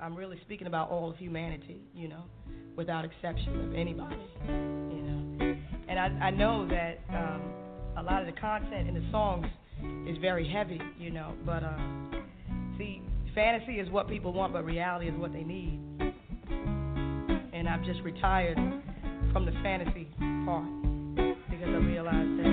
I'm really speaking about all of humanity, you know, without exception of anybody, you know. And I know that a lot of the content in the songs is very heavy, you know, but see, fantasy is what people want, but reality is what they need. And I've just retired from the fantasy part because I realized that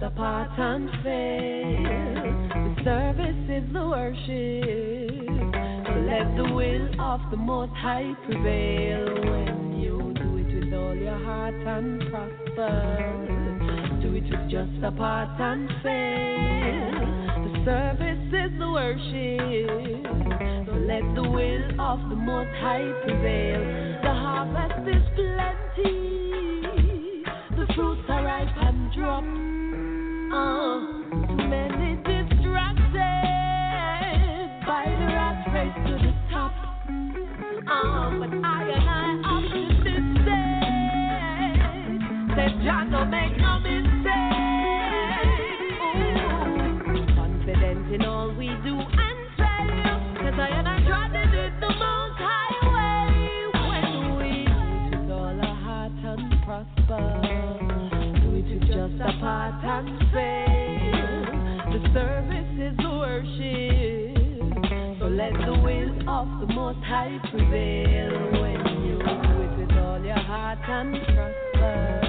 the part and faith, the service is the worship, so let the will of the Most High prevail. When you do it with all your heart and prosper, do it with just the part and faith, the service is the worship, so let the will of the Most High prevail. The harvest is plenty, the fruits are ripe and dropped. Too many distracted by the rat race to the top. But I am to say that John don't make no mistake. Ooh. Confident in all we do and say, 'cause I and I try to do the most highway. When we do it with all our heart and prosper, do it with just a part and service is the worship, so let the will of the Most High prevail. When you do it with all your heart and prosper,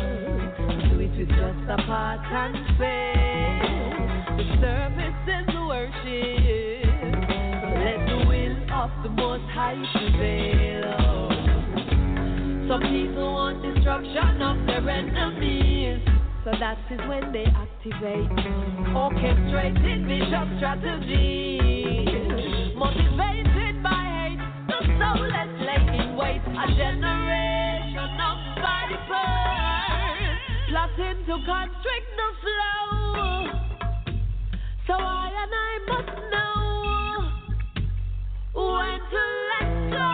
do it with just a part and faith, the service is the worship, so let the will of the Most High prevail. Some people want destruction of their enemies, so that is when they activate orchestrated vision strategy, motivated by hate. The soul is laid in wait. A generation of vipers plotting to constrict the flow. So I and I must know when to let go. And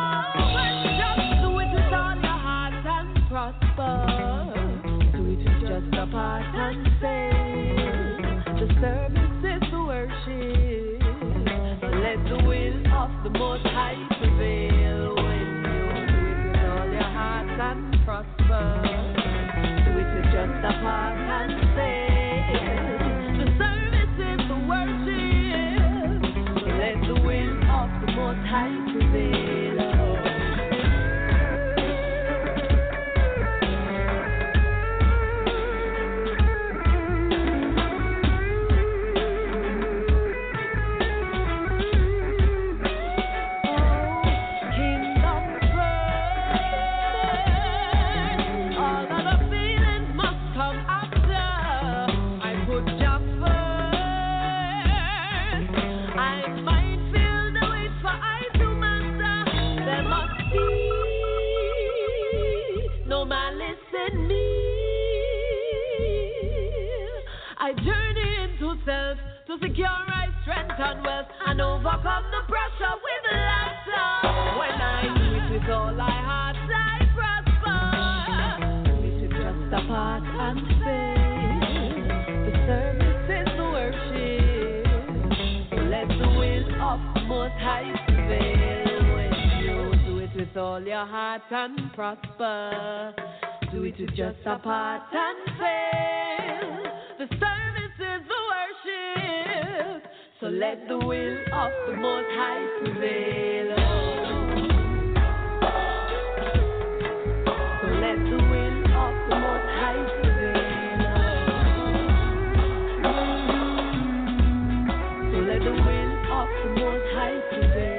just do it with all your heart and prosper. Just a part and faith, the service is the worship, let the will of the Most High prevail. When you do it with all your heart and prosper, do it with just a part and faith, the service is the worship, let the will of the Most High prevail. To secure my strength and wealth and overcome the pressure with laughter. When I do it with all my heart, I prosper. Do it with just a part and faith, the service is the worship, so let the will of the Most High prevail. When you do it with all your heart and prosper, do it with just a part and faith, the service, so let the will of the Most High prevail. So let the will of the Most High prevail. So let the will of the Most High prevail.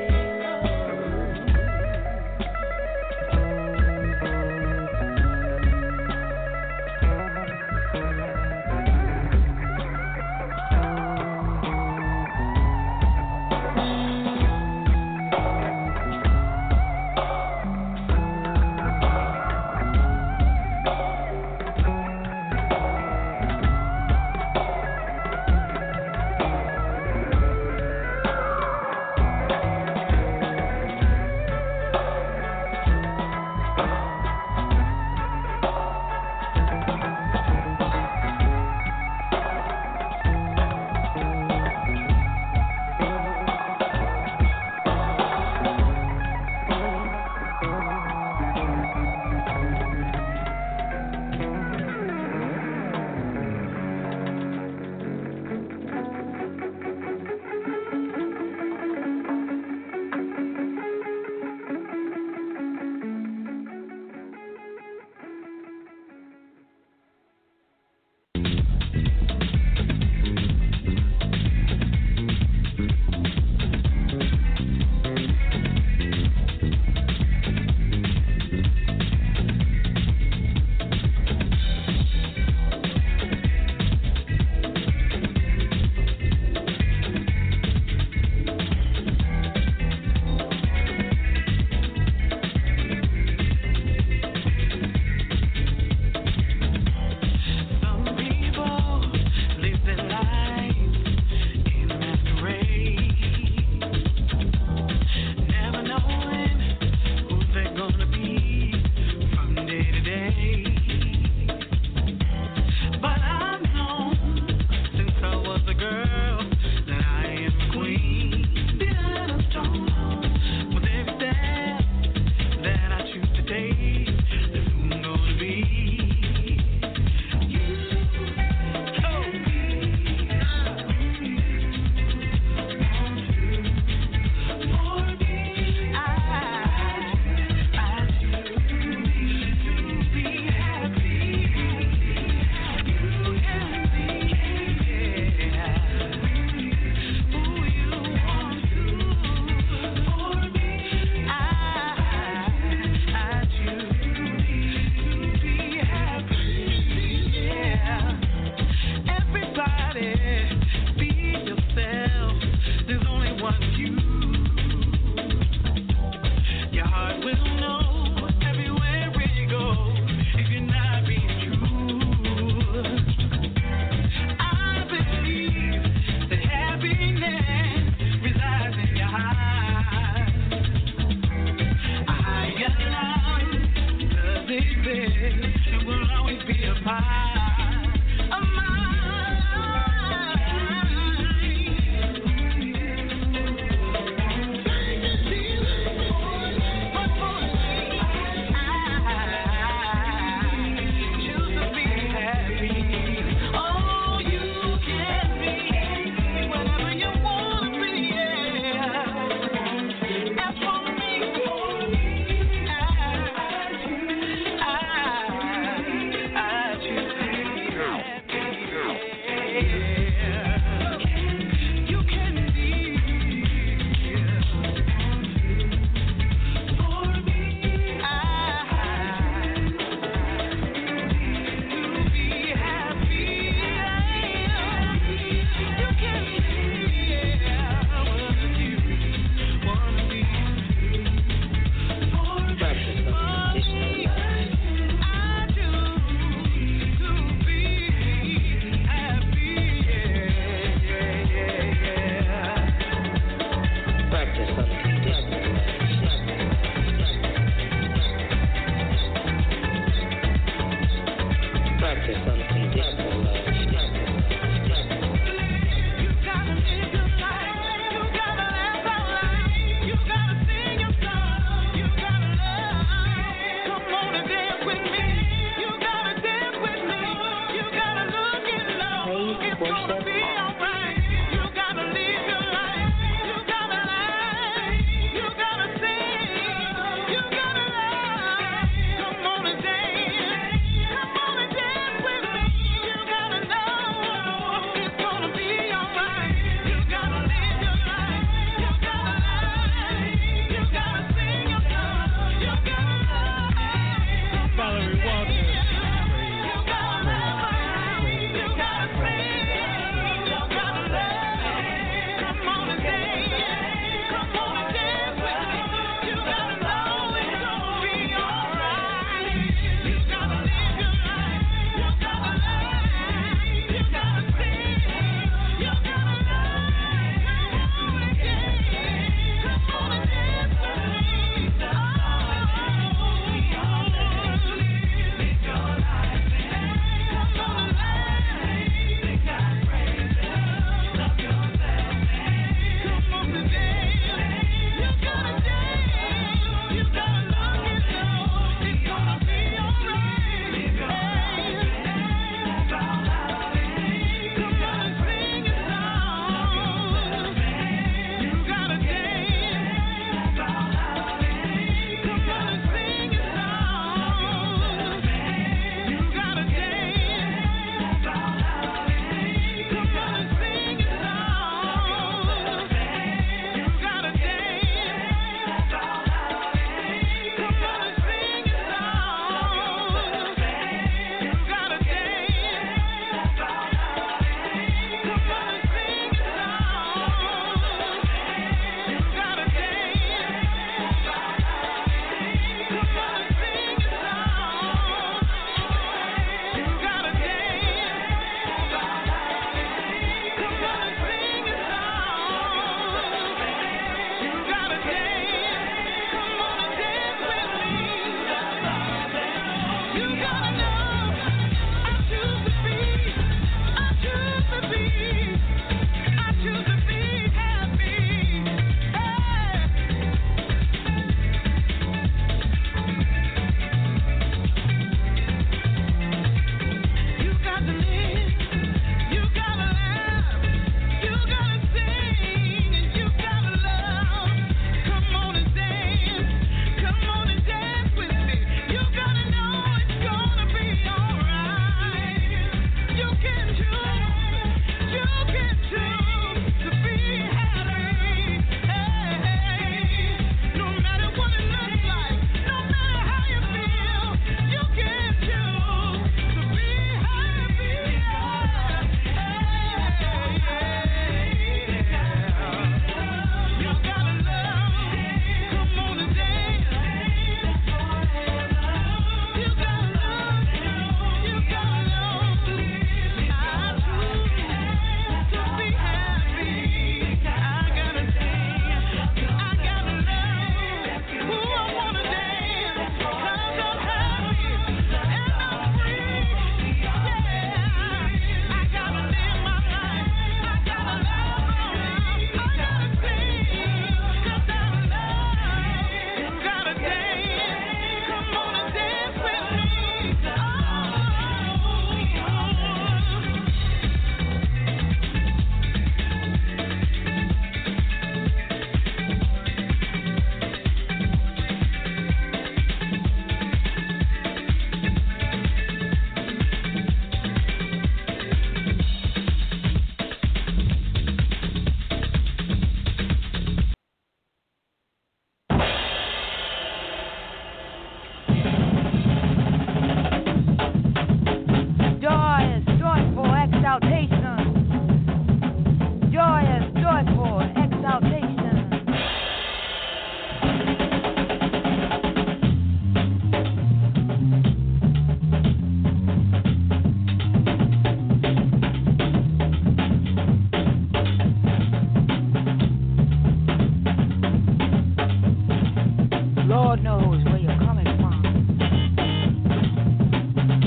Lord knows where you're coming from.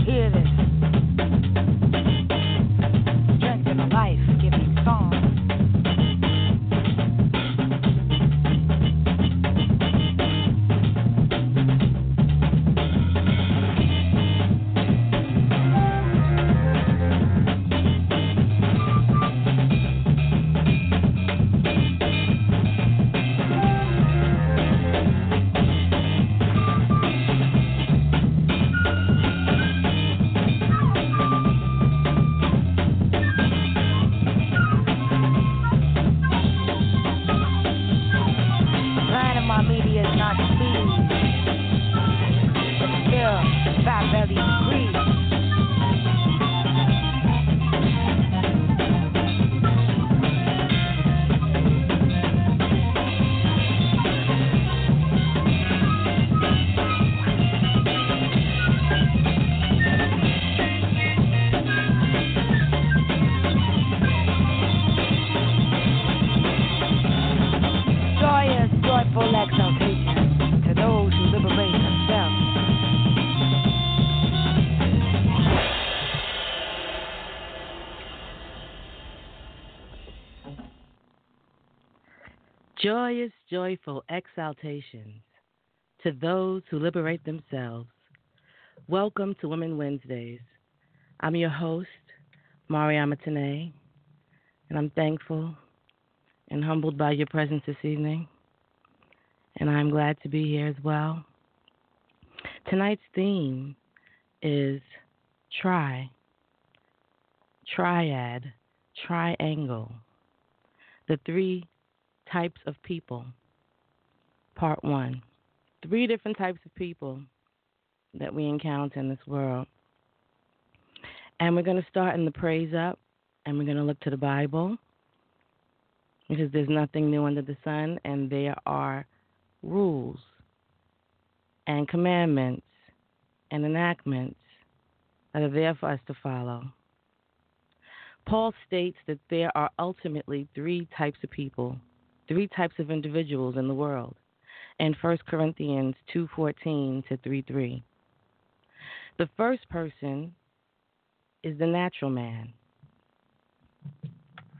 Hear this. Strength in a life-giving song. Joyous, joyful exaltations to those who liberate themselves. Welcome to Women Wednesdays. I'm your host, Mariama Tane, and I'm thankful and humbled by your presence this evening, and I'm glad to be here as well. Tonight's theme is triad, triangle, the three types of people. Part 1. 3 different types of people that we encounter in this world. And we're going to start in the praise up, and we're going to look to the Bible, because there's nothing new under the sun, and there are rules and commandments and enactments that are there for us to follow. Paul states that there are ultimately 3 types of people, 3 types of individuals in the world, in 1 Corinthians 2:14 to 3:3. The first person is the natural man.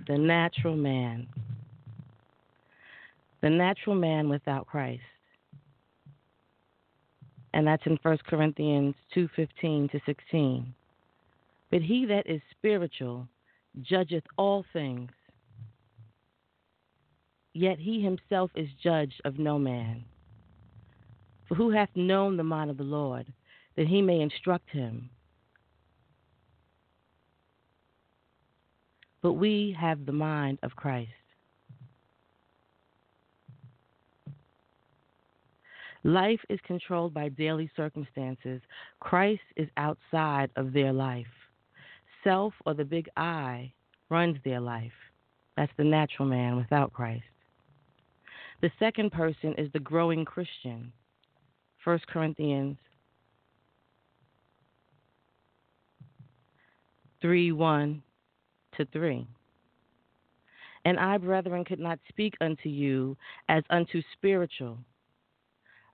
The natural man. The natural man without Christ. And that's in 1 Corinthians 2:15 to 16. But he that is spiritual judgeth all things, yet he himself is judged of no man. For who hath known the mind of the Lord, that he may instruct him? But we have the mind of Christ. Life is controlled by daily circumstances. Christ is outside of their life. Self, or the big I, runs their life. That's the natural man without Christ. The second person is the growing Christian, 1 Corinthians 3:1 to 3. And I, brethren, could not speak unto you as unto spiritual,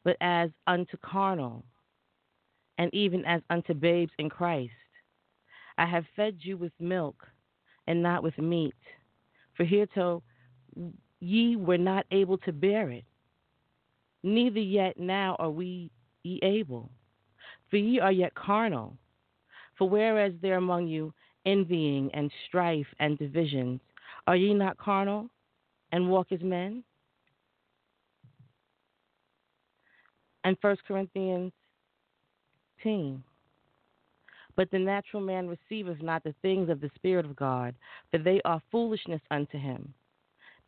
but as unto carnal, and even as unto babes in Christ. I have fed you with milk and not with meat, for hereto ye were not able to bear it, neither yet now are ye able, for ye are yet carnal. For whereas there among you envying and strife and divisions, are ye not carnal, and walk as men? And 1 Corinthians 10. But the natural man receiveth not the things of the Spirit of God, for they are foolishness unto him.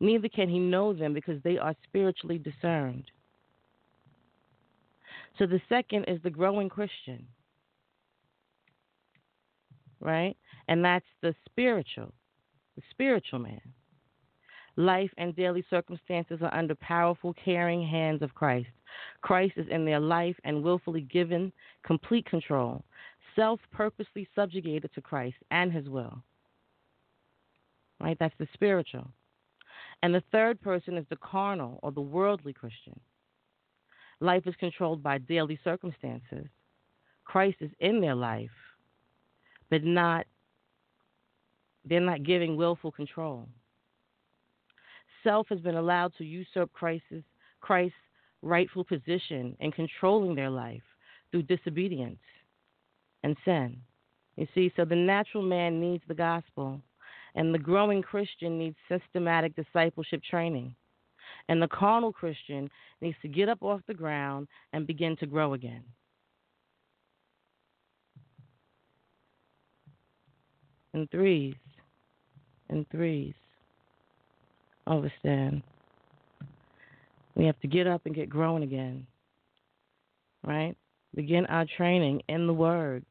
Neither can he know them, because they are spiritually discerned. So the second is the growing Christian, right? And that's the spiritual man. Life and daily circumstances are under powerful, caring hands of Christ. Christ is in their life and willfully given complete control, self-purposely subjugated to Christ and his will. Right? That's the spiritual. And the third person is the carnal, or the worldly Christian. Life is controlled by daily circumstances. Christ is in their life, but they're not giving willful control. Self has been allowed to usurp Christ's rightful position in controlling their life through disobedience and sin. You see, so the natural man needs the gospel, and the growing Christian needs systematic discipleship training, and the carnal Christian needs to get up off the ground and begin to grow again. In threes. Overstand. We have to get up and get growing again, right? Begin our training in the Word,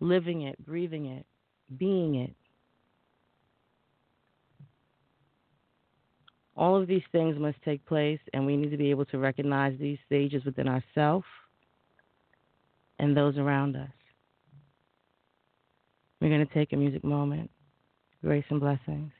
living it, breathing it, being it. All of these things must take place, and we need to be able to recognize these stages within ourselves and those around us. We're going to take a music moment. Grace and blessings.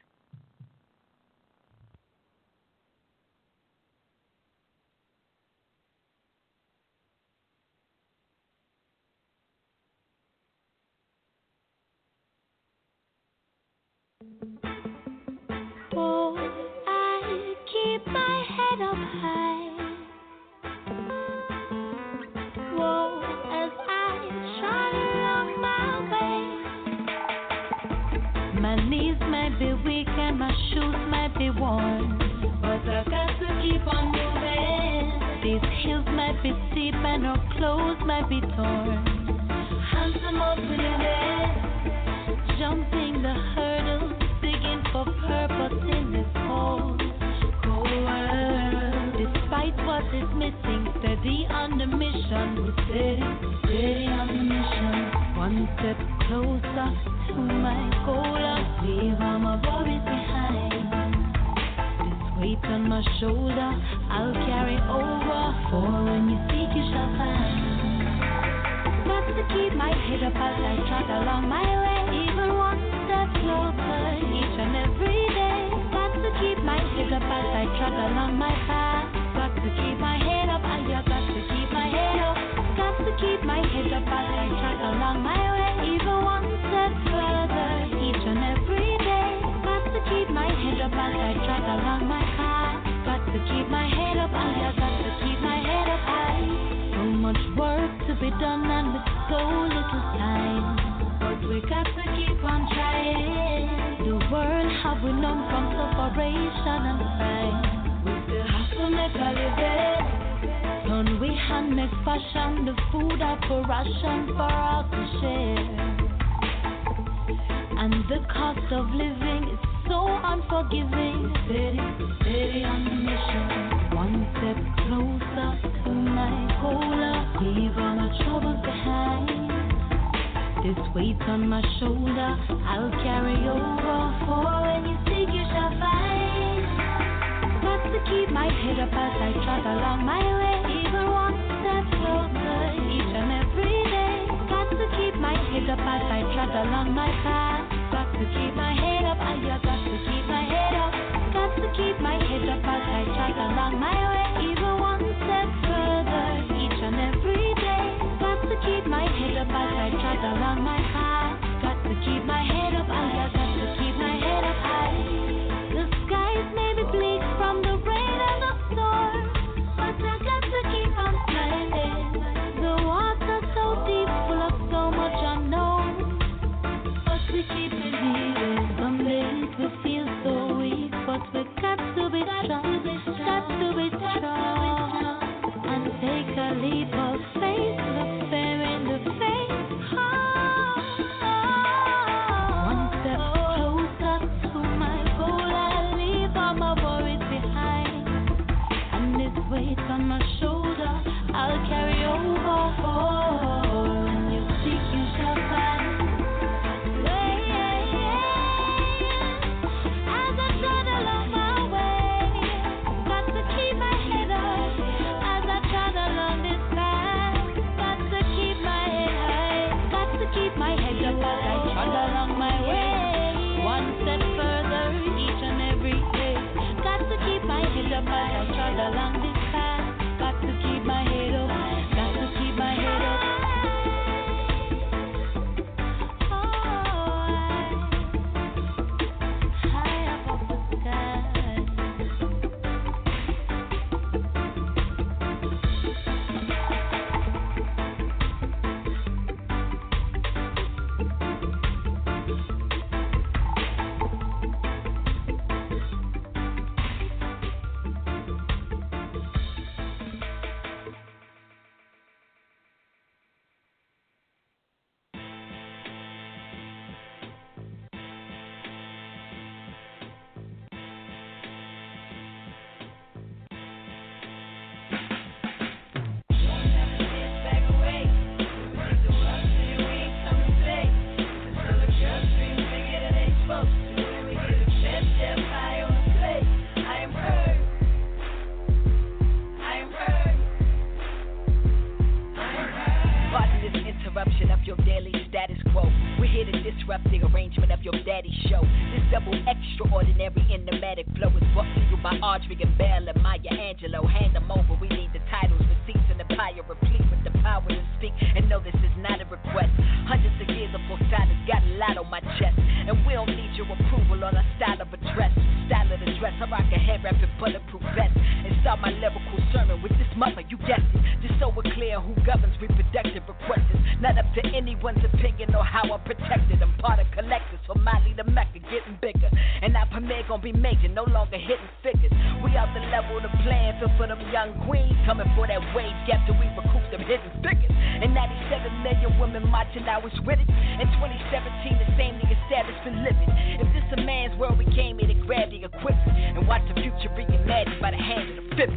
row. We're here to disrupt the arrangement of your daddy's show. This double extraordinary enigmatic flow is brought to you by Audrey and Bell and Maya Angelou. Hand them over, we need the titles, receipts, and the pyre replete with the power to speak. And no, this is not a request. Hundreds of years of Posadis got a lot on my chest. And we don't need your approval on our style of address. Style of address, I rock a head wrap and bulletproof vest. And start my lyrical sermon with this mother, you guessed it. Just so we're clear who governs reproductive requests. Not up to anyone's opinion or how I'm protected. I'm part of collectors from Miley to Mecca, getting bigger. And our premiere gonna be major, no longer hidden figures. We out the level of the playing field for them young queens. Coming for that wage gap till we recoup them hidden figures. And 97 million women marching, I was with it. In 2017, the same nigga status been living. If this a man's world, we came in and grabbed the equipment. And watch the future reimagined by the hand of the fifth.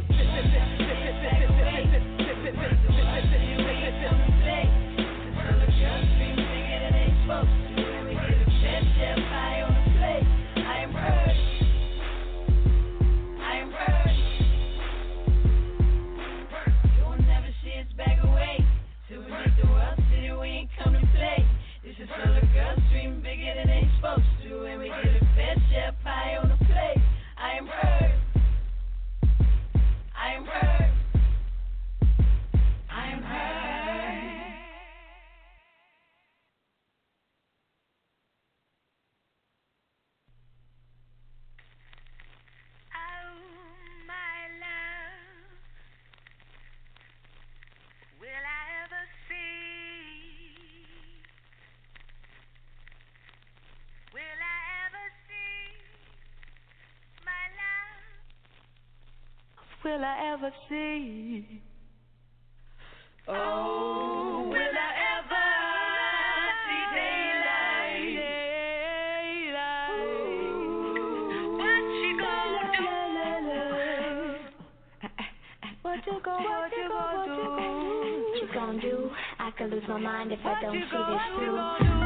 Will I ever see? Oh, will I ever see daylight? What you gonna do? What you gonna do? I could lose my mind if I don't see this through.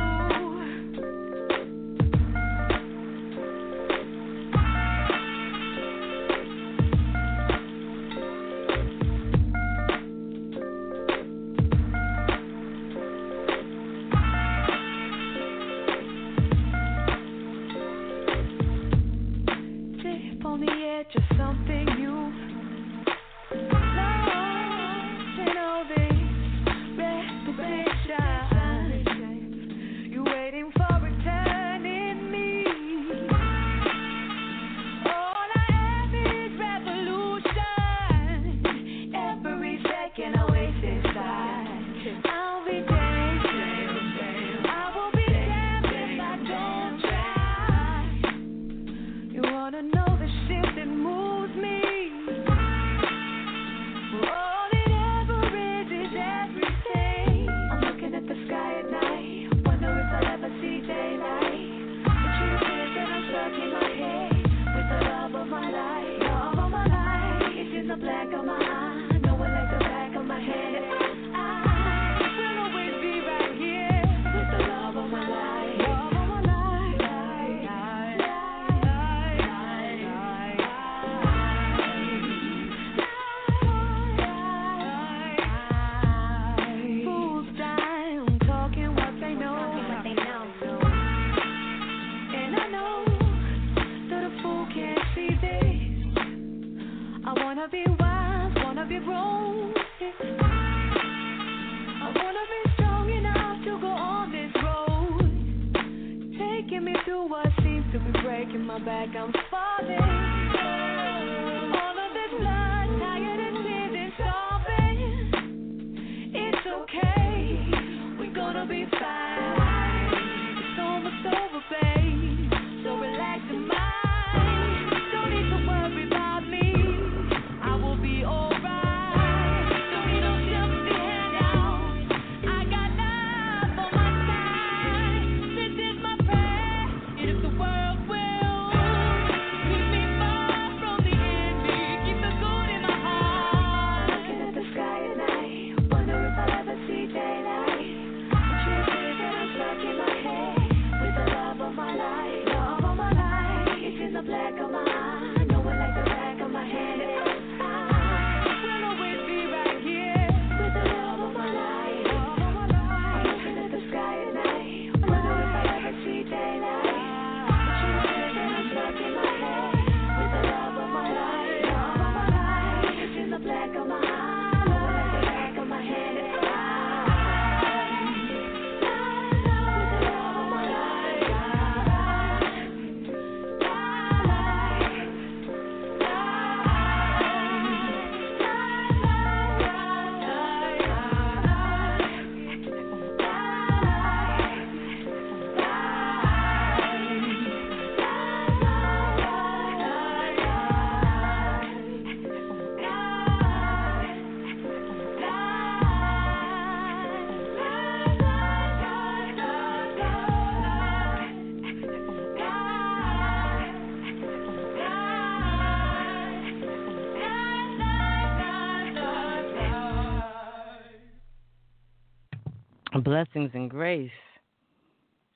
Blessings and grace.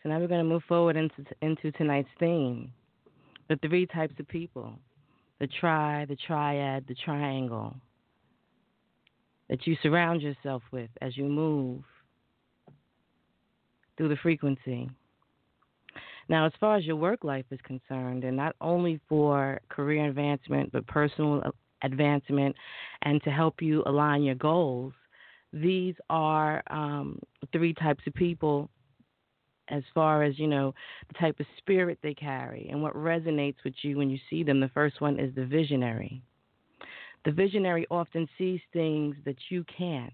So now we're going to move forward into tonight's theme. The three types of people. The the triad, the triangle that you surround yourself with as you move through the frequency. Now, as far as your work life is concerned, and not only for career advancement, but personal advancement, and to help you align your goals, these are three types of people as far as, you know, the type of spirit they carry and what resonates with you when you see them. The first one is the visionary. The visionary often sees things that you can't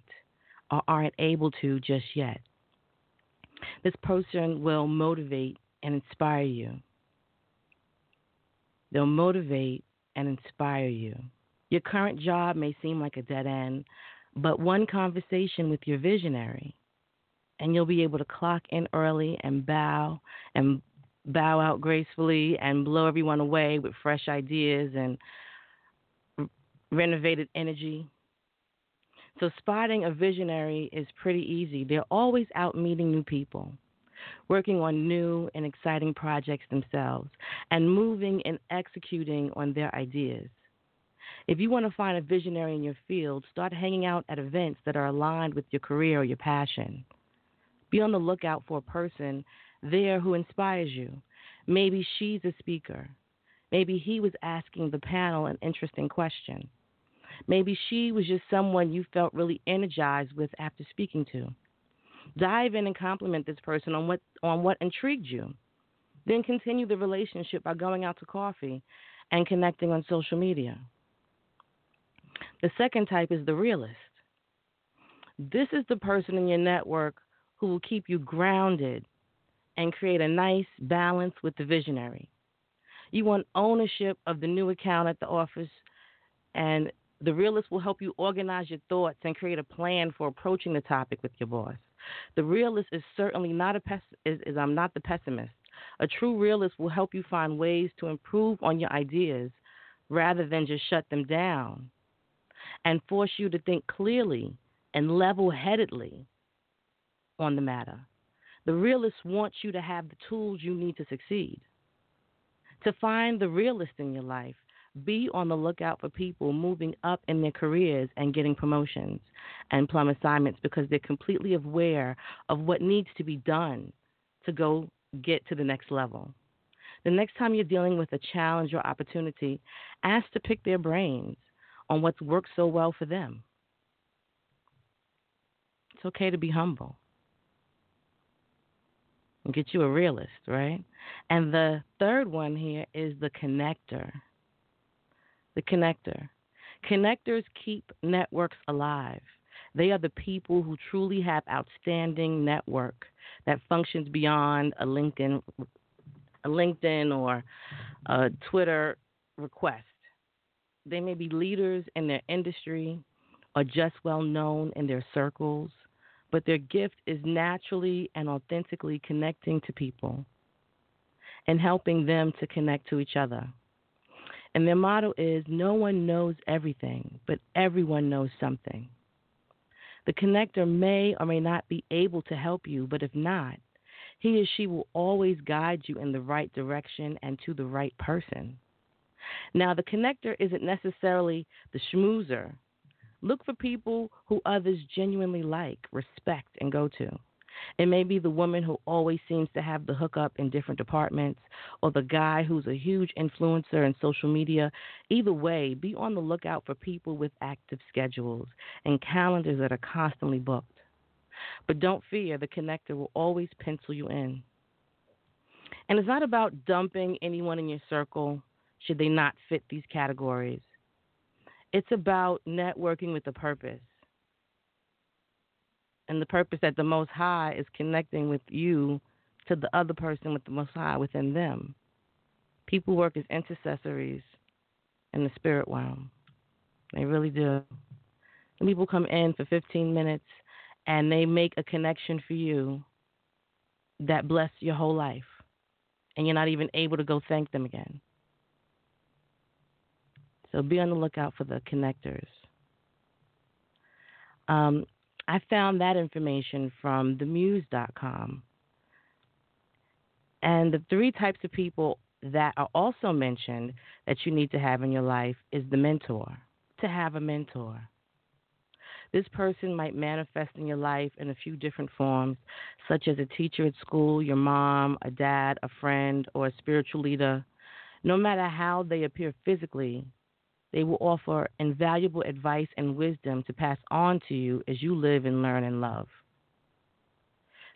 or aren't able to just yet. This person will motivate and inspire you. They'll motivate and inspire you. Your current job may seem like a dead end, but one conversation with your visionary and you'll be able to clock in early and bow out gracefully and blow everyone away with fresh ideas and renovated energy. So spotting a visionary is pretty easy. They're always out meeting new people, working on new and exciting projects themselves, and moving and executing on their ideas. If you want to find a visionary in your field, start hanging out at events that are aligned with your career or your passion. Be on the lookout for a person there who inspires you. Maybe she's a speaker. Maybe he was asking the panel an interesting question. Maybe she was just someone you felt really energized with after speaking to. Dive in and compliment this person on what intrigued you. Then continue the relationship by going out to coffee and connecting on social media. The second type is the realist. This is the person in your network who will keep you grounded and create a nice balance with the visionary. You want ownership of the new account at the office, and the realist will help you organize your thoughts and create a plan for approaching the topic with your boss. The realist is certainly not not the pessimist. A true realist will help you find ways to improve on your ideas rather than just shut them down, and force you to think clearly and level-headedly on the matter. The realist wants you to have the tools you need to succeed. To find the realist in your life, be on the lookout for people moving up in their careers and getting promotions and plum assignments because they're completely aware of what needs to be done to go get to the next level. The next time you're dealing with a challenge or opportunity, ask to pick their brains on what's worked so well for them. It's okay to be humble. We'll get you a realist, right? And the third one here is the connector. The connector. Connectors keep networks alive. They are the people who truly have outstanding network that functions beyond a LinkedIn or a Twitter request. They may be leaders in their industry or just well-known in their circles, but their gift is naturally and authentically connecting to people and helping them to connect to each other. And their motto is, no one knows everything, but everyone knows something. The connector may or may not be able to help you, but if not, he or she will always guide you in the right direction and to the right person. Now, the connector isn't necessarily the schmoozer. Look for people who others genuinely like, respect, and go to. It may be the woman who always seems to have the hookup in different departments or the guy who's a huge influencer in social media. Either way, be on the lookout for people with active schedules and calendars that are constantly booked. But don't fear, the connector will always pencil you in. And it's not about dumping anyone in your circle should they not fit these categories. It's about networking with a purpose. And the purpose at the Most High is connecting with you to the other person with the Most High within them. People work as intercessories in the spirit realm. They really do. And people come in for 15 minutes and they make a connection for you that bless your whole life. And you're not even able to go thank them again. So be on the lookout for the connectors. I found that information from themuse.com. And the three types of people that are also mentioned that you need to have in your life is the mentor, to have a mentor. This person might manifest in your life in a few different forms, such as a teacher at school, your mom, a dad, a friend, or a spiritual leader. No matter how they appear physically, they will offer invaluable advice and wisdom to pass on to you as you live and learn and love.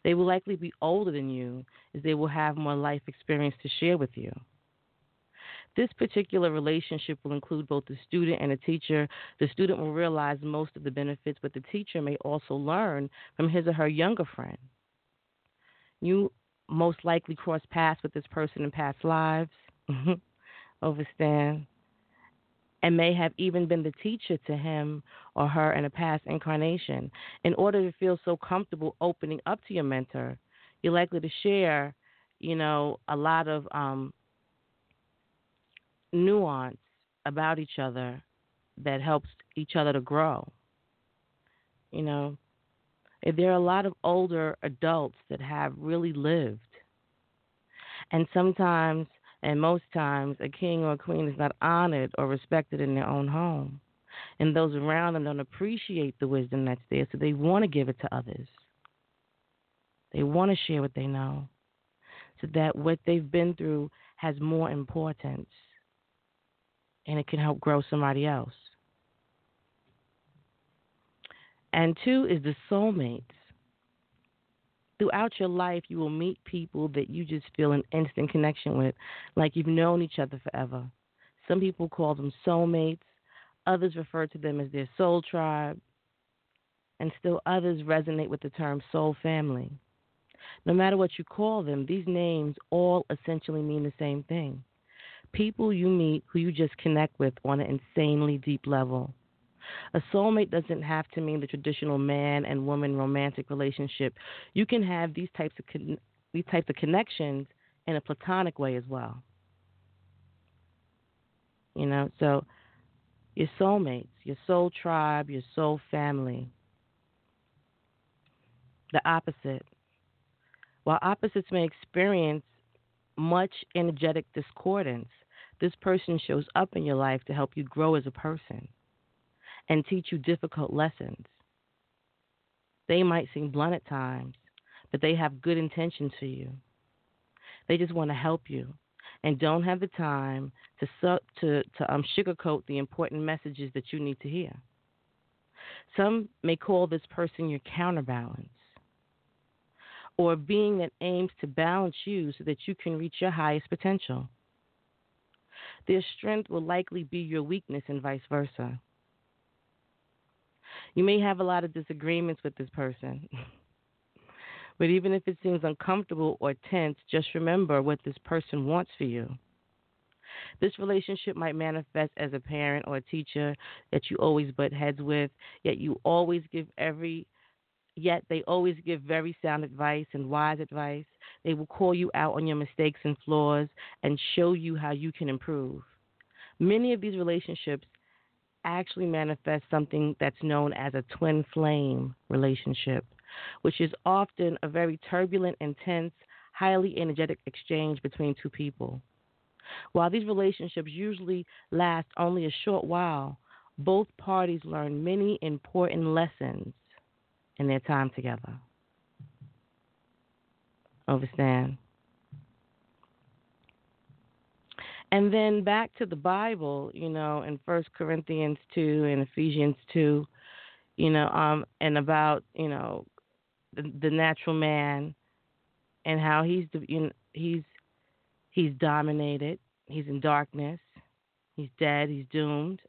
They will likely be older than you, as they will have more life experience to share with you. This particular relationship will include both the student and the teacher. The student will realize most of the benefits, but the teacher may also learn from his or her younger friend. You most likely cross paths with this person in past lives, overstand, and may have even been the teacher to him or her in a past incarnation. In order to feel so comfortable opening up to your mentor, you're likely to share, a lot of nuance about each other that helps each other to grow. There are a lot of older adults that have really lived. And sometimes, and most times, a king or a queen is not honored or respected in their own home. And those around them don't appreciate the wisdom that's there, so they want to give it to others. They want to share what they know, so that what they've been through has more importance, and it can help grow somebody else. And two is the soulmates. Throughout your life, you will meet people that you just feel an instant connection with, like you've known each other forever. Some people call them soulmates. Others refer to them as their soul tribe. And still others resonate with the term soul family. No matter what you call them, these names all essentially mean the same thing. People you meet who you just connect with on an insanely deep level. A soulmate doesn't have to mean the traditional man and woman romantic relationship. You can have these types of connections in a platonic way as well. So your soulmates, your soul tribe, your soul family. The opposite. While opposites may experience much energetic discordance, this person shows up in your life to help you grow as a person and teach you difficult lessons. They might seem blunt at times, but they have good intentions for you. They just want to help you and don't have the time to sugarcoat the important messages that you need to hear. Some may call this person your counterbalance, or a being that aims to balance you so that you can reach your highest potential. Their strength will likely be your weakness and vice versa. You may have a lot of disagreements with this person, but even if it seems uncomfortable or tense, just remember what this person wants for you. This relationship might manifest as a parent or a teacher that you always butt heads with, yet they always give very sound advice and wise advice. They will call you out on your mistakes and flaws and show you how you can improve. Many of these relationships actually manifest something that's known as a twin flame relationship, which is often a very turbulent, intense, highly energetic exchange between two people. While these relationships usually last only a short while, both parties learn many important lessons in their time together. Understand? And then back to the Bible, in 1 Corinthians 2 and Ephesians 2, and about, the natural man and how he's dominated, he's in darkness, he's dead, he's doomed.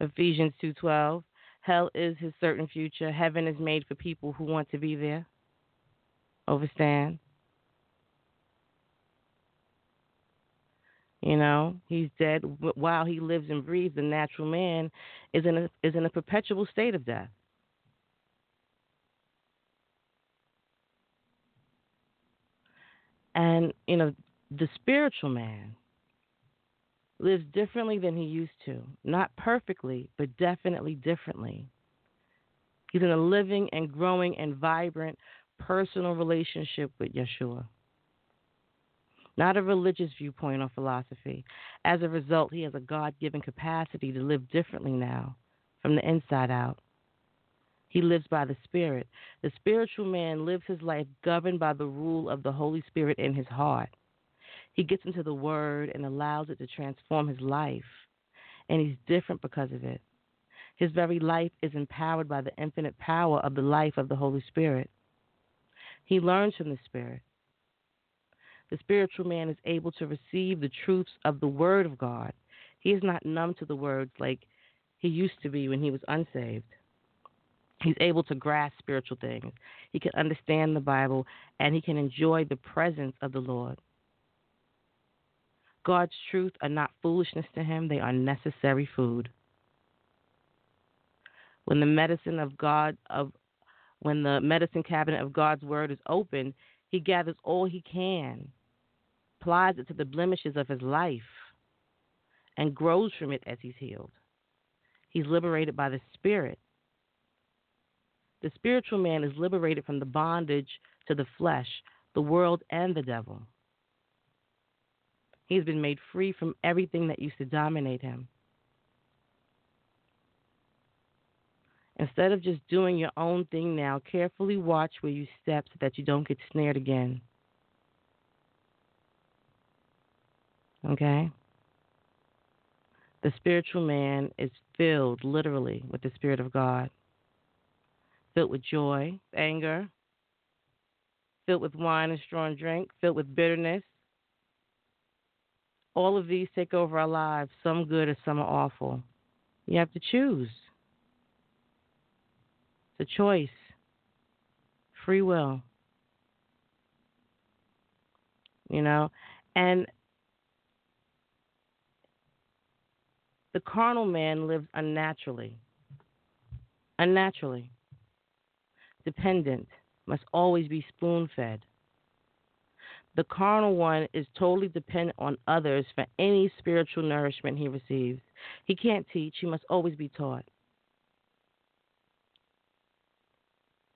Ephesians 2:12, hell is his certain future, heaven is made for people who want to be there. Understand? He's dead. While he lives and breathes, the natural man is in a perpetual state of death. And, the spiritual man lives differently than he used to. Not perfectly, but definitely differently. Getting a living and growing and vibrant personal relationship with Yeshua. Not a religious viewpoint or philosophy. As a result, he has a God-given capacity to live differently now, from the inside out. He lives by the Spirit. The spiritual man lives his life governed by the rule of the Holy Spirit in his heart. He gets into the Word and allows it to transform his life, and he's different because of it. His very life is empowered by the infinite power of the life of the Holy Spirit. He learns from the Spirit. The spiritual man is able to receive the truths of the Word of God. He is not numb to the words like he used to be when he was unsaved. He's able to grasp spiritual things. He can understand the Bible, and he can enjoy the presence of the Lord. God's truth are not foolishness to him. They are necessary food. When the medicine of God when the medicine cabinet of God's word is open, he gathers all he can, applies it to the blemishes of his life, and grows from it as he's healed. He's liberated by the Spirit. The spiritual man is liberated from the bondage to the flesh, the world, and the devil. He's been made free from everything that used to dominate him. Instead of just doing your own thing now, carefully watch where you step so that you don't get snared again. Okay? The spiritual man is filled, literally, with the Spirit of God. Filled with joy, anger, filled with wine and strong drink, filled with bitterness. All of these take over our lives. Some good and some are awful. You have to choose. It's a choice. Free will. You know? And the carnal man lives unnaturally. Unnaturally. Dependent. Must always be spoon-fed. The carnal one is totally dependent on others for any spiritual nourishment he receives. He can't teach. He must always be taught.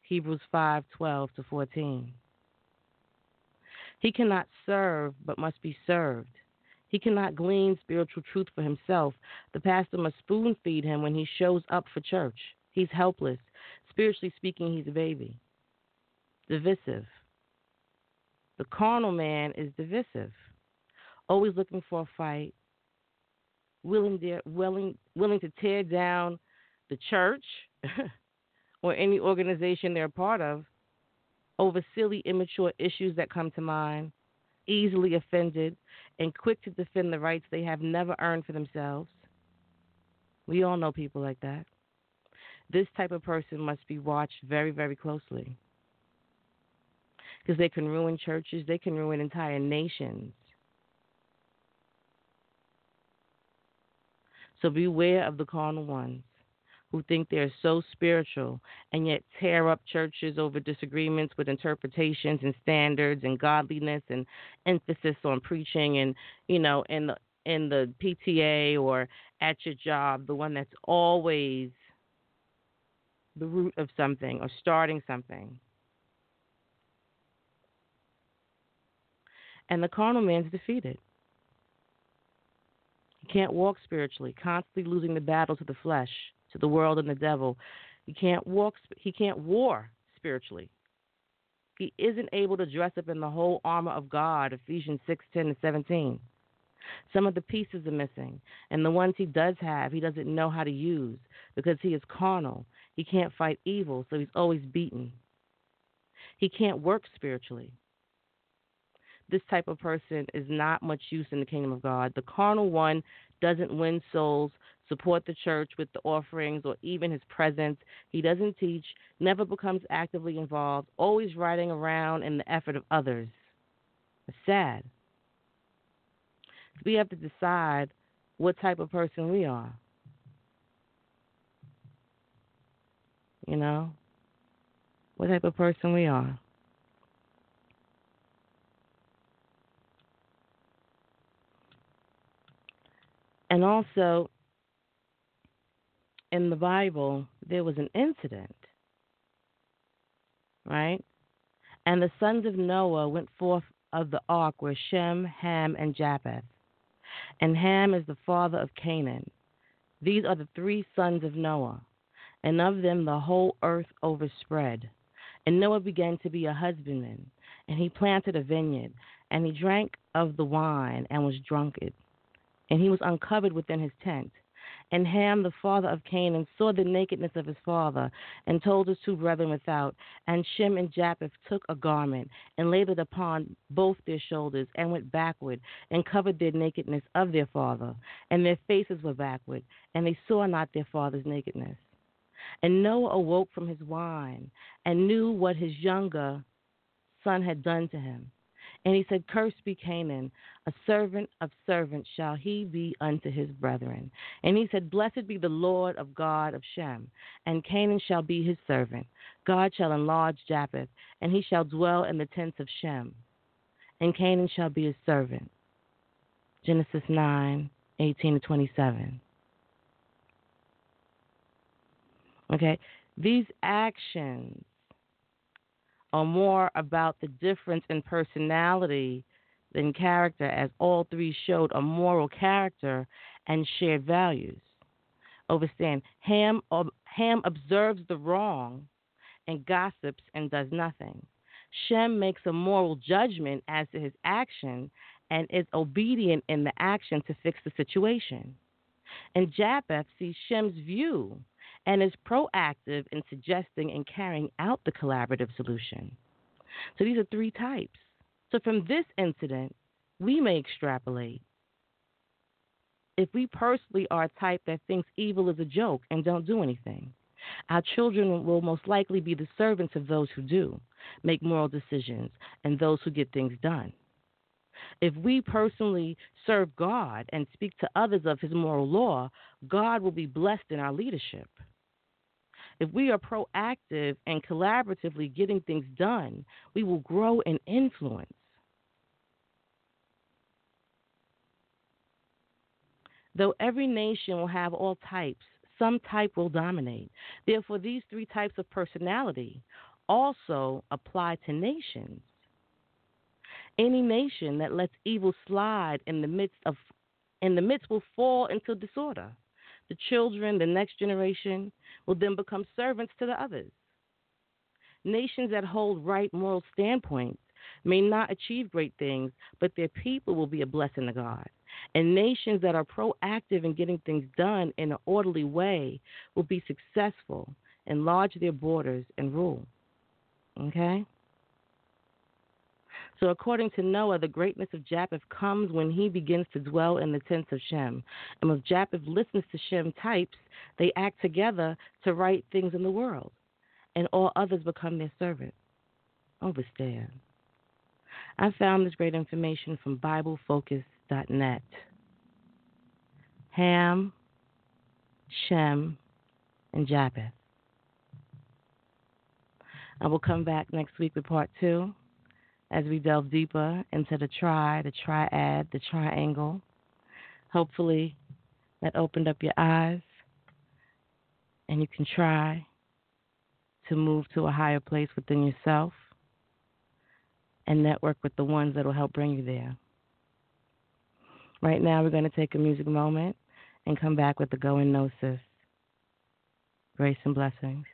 Hebrews 5:12-14. He cannot serve but must be served. He cannot glean spiritual truth for himself. The pastor must spoon feed him when he shows up for church. He's helpless. Spiritually speaking, he's a baby. Divisive. The carnal man is divisive. Always looking for a fight. Willing to tear down the church. Or any organization they're a part of, over silly, immature issues that come to mind, easily offended, and quick to defend the rights they have never earned for themselves. We all know people like that. This type of person must be watched very, very closely because they can ruin churches, they can ruin entire nations. So beware of the carnal ones who think they are so spiritual and yet tear up churches over disagreements with interpretations and standards and godliness and emphasis on preaching and, you know, in the PTA or at your job, the one that's always the root of something or starting something. And the carnal man's defeated. He can't walk spiritually, constantly losing the battle to the flesh, to the world and the devil. He can't war spiritually. He isn't able to dress up in the whole armor of God, Ephesians 6:10-17. Some of the pieces are missing, and the ones he does have, he doesn't know how to use because he is carnal. He can't fight evil, so he's always beaten. He can't work spiritually. This type of person is not much use in the kingdom of God. The carnal one doesn't win souls, support the church with the offerings or even his presence. He doesn't teach, never becomes actively involved, always riding around in the effort of others. It's sad. We have to decide what type of person we are. You know? What type of person we are. And also, in the Bible, there was an incident right? And the sons of Noah went forth of the ark were Shem, Ham, and Japheth. And Ham is the father of Canaan. These are the three sons of Noah, and of them the whole earth overspread. And Noah began to be a husbandman, and he planted a vineyard, and he drank of the wine and was drunken, and he was uncovered within his tent. And Ham, the father of Canaan, saw the nakedness of his father, and told his two brethren without. And Shem and Japheth took a garment, and laid it upon both their shoulders, and went backward, and covered their nakedness of their father. And their faces were backward, and they saw not their father's nakedness. And Noah awoke from his wine, and knew what his younger son had done to him. And he said, Cursed be Canaan, a servant of servants shall he be unto his brethren. And he said, Blessed be the Lord of God of Shem, and Canaan shall be his servant. God shall enlarge Japheth, and he shall dwell in the tents of Shem, and Canaan shall be his servant. Genesis 9:18-27. Okay, these actions are more about the difference in personality than character, as all three showed a moral character and shared values. Overstand, Ham observes the wrong and gossips and does nothing. Shem makes a moral judgment as to his action and is obedient in the action to fix the situation. And Japheth sees Shem's view and is proactive in suggesting and carrying out the collaborative solution. So these are three types. So from this incident, we may extrapolate. If we personally are a type that thinks evil is a joke and don't do anything, our children will most likely be the servants of those who do, make moral decisions, and those who get things done. If we personally serve God and speak to others of his moral law, God will be blessed in our leadership. If we are proactive and collaboratively getting things done, we will grow in influence. Though every nation will have all types, some type will dominate. Therefore, these three types of personality also apply to nations. Any nation that lets evil slide in the midst will fall into disorder. The children, the next generation, will then become servants to the others. Nations that hold right moral standpoints may not achieve great things, but their people will be a blessing to God. And nations that are proactive in getting things done in an orderly way will be successful, enlarge their borders, and rule. Okay? So according to Noah, the greatness of Japheth comes when he begins to dwell in the tents of Shem. And when Japheth listens to Shem types, they act together to right things in the world, and all others become their servants. Overstand. I found this great information from BibleFocus.net. Ham, Shem, and Japheth. I will come back next week with part 2. As we delve deeper into the triad, the triangle. Hopefully that opened up your eyes and you can try to move to a higher place within yourself and network with the ones that will help bring you there. Right now we're going to take a music moment and come back with the Going Gnosis. Grace and blessings.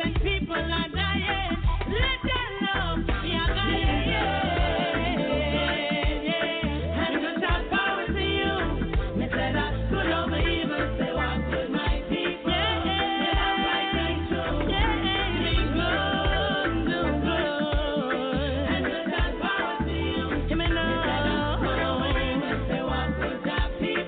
innocent people are dying. Let them know we are dying. Yeah. And good God power to you. Me say that's good over evil. Say what's with my people. Yeah. I'm fighting true. Yeah. Me good, do good. And good God power to you. Me say that's good over evil. Say what's with our people.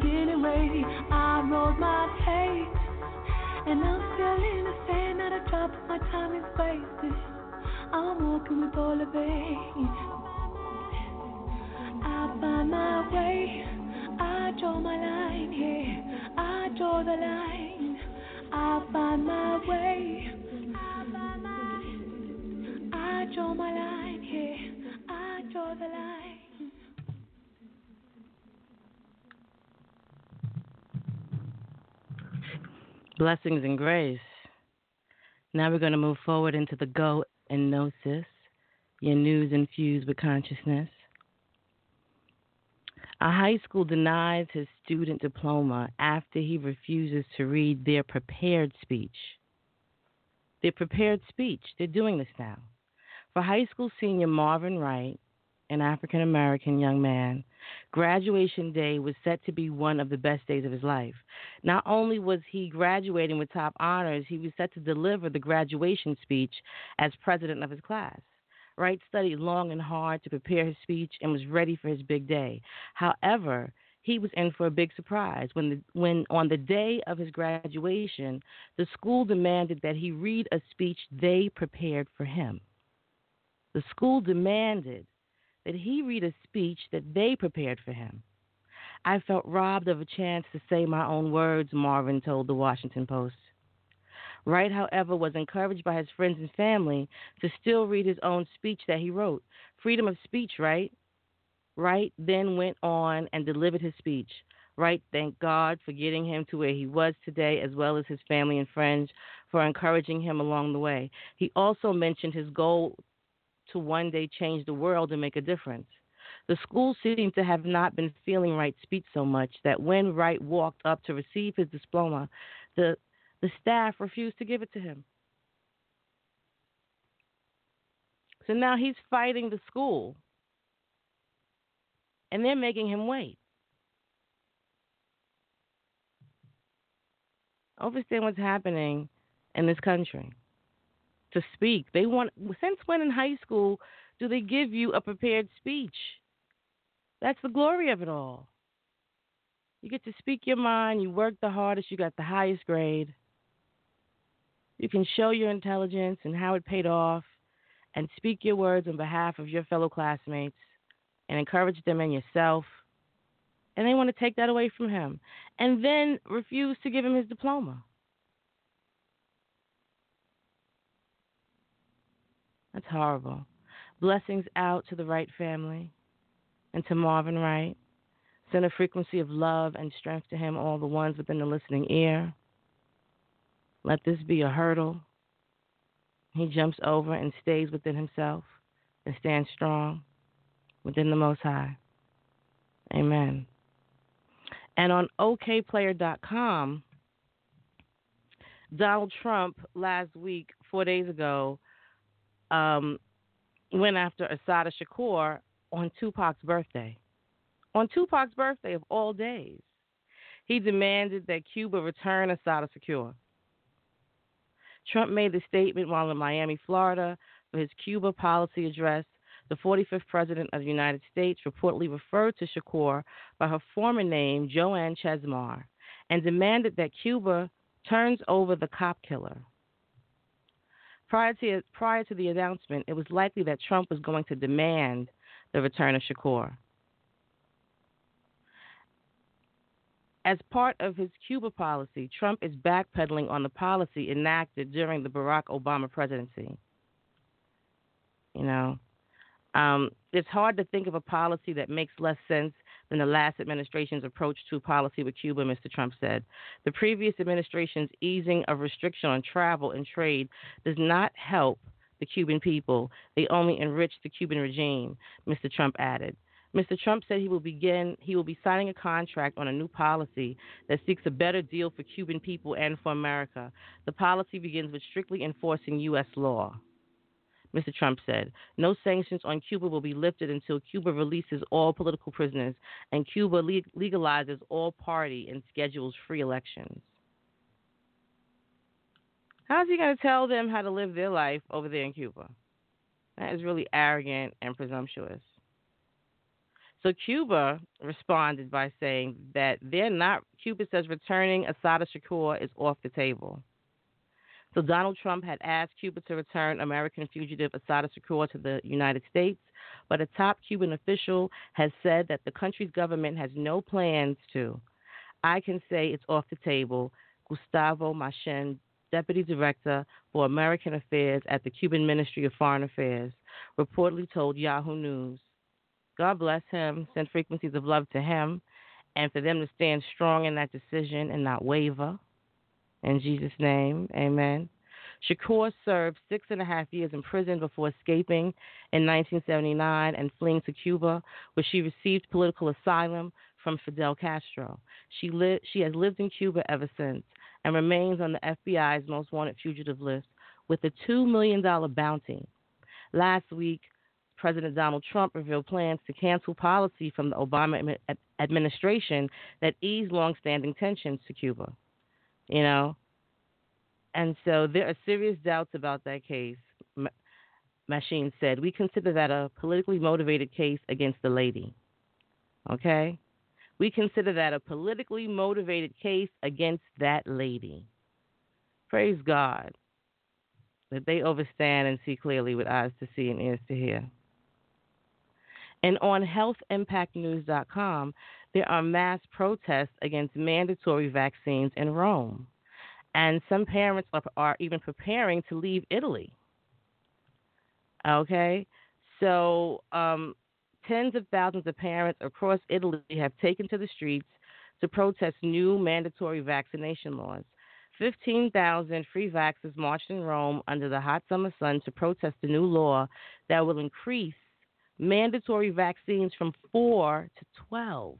beginning way. I rose my hate, and I'm still in the sand. Not a drop of my time is wasted. I'm walking with all of it. I find my way. I draw my line here. I draw the line. I find my way. I draw my line here. I draw the line. Blessings and grace. Now we're going to move forward into the Go and Gnosis, your news infused with consciousness. A high school denies his student diploma after he refuses to read their prepared speech. Their prepared speech. They're doing this now. For high school senior Marvin Wright, an African-American young man, graduation day was set to be one of the best days of his life. Not only was he graduating with top honors, he was set to deliver the graduation speech as president of his class. Wright studied long and hard to prepare his speech and was ready for his big day. However, he was in for a big surprise when on the day of his graduation, the school demanded that he read a speech they prepared for him. The school demanded that he read a speech that they prepared for him. I felt robbed of a chance to say my own words, Marvin told the Washington Post. Wright, however, was encouraged by his friends and family to still read his own speech that he wrote. Freedom of speech, right? Wright then went on and delivered his speech. Wright thanked God for getting him to where he was today, as well as his family and friends for encouraging him along the way. He also mentioned his goal to one day change the world and make a difference. The school seemed to have not been feeling Wright's speech so much that when Wright walked up to receive his diploma, the staff refused to give it to him. So now he's fighting the school, and they're making him wait. Understand what's happening in this country. To speak. They want. Since when in high school do they give you a prepared speech? That's the glory of it all. You get to speak your mind. You work the hardest. You got the highest grade. You can show your intelligence and how it paid off and speak your words on behalf of your fellow classmates and encourage them and yourself. And they want to take that away from him and then refuse to give him his diploma. That's horrible. Blessings out to the Wright family and to Marvin Wright. Send a frequency of love and strength to him, all the ones within the listening ear. Let this be a hurdle. He jumps over and stays within himself and stands strong within the Most High. Amen. And on OKPlayer.com, Donald Trump last week, 4 days ago, went after Assata Shakur on Tupac's birthday. On Tupac's birthday of all days, he demanded that Cuba return Assata Shakur. Trump made the statement while in Miami, Florida, for his Cuba policy address. The 45th president of the United States reportedly referred to Shakur by her former name, Joanne Chesmar, and demanded that Cuba turns over the cop killer. Prior to the announcement, it was likely that Trump was going to demand the return of Shakur. As part of his Cuba policy, Trump is backpedaling on the policy enacted during the Barack Obama presidency. It's hard to think of a policy that makes less sense than the last administration's approach to policy with Cuba, Mr. Trump said. The previous administration's easing of restriction on travel and trade does not help the Cuban people. They only enrich the Cuban regime, Mr. Trump added. Mr. Trump said he will be signing a contract on a new policy that seeks a better deal for Cuban people and for America. The policy begins with strictly enforcing U.S. law. Mr. Trump said, no sanctions on Cuba will be lifted until Cuba releases all political prisoners and Cuba legalizes all party and schedules free elections. How is he going to tell them how to live their life over there in Cuba? That is really arrogant and presumptuous. So Cuba responded by saying that they're not, Cuba says returning Assata Shakur is off the table. So Donald Trump had asked Cuba to return American fugitive Assata Shakur to the United States, but a top Cuban official has said that the country's government has no plans to. I can say it's off the table, Gustavo Machen, Deputy Director for American Affairs at the Cuban Ministry of Foreign Affairs, reportedly told Yahoo News. God bless him, send frequencies of love to him, and for them to stand strong in that decision and not waver. In Jesus' name, amen. Shakur served 6.5 years in prison before escaping in 1979 and fleeing to Cuba, where she received political asylum from Fidel Castro. She has lived in Cuba ever since and remains on the FBI's most wanted fugitive list with a $2 million bounty. Last week, President Donald Trump revealed plans to cancel policy from the Obama administration that eased longstanding tensions to Cuba, you know. And so there are serious doubts about that case, Machine said. We consider that a politically motivated case against the lady, okay? We consider that a politically motivated case against that lady. Praise God that they overstand and see clearly with eyes to see and ears to hear. And on healthimpactnews.com, there are mass protests against mandatory vaccines in Rome. And some parents are even preparing to leave Italy. Okay? So tens of thousands of parents across Italy have taken to the streets to protest new mandatory vaccination laws. 15,000 free vaxxers marched in Rome under the hot summer sun to protest the new law that will increase mandatory vaccines from 4 to 12.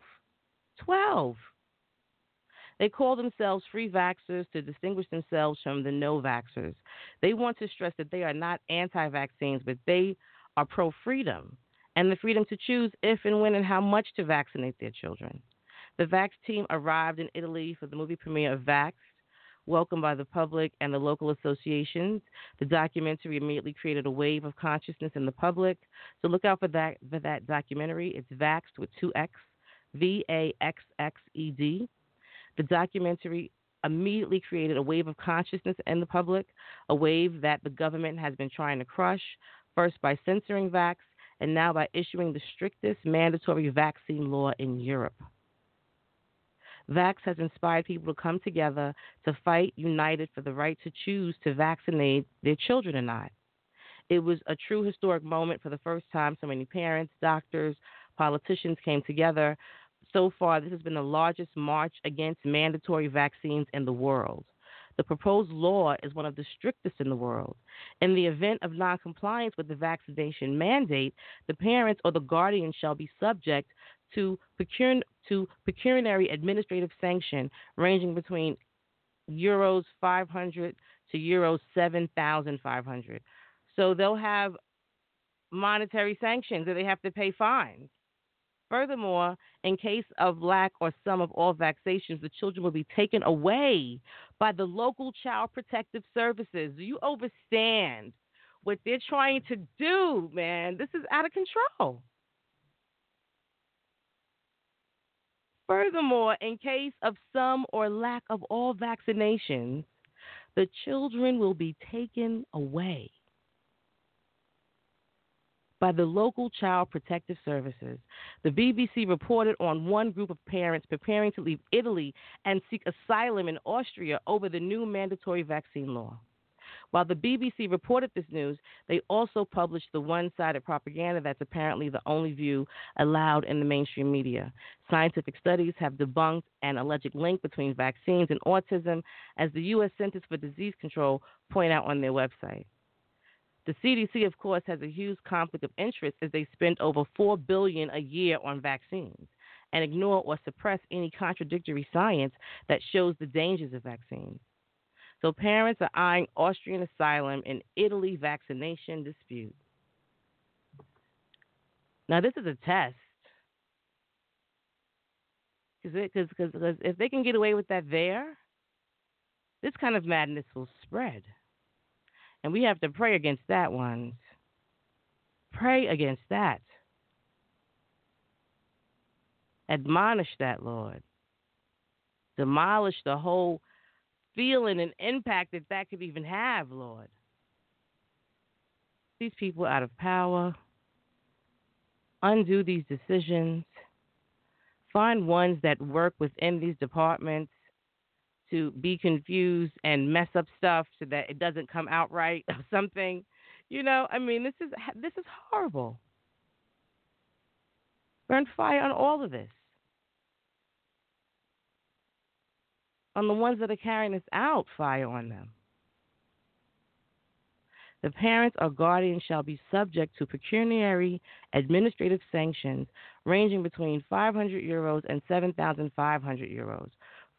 12. They call themselves free vaxxers to distinguish themselves from the no-vaxxers. They want to stress that they are not anti-vaccines, but they are pro-freedom and the freedom to choose if and when and how much to vaccinate their children. The Vax team arrived in Italy for the movie premiere of Vaxxed, welcomed by the public and the local associations. The documentary immediately created a wave of consciousness in the public. So look out for that documentary. It's Vaxxed with 2X, Vaxxed. The documentary immediately created a wave of consciousness in the public, a wave that the government has been trying to crush, first by censoring vax and now by issuing the strictest mandatory vaccine law in Europe. Vax has inspired people to come together to fight united for the right to choose to vaccinate their children or not. It was a true historic moment for the first time so many parents, doctors, politicians came together. So far, this has been the largest march against mandatory vaccines in the world. The proposed law is one of the strictest in the world. In the event of noncompliance with the vaccination mandate, the parents or the guardian shall be subject to pecuniary administrative sanction ranging between Euros 500 to Euros 7,500. So they'll have monetary sanctions that they have to pay fines. Furthermore, in case of lack or sum of all vaccinations, the children will be taken away by the local child protective services. Do you understand what they're trying to do, man? This is out of control. Furthermore, in case of some or lack of all vaccinations, the children will be taken away by the local child protective services. The BBC reported on one group of parents preparing to leave Italy and seek asylum in Austria over the new mandatory vaccine law. While the BBC reported this news, they also published the one-sided propaganda that's apparently the only view allowed in the mainstream media. Scientific studies have debunked an alleged link between vaccines and autism, as the U.S. Centers for Disease Control point out on their website. The CDC, of course, has a huge conflict of interest as they spend over $4 billion a year on vaccines and ignore or suppress any contradictory science that shows the dangers of vaccines. So parents are eyeing Austrian asylum in Italy vaccination dispute. Now, this is a test. Because if they can get away with that there, this kind of madness will spread. And we have to pray against that one. Pray against that. Admonish that, Lord. Demolish the whole feeling and impact that that could even have, Lord. These people out of power. Undo these decisions. Find ones that work within these departments to be confused and mess up stuff so that it doesn't come out right or something. You know, I mean, this is horrible. Burn fire on all of this. On the ones that are carrying this out, fire on them. The parents or guardians shall be subject to pecuniary administrative sanctions ranging between €500 and €7,500.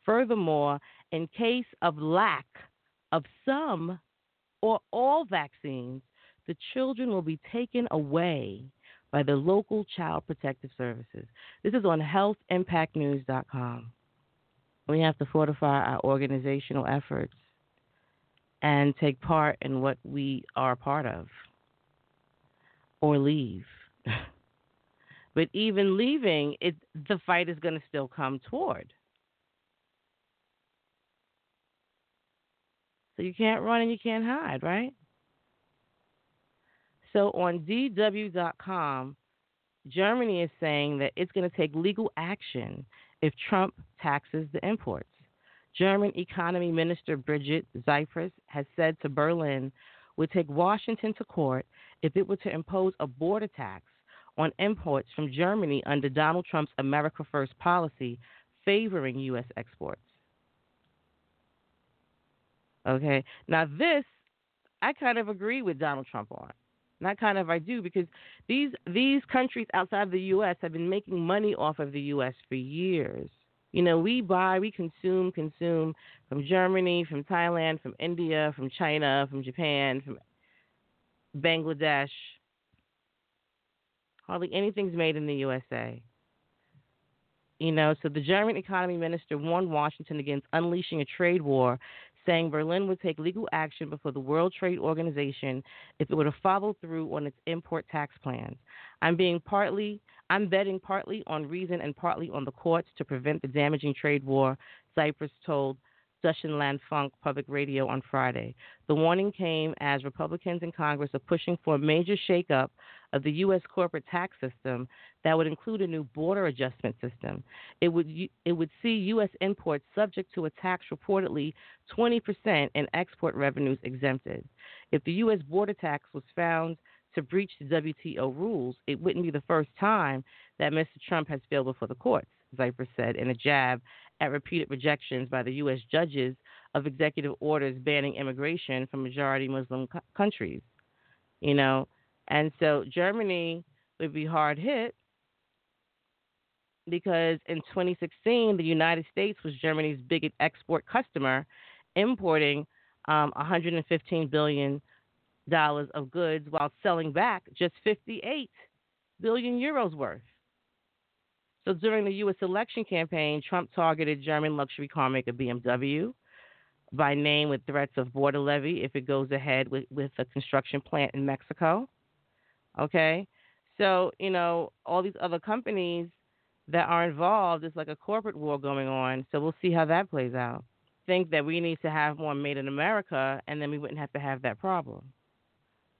Furthermore, in case of lack of some or all vaccines, the children will be taken away by the local child protective services. This is on healthimpactnews.com. We have to fortify our organizational efforts and take part in what we are a part of, or leave. But even leaving, the fight is going to still come toward. So you can't run and you can't hide, right? So on DW.com, Germany is saying that it's going to take legal action if Trump taxes the imports. German Economy Minister Brigitte Zypris has said to Berlin would take Washington to court if it were to impose a border tax on imports from Germany under Donald Trump's America First policy favoring U.S. exports. Okay, now this I kind of agree with Donald Trump on. Not kind of, I do, because these countries outside the U.S. have been making money off of the U.S. for years. You know, we consume from Germany, from Thailand, from India, from China, from Japan, from Bangladesh. Hardly anything's made in the USA. You know, so the German economy minister warned Washington against unleashing a trade war, saying Berlin would take legal action before the World Trade Organization if it were to follow through on its import tax plans. I'm betting partly on reason and partly on the courts to prevent the damaging trade war, Zypris told Deutschland Funk Public Radio on Friday. The warning came as Republicans in Congress are pushing for a major shakeup of the U.S. corporate tax system that would include a new border adjustment system. It would see U.S. imports subject to a tax reportedly 20% and export revenues exempted. If the U.S. border tax was found to breach the WTO rules, it wouldn't be the first time that Mr. Trump has failed before the courts, Zypris said in a jab at repeated rejections by the U.S. judges of executive orders banning immigration from majority Muslim countries, you know. And so Germany would be hard hit because in 2016, the United States was Germany's biggest export customer, importing $115 billion of goods while selling back just 58 billion euros worth. So during the U.S. election campaign, Trump targeted German luxury car maker BMW by name with threats of border levy if it goes ahead with a construction plant in Mexico. Okay? So, you know, all these other companies that are involved, it's like a corporate war going on. So we'll see how that plays out. Think that we need to have more made in America, and then we wouldn't have to have that problem.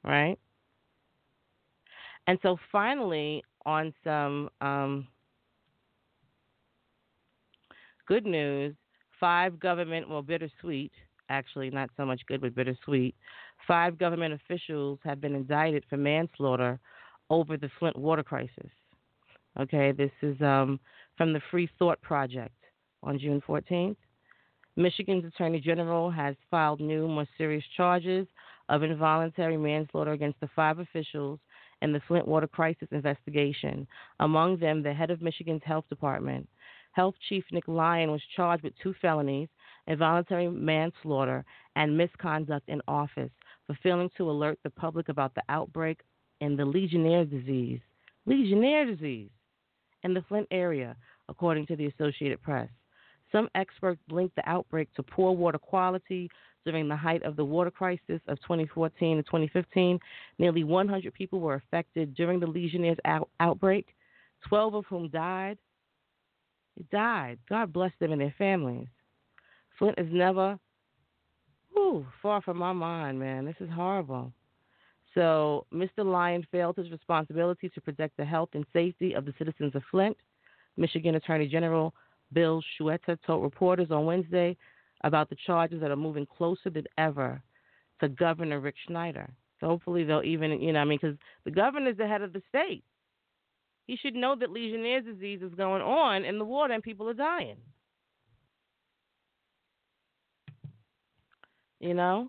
Right? And so finally, on some good news, five government officials have been indicted for manslaughter over the Flint water crisis. Okay, this is from the Free Thought Project on June 14th. Michigan's Attorney General has filed new, more serious charges of involuntary manslaughter against the five officials in the Flint water crisis investigation, among them the head of Michigan's Health Department. Health Chief Nick Lyon was charged with two felonies, involuntary manslaughter and misconduct in office, for failing to alert the public about the outbreak in the Legionnaires disease in the Flint area, according to the Associated Press. Some experts linked the outbreak to poor water quality during the height of the water crisis of 2014 and 2015. Nearly 100 people were affected during the Legionnaires outbreak, 12 of whom died. died. God bless them and their families. Flint is never far from my mind, man. This is horrible. So Mr. Lyon failed his responsibility to protect the health and safety of the citizens of Flint. Michigan Attorney General Bill Schuette told reporters on Wednesday about the charges that are moving closer than ever to Governor Rick Schneider. So hopefully they'll even, because the governor's the head of the state. He should know that Legionnaires' disease is going on in the water and people are dying. The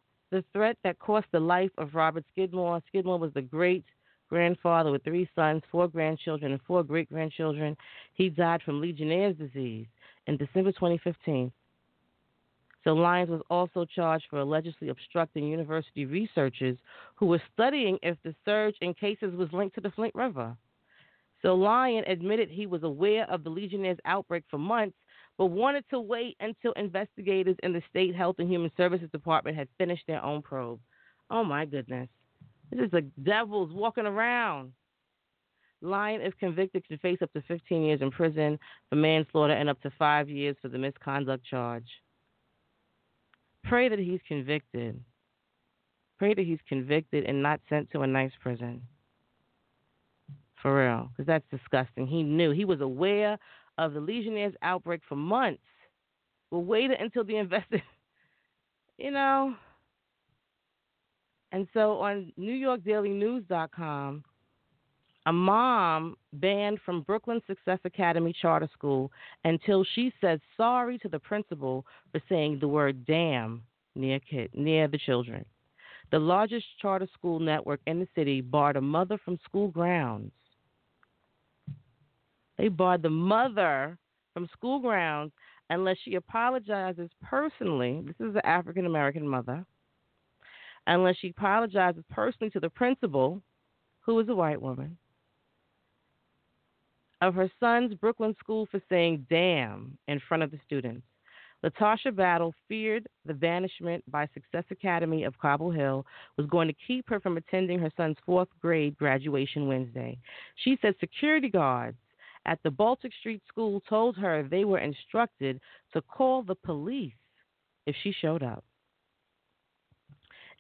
threat that cost the life of Robert Skidmore. Skidmore was the great-grandfather with 3 sons, 4 grandchildren, and 4 great-grandchildren. He died from Legionnaires' disease in December 2015. So Lyons was also charged for allegedly obstructing university researchers who were studying if the surge in cases was linked to the Flint River. So Lyon admitted he was aware of the Legionnaires' outbreak for months, but wanted to wait until investigators in the State Health and Human Services Department had finished their own probe. Oh, my goodness. This is the devil's walking around. Lyon is convicted to face up to 15 years in prison for manslaughter and up to 5 years for the misconduct charge. Pray that he's convicted. Pray that he's convicted and not sent to a nice prison. For real, because that's disgusting. He knew. He was aware of the Legionnaires' outbreak for months. We'll wait until the investigation, And so on NewYorkDailyNews.com, a mom banned from Brooklyn Success Academy Charter School until she says sorry to the principal for saying the word damn near the children. The largest charter school network in the city barred a mother from school grounds. They barred the mother from school grounds unless she apologizes personally. This is an African-American mother. Unless she apologizes personally to the principal, who is a white woman, of her son's Brooklyn school for saying damn in front of the students. Latasha Battle feared the banishment by Success Academy of Cobble Hill was going to keep her from attending her son's 4th grade graduation Wednesday. She said security guards at the Baltic Street School told her they were instructed to call the police if she showed up.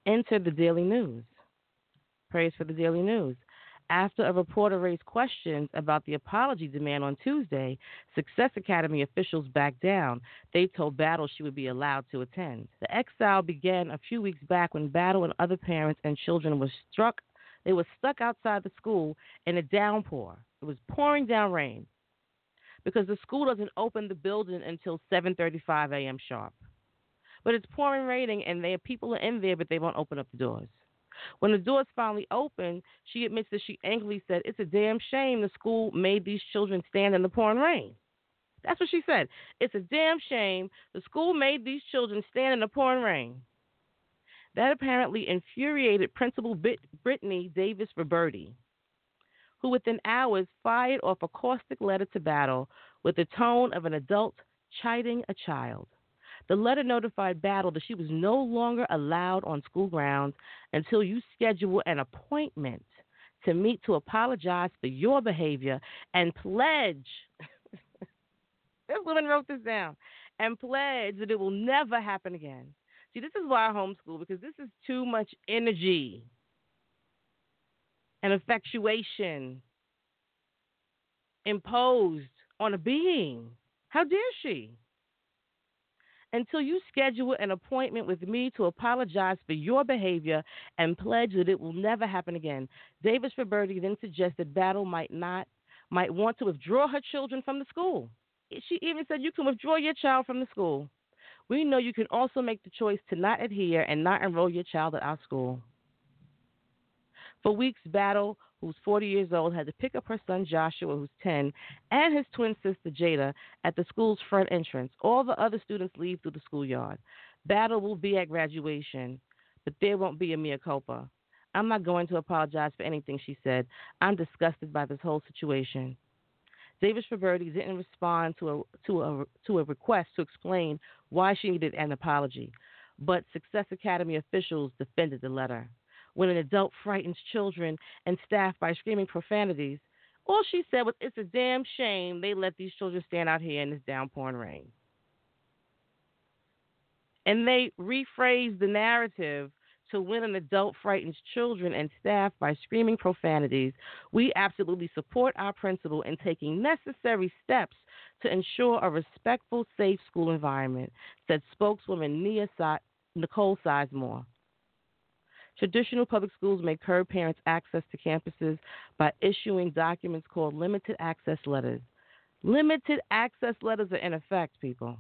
Enter the Daily News. Praise for the Daily News. After a reporter raised questions about the apology demand on Tuesday, Success Academy officials backed down. They told Battle she would be allowed to attend. The exile began a few weeks back when Battle and other parents and children were struck. They were stuck outside the school in a downpour. It was pouring down rain because the school doesn't open the building until 7:35 a.m. sharp. But it's pouring raining, and people are in there, but they won't open up the doors. When the doors finally opened, she admits that she angrily said, "It's a damn shame the school made these children stand in the pouring rain." That's what she said. It's a damn shame the school made these children stand in the pouring rain. That apparently infuriated Principal Brittany Davis Roberti, who within hours fired off a caustic letter to Battle with the tone of an adult chiding a child. The letter notified Battle that she was no longer allowed on school grounds until you schedule an appointment to meet to apologize for your behavior and pledge. This woman wrote this down. And pledge that it will never happen again. See, this is why I homeschool, because this is too much energy and effectuation imposed on a being. How dare she? Until you schedule an appointment with me to apologize for your behavior and pledge that it will never happen again. Davis Roberti then suggested Battle might want to withdraw her children from the school. She even said you can withdraw your child from the school. We know you can also make the choice to not adhere and not enroll your child at our school. For weeks, Battle, who's 40 years old, had to pick up her son Joshua, who's 10, and his twin sister Jada at the school's front entrance. All the other students leave through the schoolyard. Battle will be at graduation, but there won't be a mea culpa. I'm not going to apologize for anything, she said. I'm disgusted by this whole situation. Davis Roberti didn't respond to a request to explain why she needed an apology, but Success Academy officials defended the letter. When an adult frightens children and staff by screaming profanities, All she said was, it's a damn shame they let these children stand out here in this downpouring rain. And they rephrased the narrative to when an adult frightens children and staff by screaming profanities. We absolutely support our principal in taking necessary steps to ensure a respectful, safe school environment, said spokeswoman Nicole Sizemore. Traditional public schools may curb parents' access to campuses by issuing documents called limited access letters. Limited access letters are in effect, people.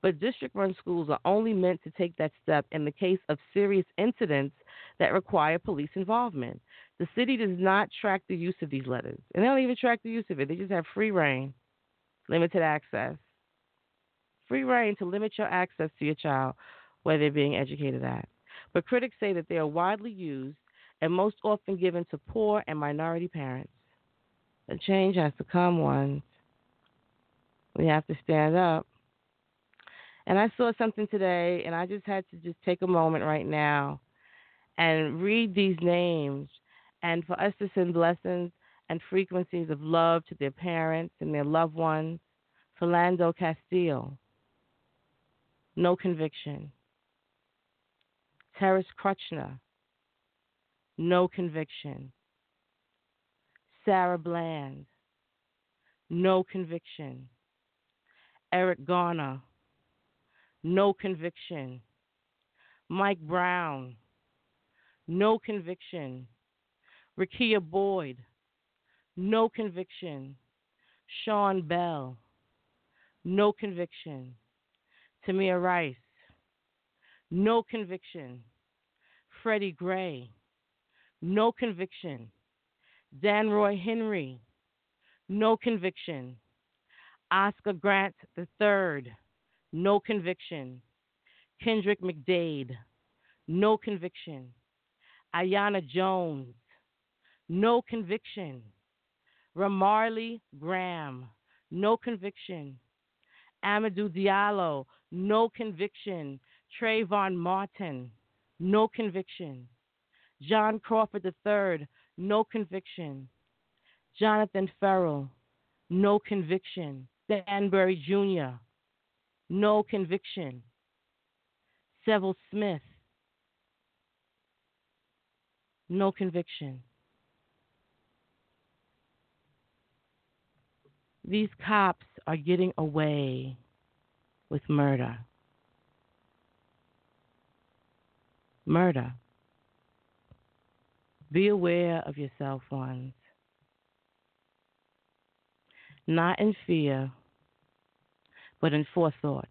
But district-run schools are only meant to take that step in the case of serious incidents that require police involvement. The city does not track the use of these letters, and they don't even track the use of it. They just have free reign, limited access, free reign to limit your access to your child where they're being educated at. But critics say that they are widely used and most often given to poor and minority parents. A change has to come once. We have to stand up. And I saw something today, and I just had to just take a moment right now and read these names, and for us to send blessings and frequencies of love to their parents and their loved ones. Philando Castillo, no conviction. Terrence Crutchner, no conviction. Sarah Bland, no conviction. Eric Garner, no conviction. Mike Brown, no conviction. Rakia Boyd, no conviction. Sean Bell, no conviction. Tamir Rice, no conviction. Freddie Gray, no conviction. Dan Roy Henry, no conviction. Oscar Grant III, no conviction. Kendrick McDade, no conviction. Ayanna Jones, no conviction. Ramarley Graham, no conviction. Amadou Diallo, no conviction. Trayvon Martin, no conviction. John Crawford III, no conviction. Jonathan Ferrell, no conviction. Danbury Jr., no conviction. Seville Smith, no conviction. These cops are getting away with murder. Murder. Be aware of yourself, ones. Not in fear, but in forethought.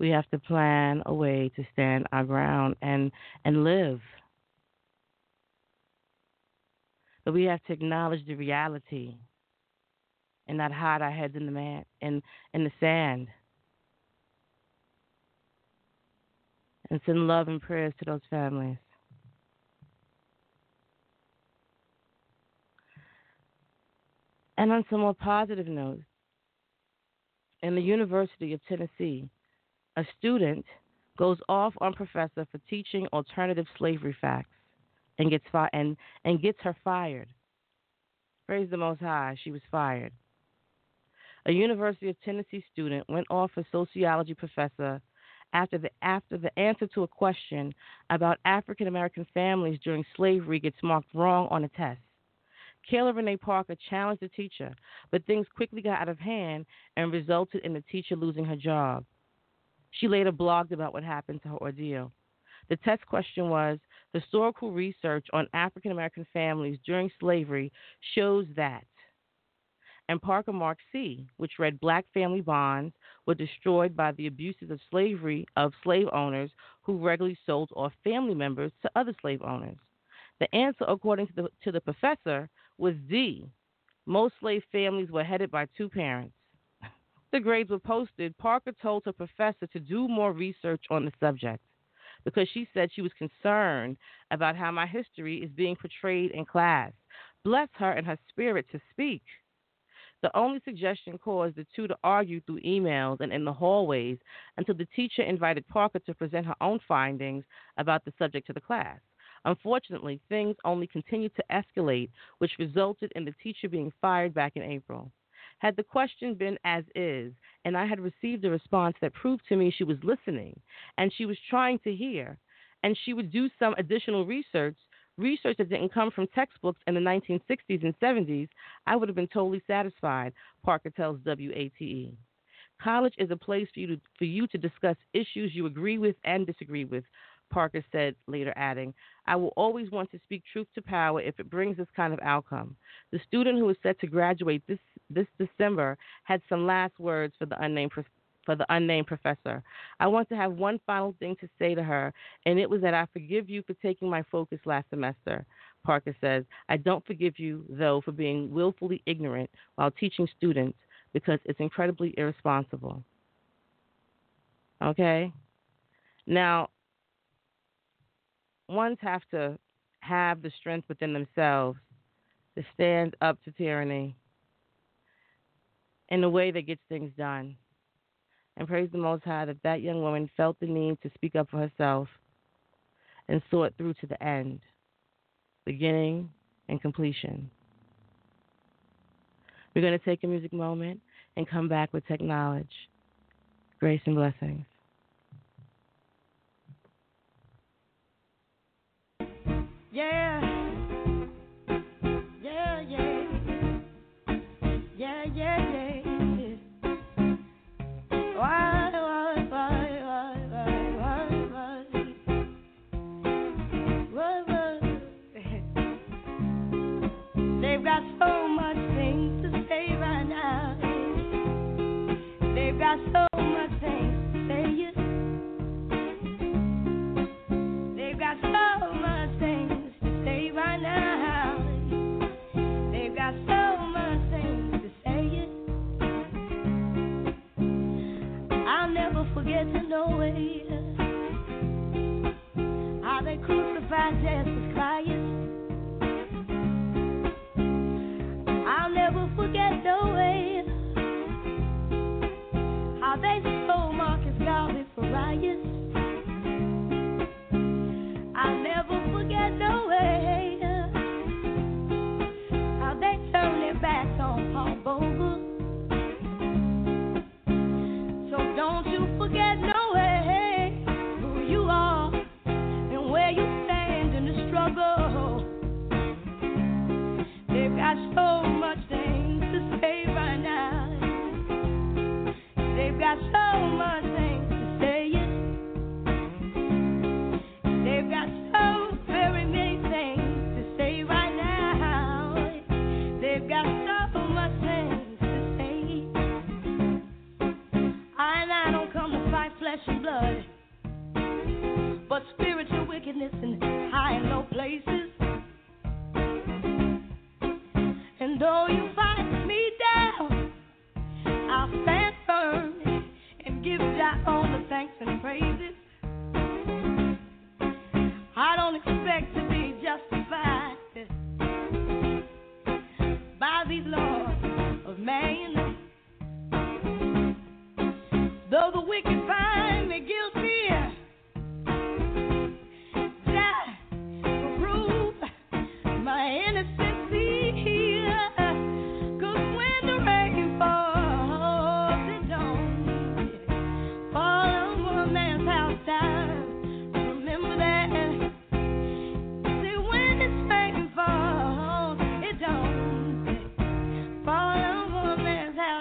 We have to plan a way to stand our ground and live. But we have to acknowledge the reality and not hide our heads in the sand. And send love and prayers to those families. And on some more positive notes, in the University of Tennessee, a student goes off on professor for teaching alternative slavery facts and gets her fired. Praise the Most High, she was fired. A University of Tennessee student went off a sociology professor after the answer to a question about African-American families during slavery gets marked wrong on a test. Kayla Renee Parker challenged the teacher, but things quickly got out of hand and resulted in the teacher losing her job. She later blogged about what happened to her ordeal. The test question was, historical research on African-American families during slavery shows that. And Parker marked C, which read black family bonds were destroyed by the abuses of slavery of slave owners who regularly sold off family members to other slave owners. The answer, according to the professor, was D. Most slave families were headed by two parents. The grades were posted. Parker told her professor to do more research on the subject because she said she was concerned about how my history is being portrayed in class. Bless her and her spirit to speak. The only suggestion caused the two to argue through emails and in the hallways until the teacher invited Parker to present her own findings about the subject to the class. Unfortunately, things only continued to escalate, which resulted in the teacher being fired back in April. Had the question been as is, and I had received a response that proved to me she was listening and she was trying to hear, and she would do some additional research that didn't come from textbooks in the 1960s and 70s, I would have been totally satisfied, Parker tells WATE. College is a place for you to discuss issues you agree with and disagree with, Parker said, later adding, I will always want to speak truth to power if it brings this kind of outcome. The student who is set to graduate this December had some last words for the unnamed professor. I want to have one final thing to say to her, and it was that I forgive you for taking my focus last semester, Parker says. I don't forgive you, though, for being willfully ignorant while teaching students, because it's incredibly irresponsible. Okay? Now, ones have to have the strength within themselves to stand up to tyranny in a way that gets things done. And praise the Most High that young woman felt the need to speak up for herself and saw it through to the end, beginning and completion. We're going to take a music moment and come back with Tech Knowledge, grace and blessings. Yeah, yeah, yeah, yeah, yeah, yeah. Why, they've got so much things to say right now. They've got so much things to say, they've got so much things. Right now, they've got so much things to say. I'll never forget to know it, how they crucified Jesus Christ. I'll never forget the way how they stole Marcus Garvey for riots. I'll never forget the way back on Paul Bogle. So don't you forget no way who you are and where you stand in the struggle. They've got so much things to say right now. They've got so much things to say. They've got so very many things. And blood, but spiritual wickedness in high and low places. And though you fight me down, I'll stand firm and give God all the thanks and praises. I don't expect to be justified by these laws of man. Though the wicked find me guilty, that will prove my innocence here. 'Cause when the rain falls, it don't fall on a man's house down. Remember that. See, when the rain falls, it don't fall on a man's house.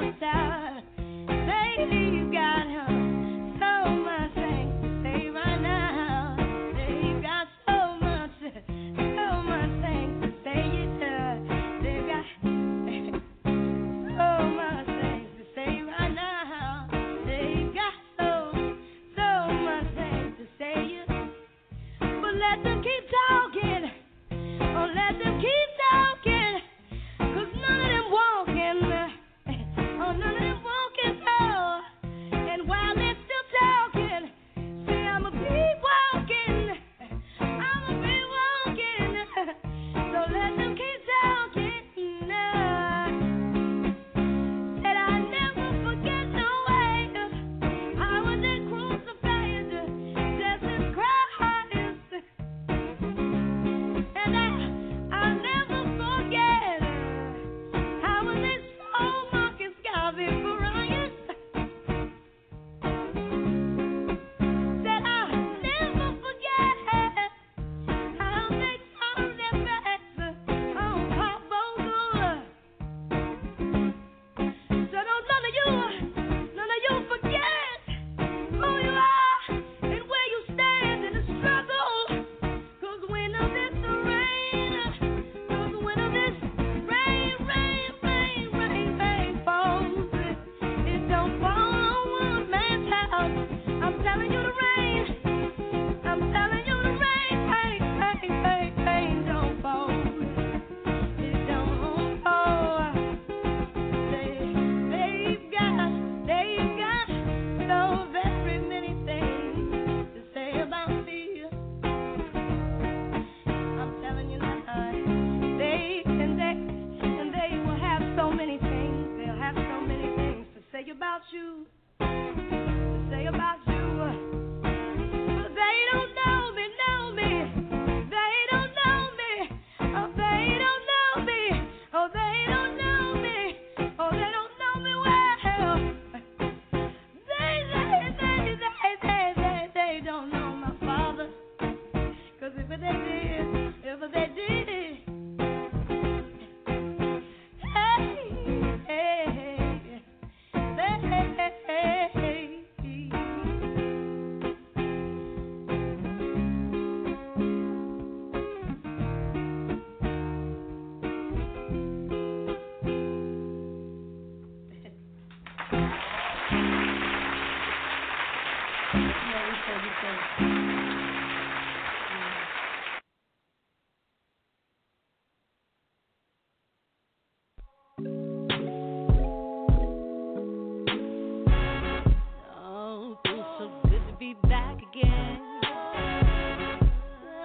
Oh, feels so good to be back again.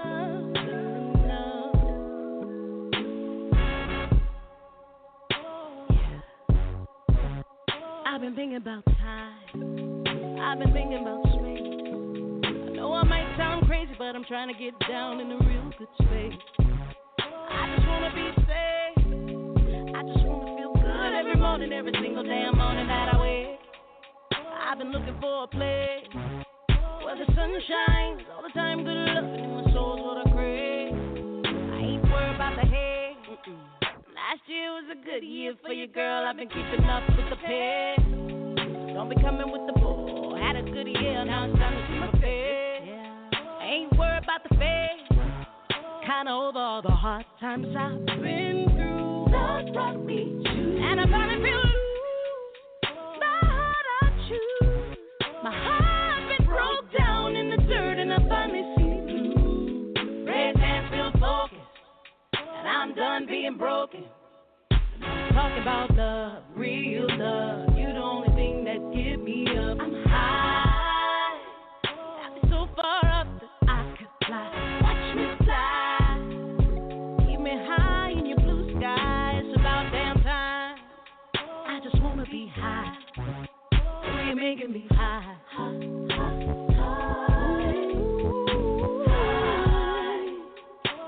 Oh, good to know. Yeah. I've been thinking about time. I've been thinking about space. I know I might sound crazy, but I'm trying to get down in a real good space. I just wanna be safe. Every single damn morning that I wake, I've been looking for a place where the sun shines all the time. Good love in my soul's what I crave. I ain't worried about the hate. Last year was a good year for you, girl. I've been keeping up with the pace. Don't be coming with the bull. Had a good year, now it's time to see my face. I ain't worried about the fate. Kinda over all the hard times I've been through. Love brought me to. And I finally feel loose. My heart I choose. My heart been broke down in the dirt, and I finally see through. Red pants feel focused, and I'm done being broken. I'm talking about love, real love. You're the only thing that give me up. I'm high, I've been so far up that I could fly. Watch me fly, keep me high in your blue sky. It's about damn time. I just wanna be high. Oh, you're making me high. High, high, high. Ooh,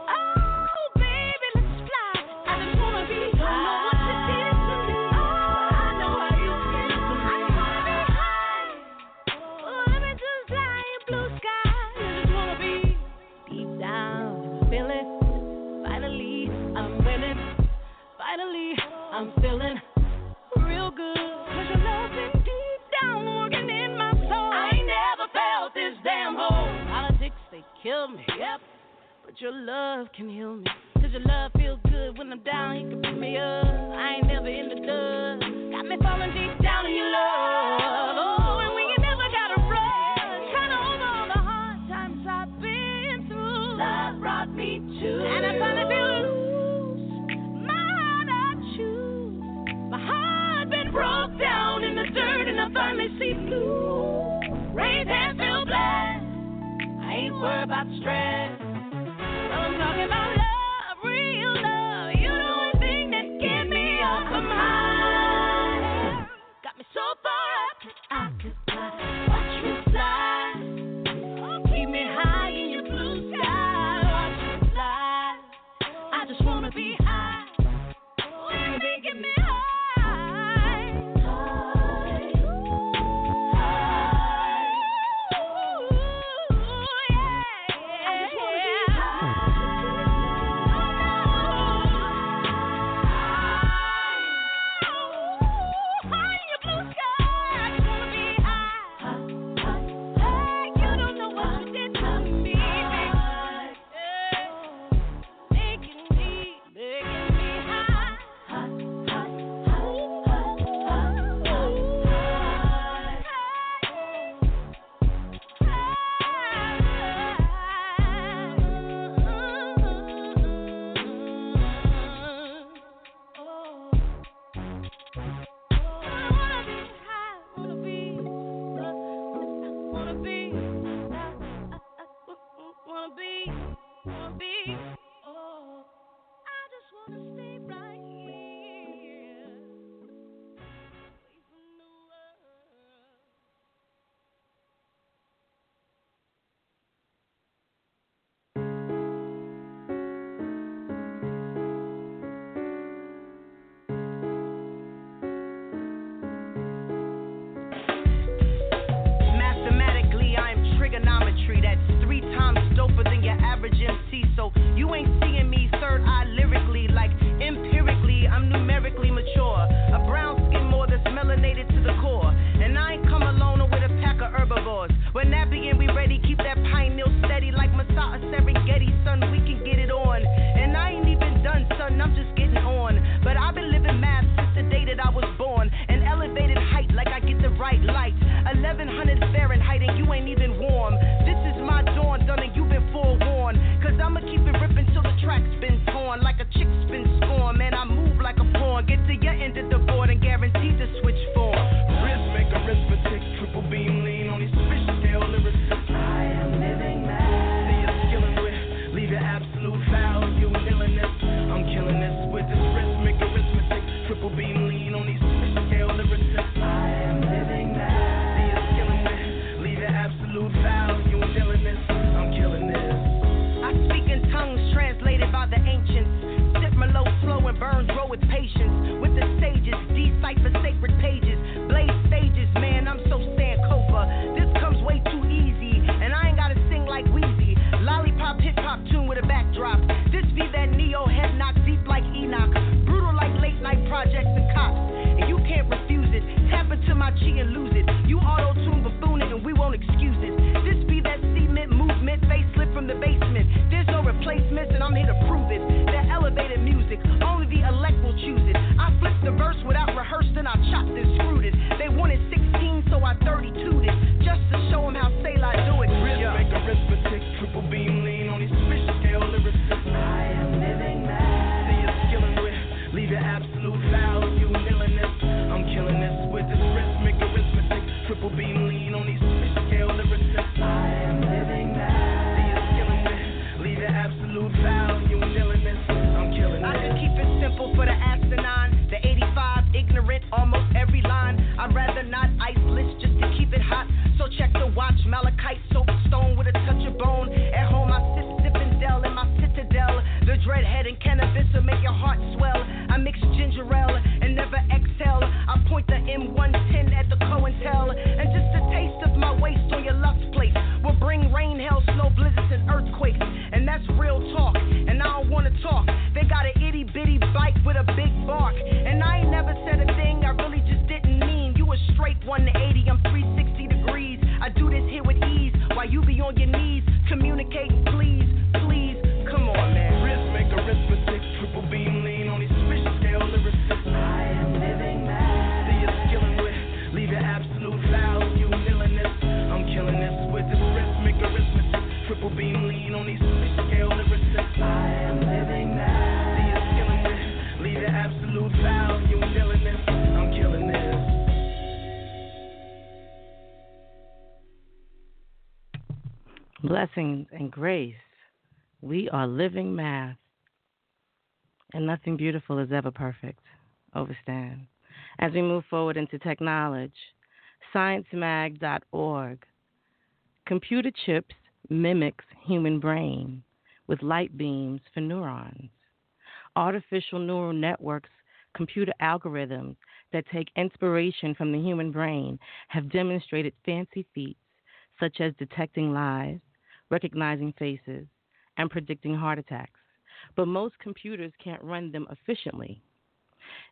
high. Oh, baby, let's fly. I just wanna be high. Don't know what you did to me. I know how you feel. I just wanna be high. Oh, let me just fly in blue sky. I just wanna be deep down. Feel it. Finally, I'm winning. Finally, I'm feeling. Real good, 'cause your love been deep down working in my soul. I ain't never felt this damn hole. Politics, they kill me, yep. But your love can heal me, 'cause your love feels good. When I'm down, you can pick me up. I ain't never in the dust. Got me falling deep down in your love. Oh, and we ain't never got a rush. Kinda over all the hard times I've been through. Love brought me to. And I finally feel loose. My heart I choose. My heart broke down in the dirt, and I finally see blue. Rain and feel black. I ain't worried about stress. I'm talking about love, real love. You're the only thing that get me up. I'm high. Got me so far up that I could fly. Watch me fly. Keep me high in your blue sky. Watch me fly. I just wanna be high. When they get me high. Blessings and grace. We are living math. And nothing beautiful is ever perfect. Overstand. As we move forward into technology, sciencemag.org. Computer chips mimics human brain with light beams for neurons. Artificial neural networks, computer algorithms that take inspiration from the human brain have demonstrated fancy feats such as detecting lies, recognizing faces, and predicting heart attacks. But most computers can't run them efficiently.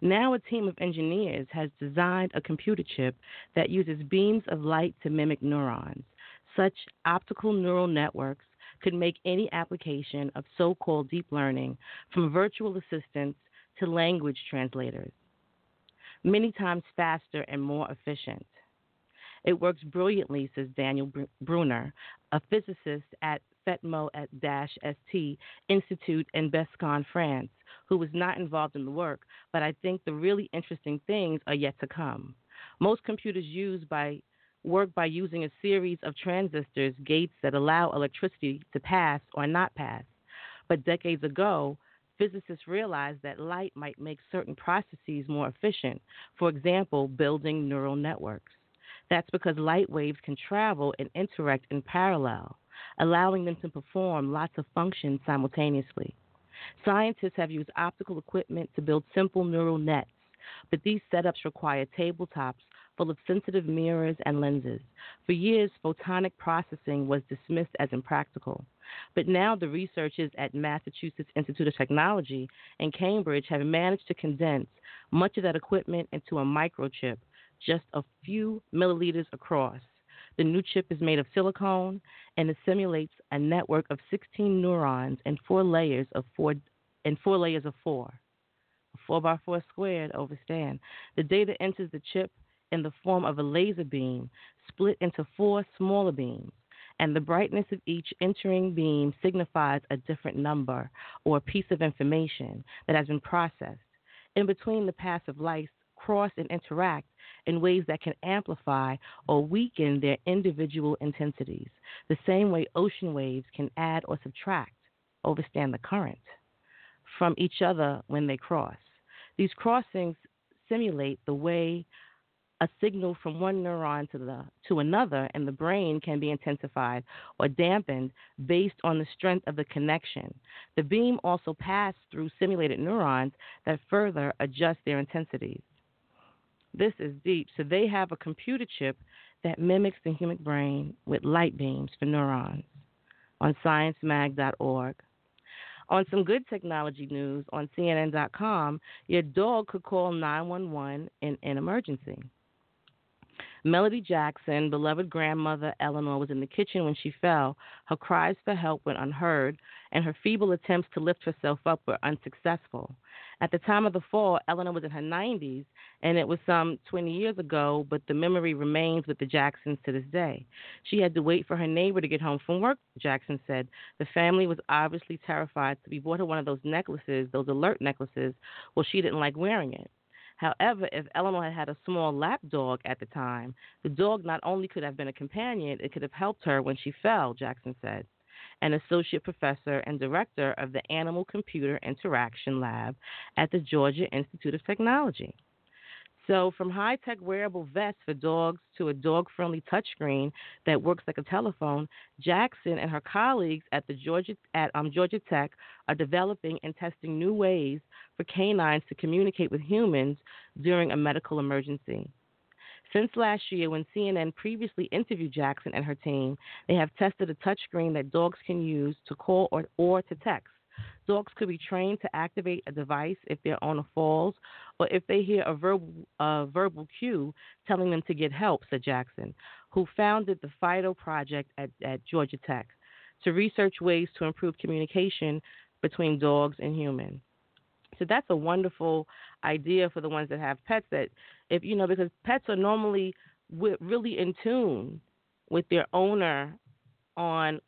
Now a team of engineers has designed a computer chip that uses beams of light to mimic neurons. Such optical neural networks could make any application of so-called deep learning, from virtual assistants to language translators, many times faster and more efficient. It works brilliantly, says Daniel Bruner, a physicist at FETMO-ST Institute in Bescon, France, who was not involved in the work, but I think the really interesting things are yet to come. Most computers work by using a series of transistors, gates that allow electricity to pass or not pass. But decades ago, physicists realized that light might make certain processes more efficient, for example, building neural networks. That's because light waves can travel and interact in parallel, allowing them to perform lots of functions simultaneously. Scientists have used optical equipment to build simple neural nets, but these setups require tabletops full of sensitive mirrors and lenses. For years, photonic processing was dismissed as impractical, but now the researchers at Massachusetts Institute of Technology in Cambridge have managed to condense much of that equipment into a microchip, just a few milliliters across. The new chip is made of silicone, and it simulates a network of 16 neurons in four layers of four. A 4 by 4 squared, overstand. The data enters the chip in the form of a laser beam split into four smaller beams, and the brightness of each entering beam signifies a different number or piece of information that has been processed. In between, the paths of light cross and interact in ways that can amplify or weaken their individual intensities, the same way ocean waves can add or subtract, overstand the current, from each other when they cross. These crossings simulate the way a signal from one neuron to another in the brain can be intensified or dampened based on the strength of the connection. The beam also passed through simulated neurons that further adjust their intensities. This is deep. So they have a computer chip that mimics the human brain with light beams for neurons on sciencemag.org. On some good technology news on CNN.com, your dog could call 911 in an emergency. Melody Jackson, beloved grandmother Eleanor, was in the kitchen when she fell. Her cries for help went unheard, and her feeble attempts to lift herself up were unsuccessful. At the time of the fall, Eleanor was in her 90s, and it was some 20 years ago, but the memory remains with the Jacksons to this day. She had to wait for her neighbor to get home from work, Jackson said. The family was obviously terrified, so we bought her one of those necklaces, those alert necklaces. Well, she didn't like wearing it. However, if Eleanor had had a small lap dog at the time, the dog not only could have been a companion, it could have helped her when she fell, Jackson said. An associate professor and director of the Animal Computer Interaction Lab at the Georgia Institute of Technology. So from high-tech wearable vests for dogs to a dog-friendly touchscreen that works like a telephone, Jackson and her colleagues at the Georgia Tech are developing and testing new ways for canines to communicate with humans during a medical emergency. Since last year, when CNN previously interviewed Jackson and her team, they have tested a touchscreen that dogs can use to call or to text. Dogs could be trained to activate a device if they're on a falls or if they hear a verbal cue telling them to get help, said Jackson, who founded the FIDO project at Georgia Tech to research ways to improve communication between dogs and humans. So that's a wonderful idea for the ones that have pets that if you know, because pets are normally really in tune with their owner on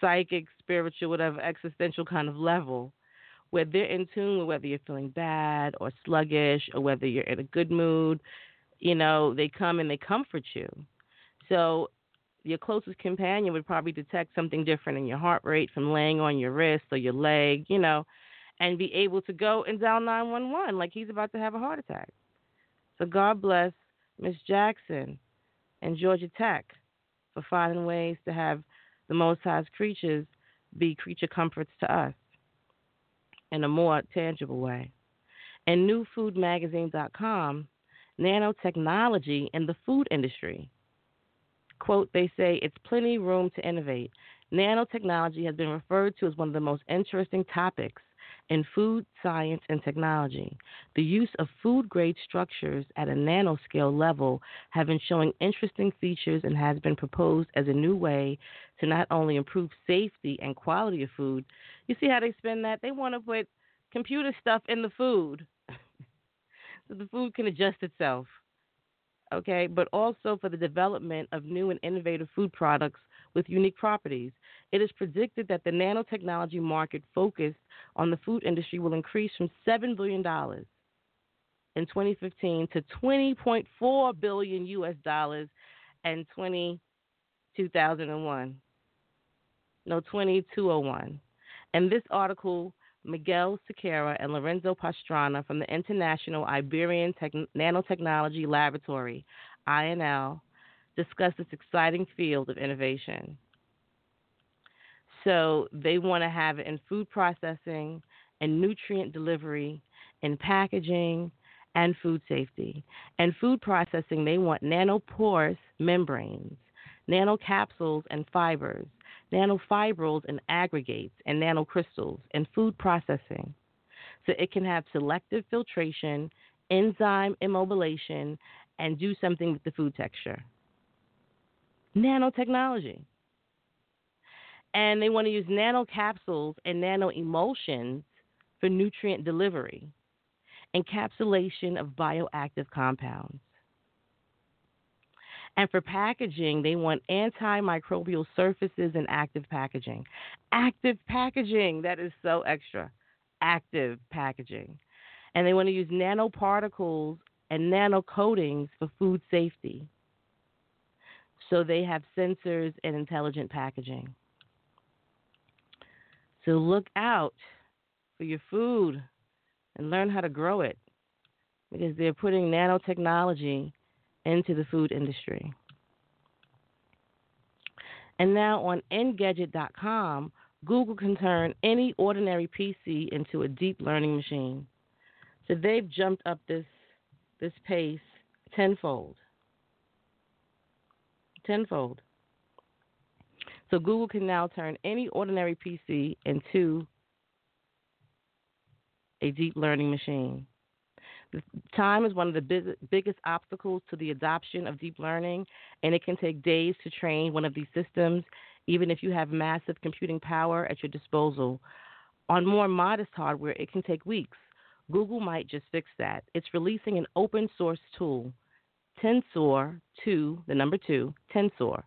psychic, spiritual, whatever, existential kind of level, where they're in tune with whether you're feeling bad or sluggish or whether you're in a good mood. You know, they come and they comfort you. So your closest companion would probably detect something different in your heart rate from laying on your wrist or your leg, you know, and be able to go and dial 911 like he's about to have a heart attack. So God bless Miss Jackson and Georgia Tech for finding ways to have the Most High's creatures be creature comforts to us in a more tangible way. And newfoodmagazine.com, nanotechnology in the food industry. Quote, they say, it's plenty room to innovate. Nanotechnology has been referred to as one of the most interesting topics in food science and technology. The use of food-grade structures at a nanoscale level have been showing interesting features and has been proposed as a new way to not only improve safety and quality of food. You see how they spin that? They want to put computer stuff in the food so the food can adjust itself, okay, but also for the development of new and innovative food products with unique properties. It is predicted that the nanotechnology market focused on the food industry will increase from $7 billion in 2015 to $20.4 billion U.S. dollars in 2201. And this article, Miguel Sequeira and Lorenzo Pastrana from the International Iberian Nanotechnology Laboratory, INL, discuss this exciting field of innovation. So they want to have it in food processing and nutrient delivery, in packaging and food safety. And food processing, they want nanoporous membranes, nanocapsules and fibers, nanofibrils and aggregates, and nanocrystals in food processing. So it can have selective filtration, enzyme immobilization, and do something with the food texture. Nanotechnology. And they want to use nanocapsules and nanoemulsions for nutrient delivery, encapsulation of bioactive compounds. And for packaging, they want antimicrobial surfaces and active packaging. Active packaging, that is so extra. Active packaging. And they want to use nanoparticles and nanocoatings for food safety. So they have sensors and intelligent packaging. So look out for your food and learn how to grow it. because they're putting nanotechnology into the food industry. And now on Engadget.com, Google can turn any ordinary PC into a deep learning machine. So they've jumped up this pace tenfold. Tenfold. So Google can now turn any ordinary PC into a deep learning machine. Time is one of the biggest obstacles to the adoption of deep learning, and it can take days to train one of these systems, even if you have massive computing power at your disposal. On more modest hardware, it can take weeks. Google might just fix that. It's releasing an open source tool, Tensor, Tensor,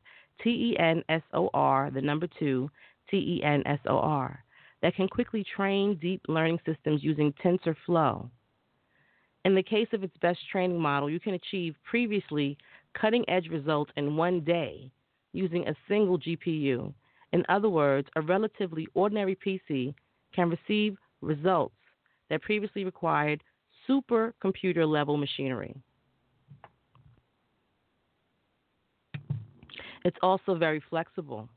that can quickly train deep learning systems using TensorFlow. In the case of its best training model, you can achieve previously cutting-edge results in one day using a single GPU. In other words, a relatively ordinary PC can receive results that previously required supercomputer-level machinery. It's also very flexible.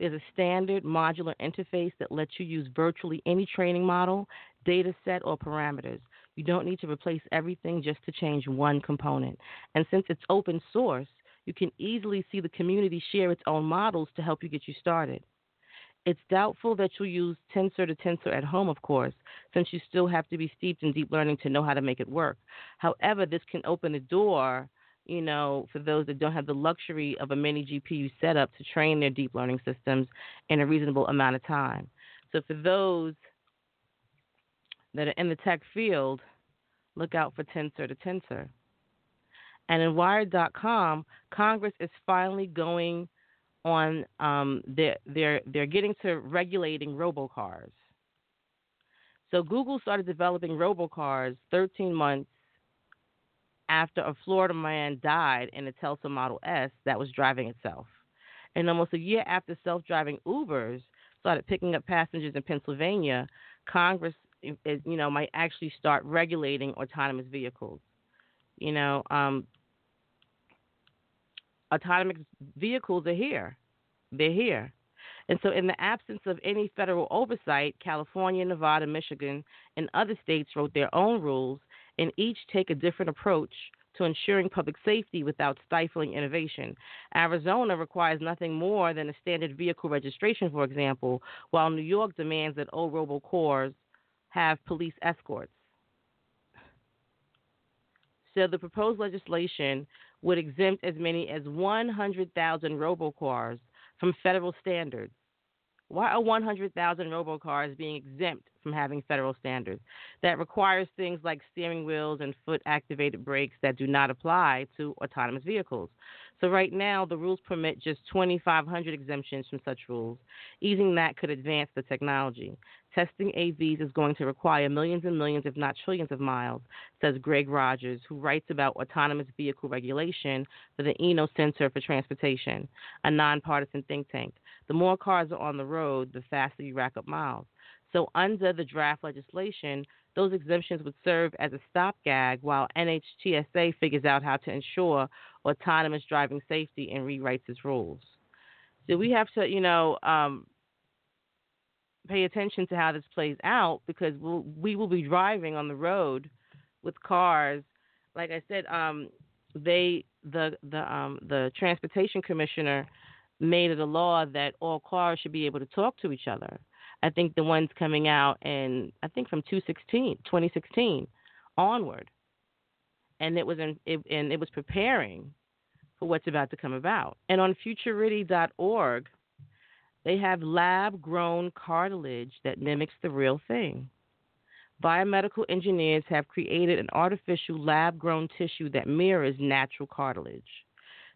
There's a standard modular interface that lets you use virtually any training model, data set, or parameters. You don't need to replace everything just to change one component. And since it's open source, you can easily see the community share its own models to help you get you started. It's doubtful that you'll use tensor to tensor at home, of course, since you still have to be steeped in deep learning to know how to make it work. However, this can open the door, you know, for those that don't have the luxury of a mini GPU setup to train their deep learning systems in a reasonable amount of time. So for those that are in the tech field, look out for tensor to tensor. And in Wired.com, Congress is finally going on, they're getting to regulating robocars. So Google started developing robocars 13 months after a Florida man died in a Tesla Model S that was driving itself. And almost a year after self-driving Ubers started picking up passengers in Pennsylvania, Congress might actually start regulating autonomous vehicles. Autonomous vehicles are here. They're here. And so in the absence of any federal oversight, California, Nevada, Michigan, and other states wrote their own rules and each take a different approach to ensuring public safety without stifling innovation. Arizona requires nothing more than a standard vehicle registration, for example, while New York demands that all robocars have police escorts. So the proposed legislation would exempt as many as 100,000 robocars from federal standards. Why are 100,000 robocars being exempt from having federal standards? That requires things like steering wheels and foot-activated brakes that do not apply to autonomous vehicles. So right now, the rules permit just 2,500 exemptions from such rules. Easing that could advance the technology. Testing AVs is going to require millions and millions, if not trillions of miles, says Greg Rogers, who writes about autonomous vehicle regulation for the Eno Center for Transportation, a nonpartisan think tank. The more cars are on the road, the faster you rack up miles. So under the draft legislation, those exemptions would serve as a stopgap while NHTSA figures out how to ensure autonomous driving safety and rewrites its rules. So we have to, pay attention to how this plays out because we will be driving on the road with cars. Like I said, the transportation commissioner made it a law that all cars should be able to talk to each other. I think the one's coming out in, I think from 2016 onward, and it was preparing for what's about to come about. And on futurity.org. They have lab-grown cartilage that mimics the real thing. Biomedical engineers have created an artificial lab-grown tissue that mirrors natural cartilage.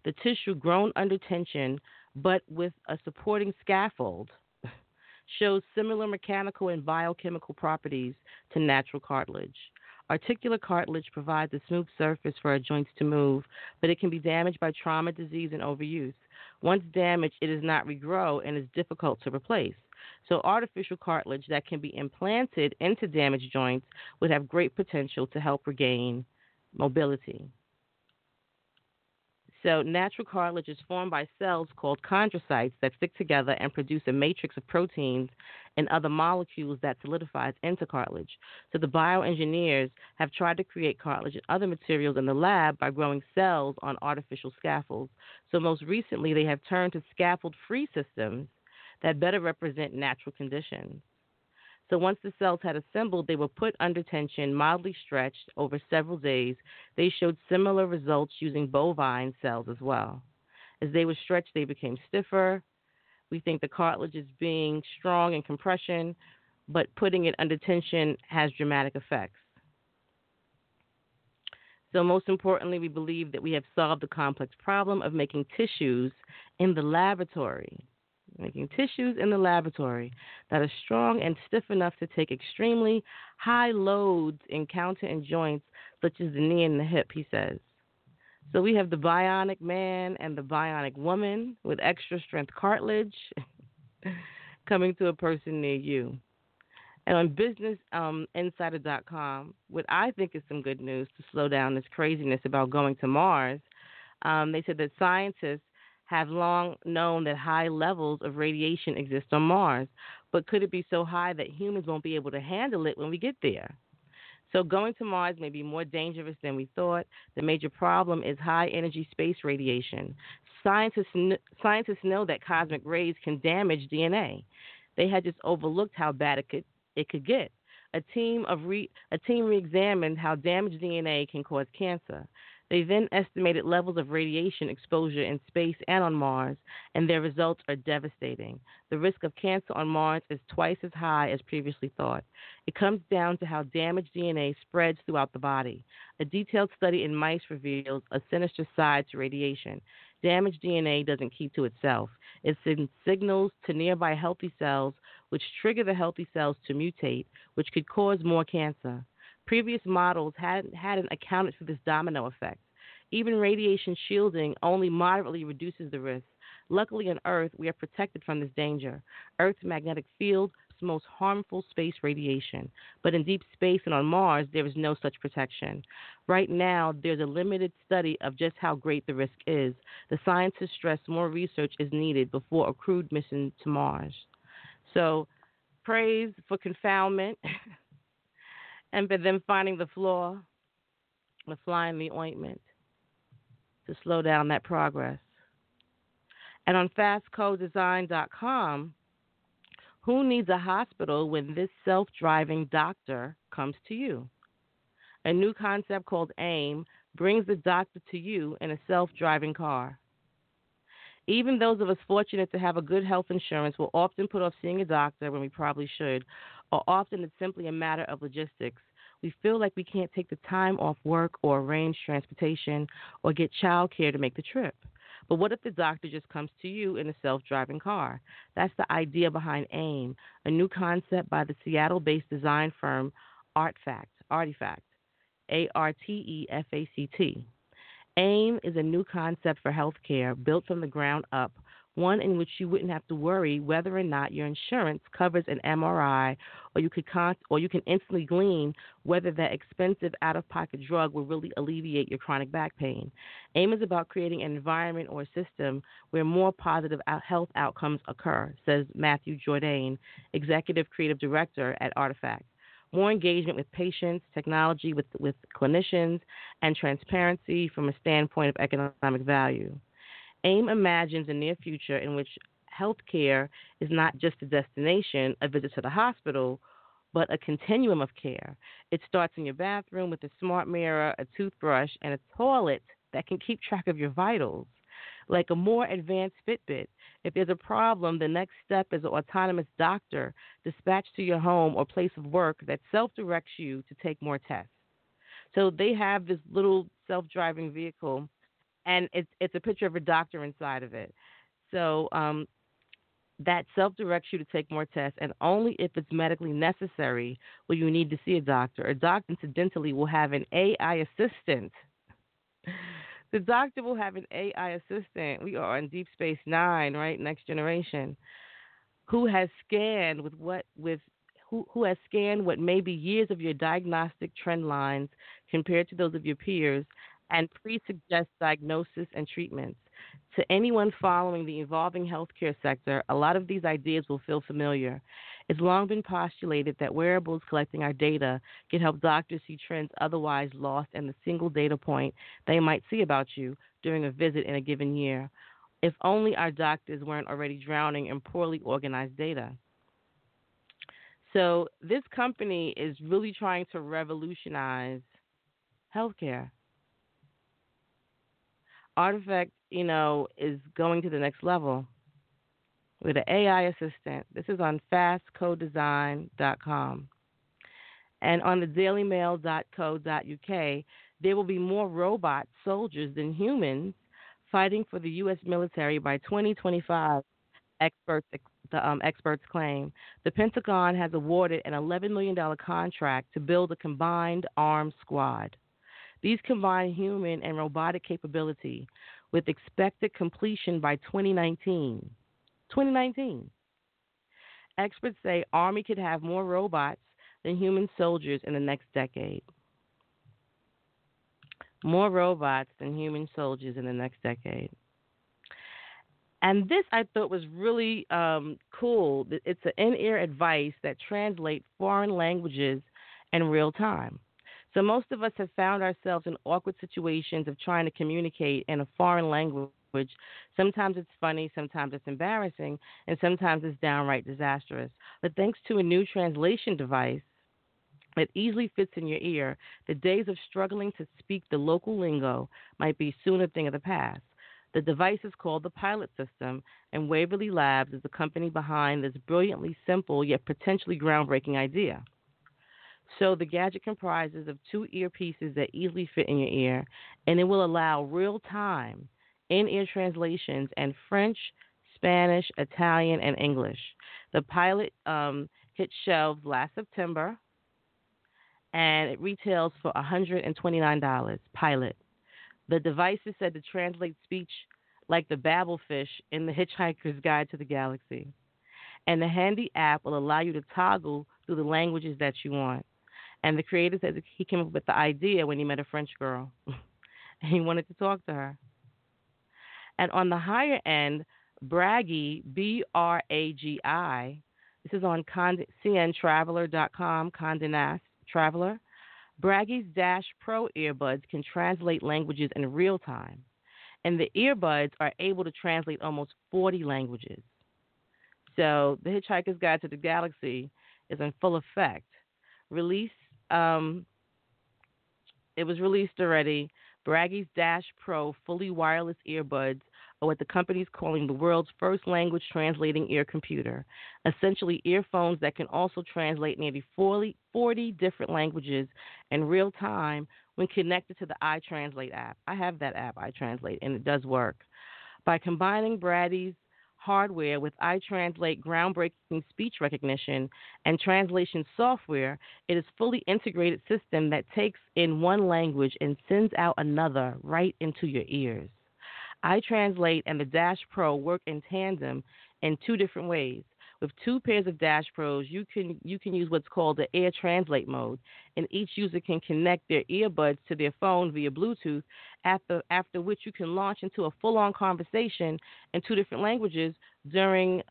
The tissue, grown under tension but with a supporting scaffold, shows similar mechanical and biochemical properties to natural cartilage. Articular cartilage provides a smooth surface for our joints to move, but it can be damaged by trauma, disease, and overuse. Once damaged, it does not regrow and is difficult to replace. So artificial cartilage that can be implanted into damaged joints would have great potential to help regain mobility. So natural cartilage is formed by cells called chondrocytes that stick together and produce a matrix of proteins and other molecules that solidifies into cartilage. So the bioengineers have tried to create cartilage and other materials in the lab by growing cells on artificial scaffolds. So most recently they have turned to scaffold-free systems that better represent natural conditions. So once the cells had assembled, they were put under tension, mildly stretched over several days. They showed similar results using bovine cells as well. As they were stretched, they became stiffer. We think the cartilage is being strong in compression, but putting it under tension has dramatic effects. So most importantly, we believe that we have solved the complex problem of making tissues in the laboratory. Making tissues in the laboratory that are strong and stiff enough to take extremely high loads in counter and joints such as the knee and the hip, he says. So we have the bionic man and the bionic woman with extra strength cartilage coming to a person near you. And on BusinessInsider.com, what I think is some good news to slow down this craziness about going to Mars, they said that scientists have long known that high levels of radiation exist on Mars, but could it be so high that humans won't be able to handle it when we get there? So going to Mars may be more dangerous than we thought. The major problem is high-energy space radiation. Scientists know that cosmic rays can damage DNA. They had just overlooked how bad it could get. A team re-examined how damaged DNA can cause cancer. They then estimated levels of radiation exposure in space and on Mars, and their results are devastating. The risk of cancer on Mars is twice as high as previously thought. It comes down to how damaged DNA spreads throughout the body. A detailed study in mice reveals a sinister side to radiation. Damaged DNA doesn't keep to itself. It sends signals to nearby healthy cells, which trigger the healthy cells to mutate, which could cause more cancer. Previous models hadn't accounted for this domino effect. Even radiation shielding only moderately reduces the risk. Luckily on Earth, we are protected from this danger. Earth's magnetic field is most harmful space radiation. But in deep space and on Mars, there is no such protection. Right now, there's a limited study of just how great the risk is. The scientists stress more research is needed before a crewed mission to Mars. So, praise for confoundment. And for them finding the flaw, the fly in the ointment, to slow down that progress. And on fastcodesign.com, who needs a hospital when this self-driving doctor comes to you? A new concept called AIM brings the doctor to you in a self-driving car. Even those of us fortunate to have a good health insurance will often put off seeing a doctor when we probably should, or often it's simply a matter of logistics. We feel like we can't take the time off work or arrange transportation or get childcare to make the trip. But what if the doctor just comes to you in a self-driving car? That's the idea behind AIM, a new concept by the Seattle-based design firm Artefact, A-R-T-E-F-A-C-T. AIM is a new concept for healthcare built from the ground up, one in which you wouldn't have to worry whether or not your insurance covers an MRI, or you can instantly glean whether that expensive out-of-pocket drug will really alleviate your chronic back pain. AIM is about creating an environment or system where more positive health outcomes occur, says Matthew Jourdain, Executive Creative Director at Artefact. More engagement with patients, technology with clinicians, and transparency from a standpoint of economic value. AIM imagines a near future in which healthcare is not just a destination, a visit to the hospital, but a continuum of care. It starts in your bathroom with a smart mirror, a toothbrush, and a toilet that can keep track of your vitals. Like a more advanced Fitbit, if there's a problem, the next step is an autonomous doctor dispatched to your home or place of work that self-directs you to take more tests. So they have this little self-driving vehicle, and it's a picture of a doctor inside of it. So that self-directs you to take more tests, and only if it's medically necessary will you need to see a doctor. A doctor, incidentally, will have an AI assistant. The doctor will have an AI assistant. We are on Deep Space Nine, right? Next Generation, who has scanned with what with who has scanned what may be years of your diagnostic trend lines compared to those of your peers and pre-suggests diagnosis and treatments. To anyone following the evolving healthcare sector, a lot of these ideas will feel familiar. It's long been postulated that wearables collecting our data can help doctors see trends otherwise lost in the single data point they might see about you during a visit in a given year. If only our doctors weren't already drowning in poorly organized data. So this company is really trying to revolutionize healthcare. Artifact, is going to the next level with an AI assistant. This is on fastcodedesign.com. And on the dailymail.co.uk, there will be more robot soldiers than humans fighting for the U.S. military by 2025, experts claim. The Pentagon has awarded an $11 million contract to build a combined armed squad. These combine human and robotic capability with expected completion by 2019. 2019. Experts say Army could have more robots than human soldiers in the next decade. More robots than human soldiers in the next decade. And this I thought was really cool. It's an in-ear advice that translates foreign languages in real time. So most of us have found ourselves in awkward situations of trying to communicate in a foreign language. Sometimes it's funny, sometimes it's embarrassing, and sometimes it's downright disastrous. But thanks to a new translation device that easily fits in your ear, the days of struggling to speak the local lingo might be soon a thing of the past. The device is called the Pilot System, and Waverly Labs is the company behind this brilliantly simple yet potentially groundbreaking idea. So the gadget comprises of two earpieces that easily fit in your ear, and it will allow real-time in-ear translations in French, Spanish, Italian, and English. The Pilot hit shelves last September, and it retails for $129. Pilot. The device is said to translate speech like the babblefish in The Hitchhiker's Guide to the Galaxy. And the handy app will allow you to toggle through the languages that you want. And the creator said he came up with the idea when he met a French girl. And he wanted to talk to her. And on the higher end, Bragi, B-R-A-G-I, this is on cntraveler.com, Condé Nast Traveler. Bragi's Dash Pro earbuds can translate languages in real time. And the earbuds are able to translate almost 40 languages. So The Hitchhiker's Guide to the Galaxy is in full effect. It was released already. Bragi's Dash Pro fully wireless earbuds are what the company's calling the world's first language translating ear computer, essentially earphones that can also translate nearly 40 different languages in real time when connected to the iTranslate app. I have that app, iTranslate, and it does work. By combining Bragi's hardware with iTranslate groundbreaking speech recognition and translation software, it is a fully integrated system that takes in one language and sends out another right into your ears. iTranslate and the Dash Pro work in tandem in two different ways. With two pairs of Dash Pros, you can use what's called the Air Translate mode, and each user can connect their earbuds to their phone via Bluetooth, after which you can launch into a full-on conversation in two different languages and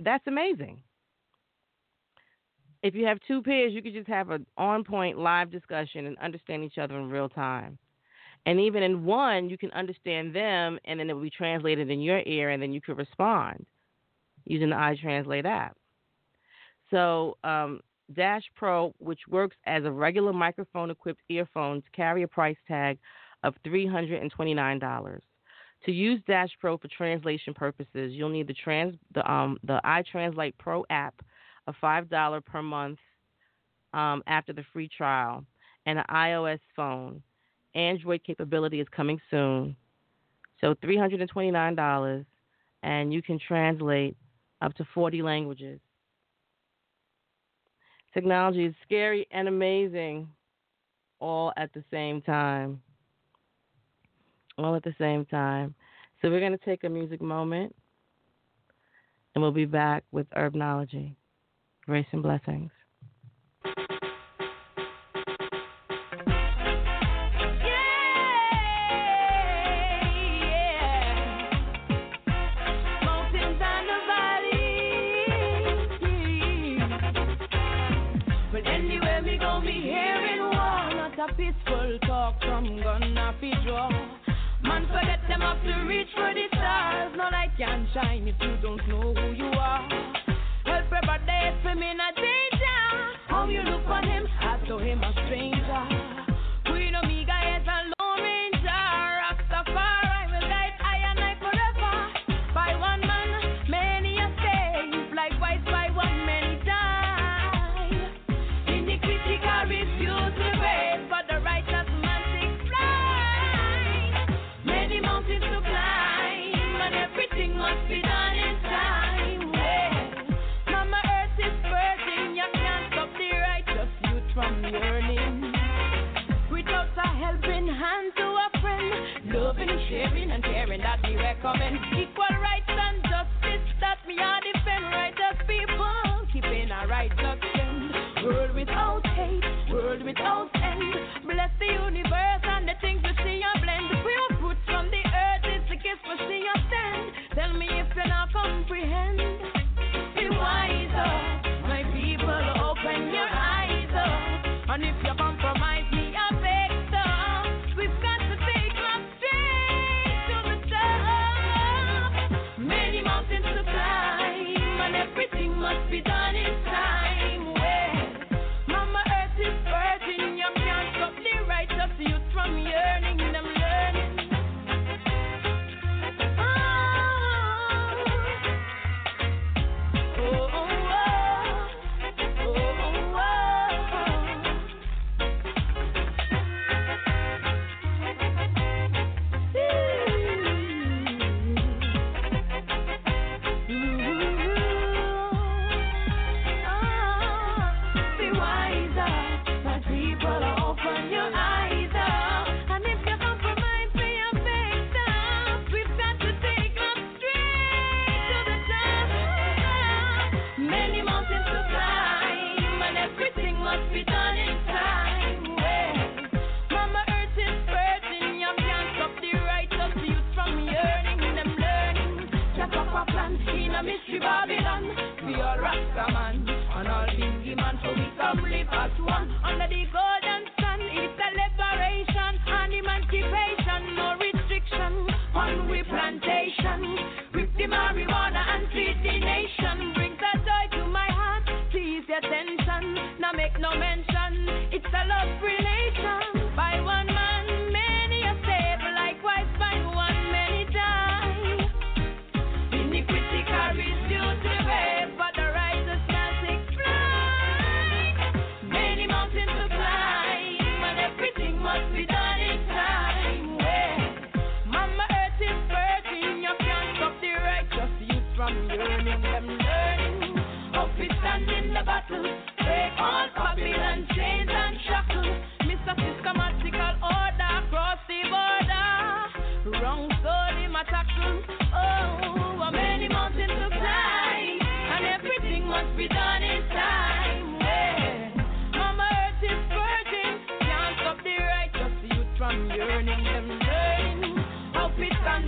that's amazing. If you have two pairs, you can just have an on-point live discussion and understand each other in real time. And even in one, you can understand them, and then it will be translated in your ear, and then you can respond using the iTranslate app. So Dash Pro, which works as a regular microphone-equipped earphones, carry a price tag of $329. To use Dash Pro for translation purposes, you'll need the iTranslate Pro app, a $5 per month after the free trial, and an iOS phone. Android capability is coming soon. So $329, and you can translate up to 40 languages. Technology is scary and amazing all at the same time. All at the same time. So we're going to take a music moment, and we'll be back with Herbnology Grace and blessings. Peaceful talk from gonna be draw. Man, forget them up to reach for the stars. No light can shine if you don't know who you are. Help everybody for me in a danger. How you look on him, I saw him a stranger. Queen Omega is a lone ranger. Rastafari will guide I and I forever. By one man, many are saved. Likewise by one, many die. In the critical refuse to raise. Sharing and caring that we recommend. Equal rights and justice that we are defend. Righteous people keeping a righteous end. World without hate, world without end. Bless the universe and the things we see and blend. We are fruits from the earth, it's the kiss for see and stand. Tell me if you not comprehend. Be wiser, my people, open your eyes up. And if you compromise me, I'll beg. Must be done in time. Well, Mama Earth is virgin. You can't stop the righteous youth from yearning. Them learning. Oh, oh, oh, oh,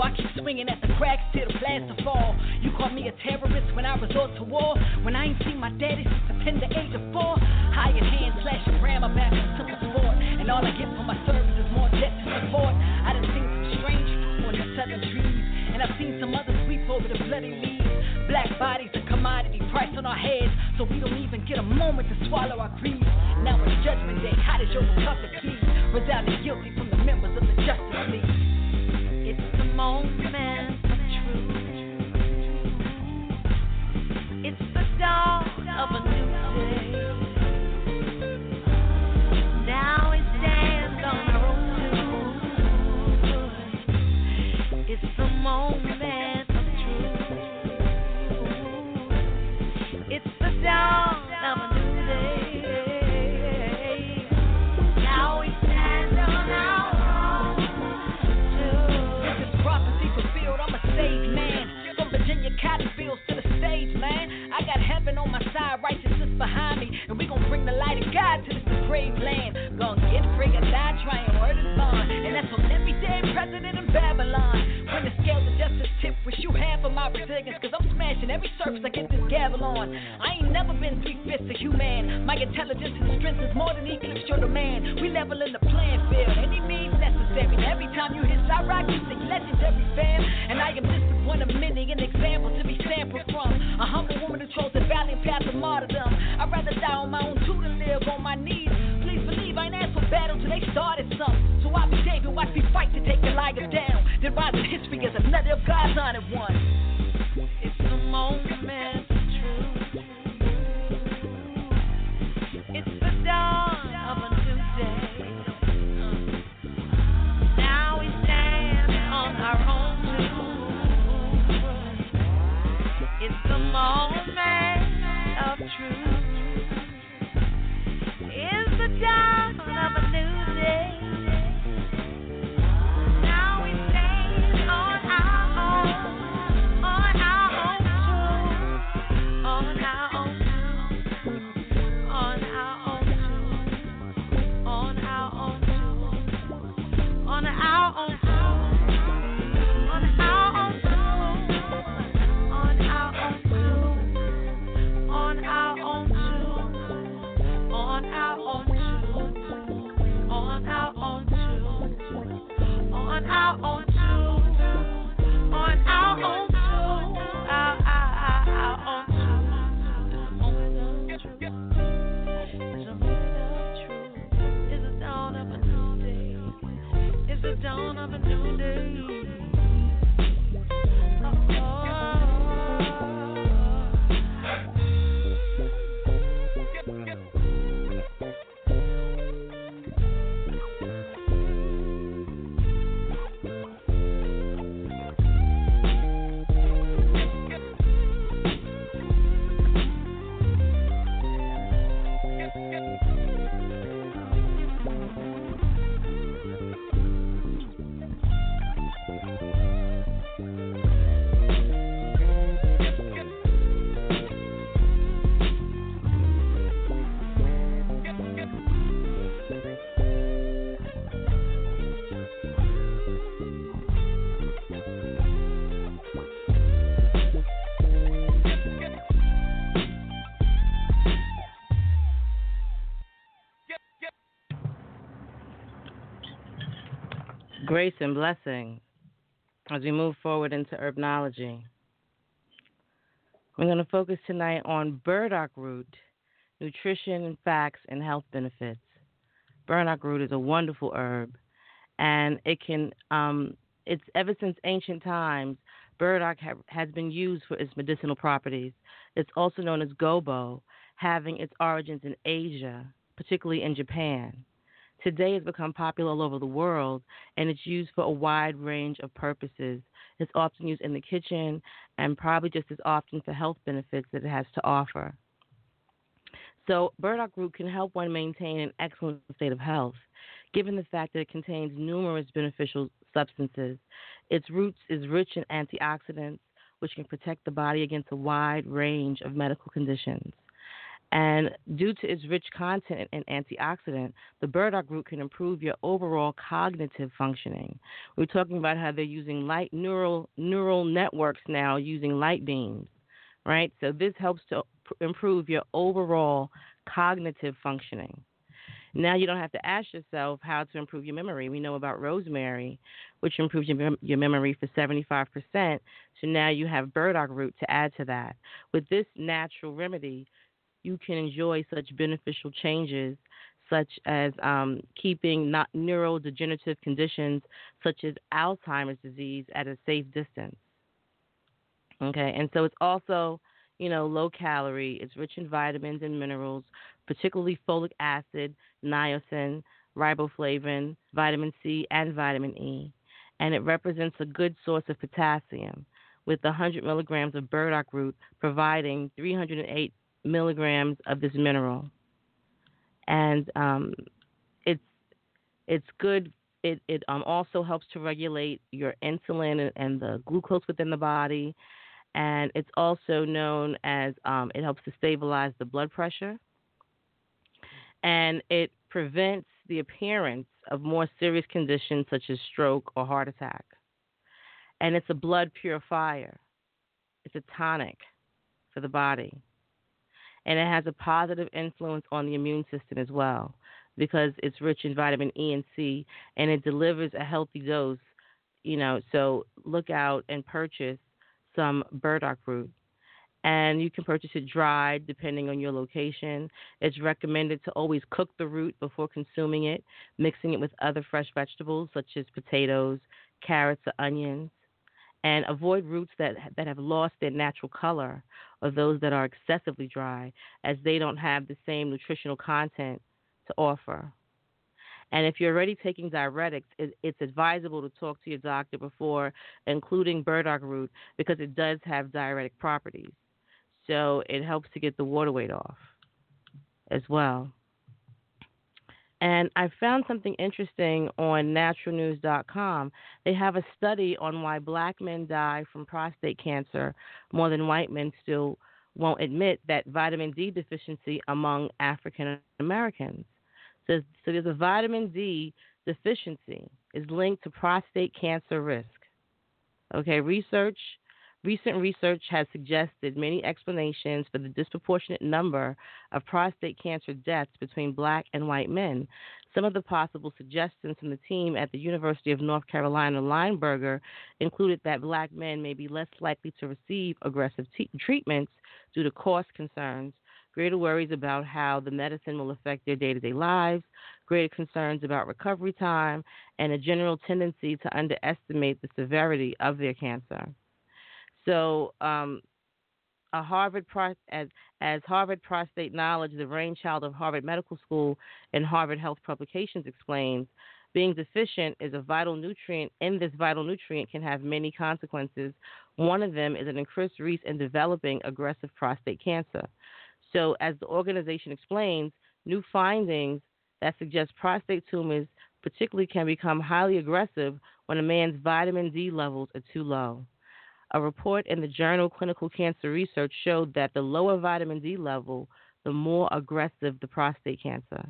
I keep swinging at the cracks till the plaster fall. You call me a terrorist when I resort to war, when I ain't seen my daddy since the tender age of 4. Hired hand slashing grandma back to the sport, and all I get for my service is more debt to support. I done seen some strange people in the southern trees, and I've seen some others weep over the bloody leaves. Black bodies, a commodity price on our heads, so we don't even get a moment to swallow our greed. Now it's judgment day, how does your recovery please? Resounding guilty from the members of the Justice League. It's the moment of truth. It's the dawn of a new day. Now it stands on our own. It's the moment of truth. It's the dawn of a new day. Now it stands on our own. This is prophecy fulfilled. I'm a saved man. From Virginia cotton fields to the stage, man. I got heaven on my side, righteousness behind me, and we gon' bring the light of God to this depraved land. Gon' get free or die trying, word is bond, and that's on every damn president in Babylon. When the scales of justice tip, wish you had for my resilience, cause I'm smashing every surface I get this gavel on. I ain't never been 3/5 a human. My intelligence and strength is more than eclipsed your demand. We level in the playing field, any means necessary. Every time you hit Cyrock, you sing legendary fam, and I am just one of many, an example to be sampled from. A humble woman who chose the valiant path of martyrdom. I'd rather die on my own too than live on my knees. Please believe I ain't asked for battle till they started some. So I'll be David, watch me fight to take the liar down. Then rise in history as another of God's honored ones. It's the moment of truth. It's the dawn of a new day. Now we stand on our own. It's the moment of truth. It's the dawn of a new day. Now we stand on our own truth, on our own truth, on our own truth, on our own truth, on our own truth. On our own truth, on our own truth, our own truth. It's a moment of truth. It's the dawn of a new day. It's the dawn of a new day. Grace and blessing as we move forward into herbnology. We're going to focus tonight on burdock root, nutrition facts, and health benefits. Burdock root is a wonderful herb, and it can. It's ever since ancient times, burdock has been used for its medicinal properties. It's also known as gobo, having its origins in Asia, particularly in Japan. Today has become popular all over the world, and it's used for a wide range of purposes. It's often used in the kitchen and probably just as often for health benefits that it has to offer. So burdock root can help one maintain an excellent state of health, given the fact that it contains numerous beneficial substances. Its roots is rich in antioxidants, which can protect the body against a wide range of medical conditions. And due to its rich content in antioxidant, the burdock root can improve your overall cognitive functioning. We're talking about how they're using light neural networks now using light beams, right? So this helps to improve your overall cognitive functioning. Now you don't have to ask yourself how to improve your memory. We know about rosemary, which improves your memory for 75%. So now you have burdock root to add to that. With this natural remedy, you can enjoy such beneficial changes, such as keeping not neurodegenerative conditions such as Alzheimer's disease at a safe distance. Okay, and so it's also, you know, low calorie. It's rich in vitamins and minerals, particularly folic acid, niacin, riboflavin, vitamin C, and vitamin E. And it represents a good source of potassium, with 100 milligrams of burdock root providing 308 milligrams of this mineral. And it's good. It also helps to regulate your insulin and the glucose within the body. And it's also known as it helps to stabilize the blood pressure. And it prevents the appearance of more serious conditions such as stroke or heart attack. And it's a blood purifier. It's a tonic for the body. And it has a positive influence on the immune system as well, because it's rich in vitamin E and C, and it delivers a healthy dose, you know, so look out and purchase some burdock root. And you can purchase it dried depending on your location. It's recommended to always cook the root before consuming it, mixing it with other fresh vegetables such as potatoes, carrots, or onions. And avoid roots that have lost their natural color or those that are excessively dry, as they don't have the same nutritional content to offer. And if you're already taking diuretics, it's advisable to talk to your doctor before including burdock root, because it does have diuretic properties. So it helps to get the water weight off as well. And I found something interesting on naturalnews.com. They have a study on why black men die from prostate cancer more than white men still won't admit that vitamin D deficiency among African Americans. So there's a vitamin D deficiency is linked to prostate cancer risk. Okay, recent research has suggested many explanations for the disproportionate number of prostate cancer deaths between black and white men. Some of the possible suggestions from the team at the University of North Carolina Lineberger included that black men may be less likely to receive aggressive treatments due to cost concerns, greater worries about how the medicine will affect their day-to-day lives, greater concerns about recovery time, and a general tendency to underestimate the severity of their cancer. So, as Harvard Prostate Knowledge, the brainchild of Harvard Medical School and Harvard Health Publications explains, being deficient is a vital nutrient, and this vital nutrient can have many consequences. One of them is an increased risk in developing aggressive prostate cancer. So, as the organization explains, new findings that suggest prostate tumors particularly can become highly aggressive when a man's vitamin D levels are too low. A report in the journal Clinical Cancer Research showed that the lower vitamin D level, the more aggressive the prostate cancer.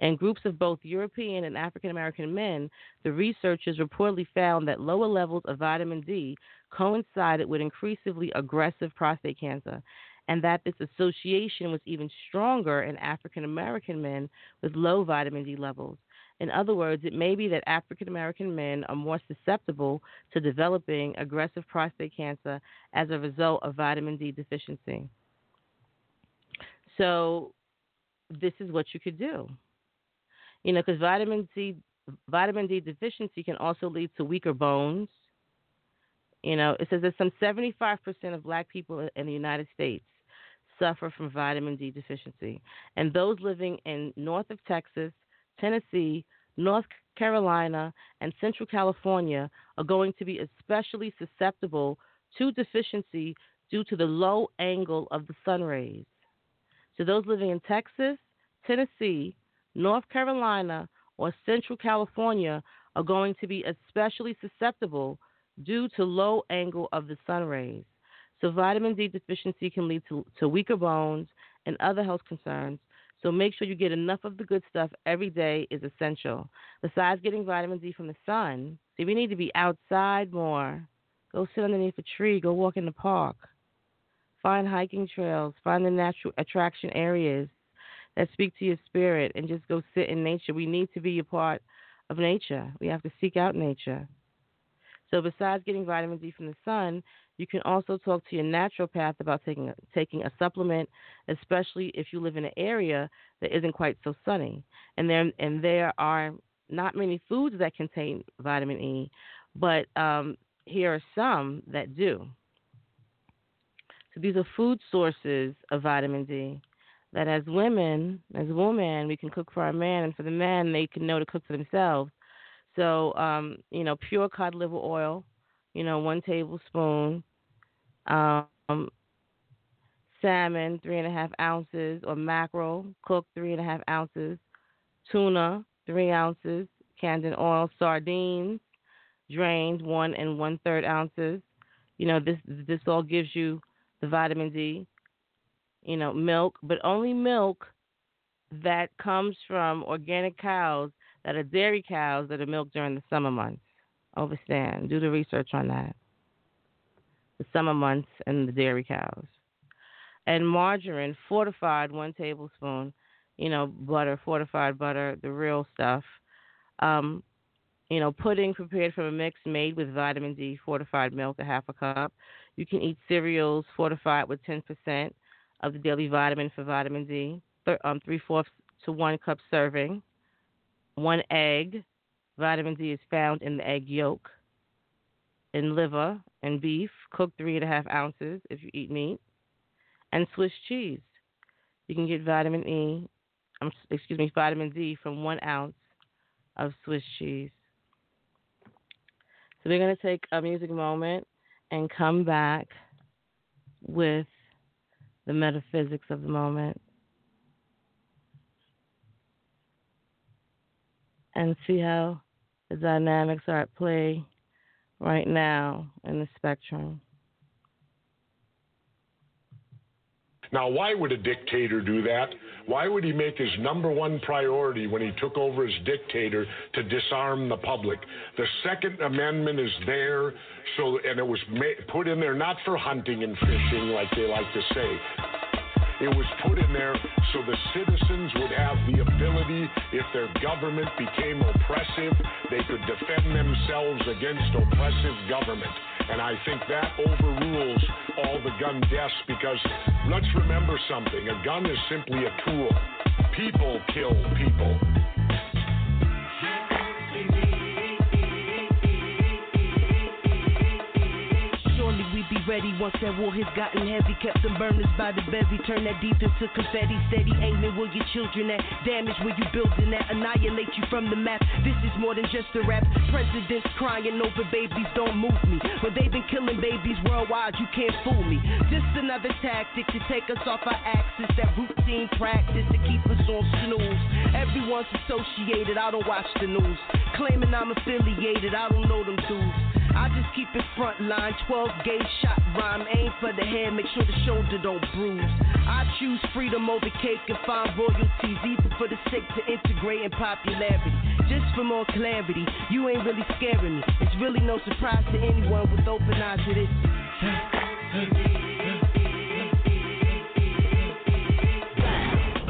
In groups of both European and African-American men, the researchers reportedly found that lower levels of vitamin D coincided with increasingly aggressive prostate cancer, and that this association was even stronger in African-American men with low vitamin D levels. In other words, it may be that African-American men are more susceptible to developing aggressive prostate cancer as a result of vitamin D deficiency. So this is what you could do. You know, because vitamin D deficiency can also lead to weaker bones. You know, it says that some 75% of black people in the United States suffer from vitamin D deficiency. And those living in north of Texas, Tennessee, North Carolina, and Central California are going to be especially susceptible to deficiency due to the low angle of the sun rays. So those living in Texas, Tennessee, North Carolina, or Central California are going to be especially susceptible due to low angle of the sun rays. So vitamin D deficiency can lead to weaker bones and other health concerns, so make sure you get enough of the good stuff every day is essential. Besides getting vitamin D from the sun, see, we need to be outside more. Go sit underneath a tree. Go walk in the park. Find hiking trails. Find the natural attraction areas that speak to your spirit and just go sit in nature. We need to be a part of nature. We have to seek out nature. So besides getting vitamin D from the sun, you can also talk to your naturopath about taking a supplement, especially if you live in an area that isn't quite so sunny. And there are not many foods that contain vitamin E, but here are some that do. So these are food sources of vitamin D that as women, we can cook for our man, and for the men, they can know to cook for themselves. So, pure cod liver oil, 1 tablespoon, salmon, 3.5 ounces, or mackerel, cooked 3.5 ounces, tuna, 3 ounces, canned in oil, sardines, drained 1 1/3 ounces. This all gives you the vitamin D. Milk, but only milk that comes from organic cows that are dairy cows that are milked during the summer months. Overstand. Do the research on that. The summer months and the dairy cows. And margarine, fortified, 1 tablespoon. Butter, fortified butter, the real stuff. Pudding prepared from a mix made with vitamin D, fortified milk, 1/2 cup. You can eat cereals fortified with 10% of the daily vitamin for vitamin D, 3/4 to 1 cup serving. 1 egg. Vitamin D is found in the egg yolk. In liver and beef, cooked 3.5 ounces if you eat meat. And Swiss cheese. You can get vitamin D from 1 ounce of Swiss cheese. So we're going to take a music moment and come back with the metaphysics of the moment and see how the dynamics are at play right now in the spectrum. Now, why would a dictator do that? Why would he make his #1 priority when he took over as dictator to disarm the public? The Second Amendment is there, and it was put in there not for hunting and fishing, like they like to say. It was put in there so the citizens would have the ability, if their government became oppressive, they could defend themselves against oppressive government. And I think that overrules all the gun deaths, because let's remember something. A gun is simply a tool. People kill people. Be ready once that war has gotten heavy. Kept them burners by the bevy. Turn that deep into confetti. Steady aiming where your children at. Damage where you building at. Annihilate you from the map. This is more than just a rap. Presidents crying over babies don't move me. When they've been killing babies worldwide, you can't fool me. Just another tactic to take us off our axis. That routine practice to keep us on snooze. Everyone's associated. I don't watch the news. Claiming I'm affiliated. I don't know them dudes. I just keep it front line, 12 gauge shot rhyme. Aim for the head, make sure the shoulder don't bruise. I choose freedom over cake and find royalties, even for the sake to integrate in popularity. Just for more clarity, you ain't really scaring me. It's really no surprise to anyone with open eyes to this.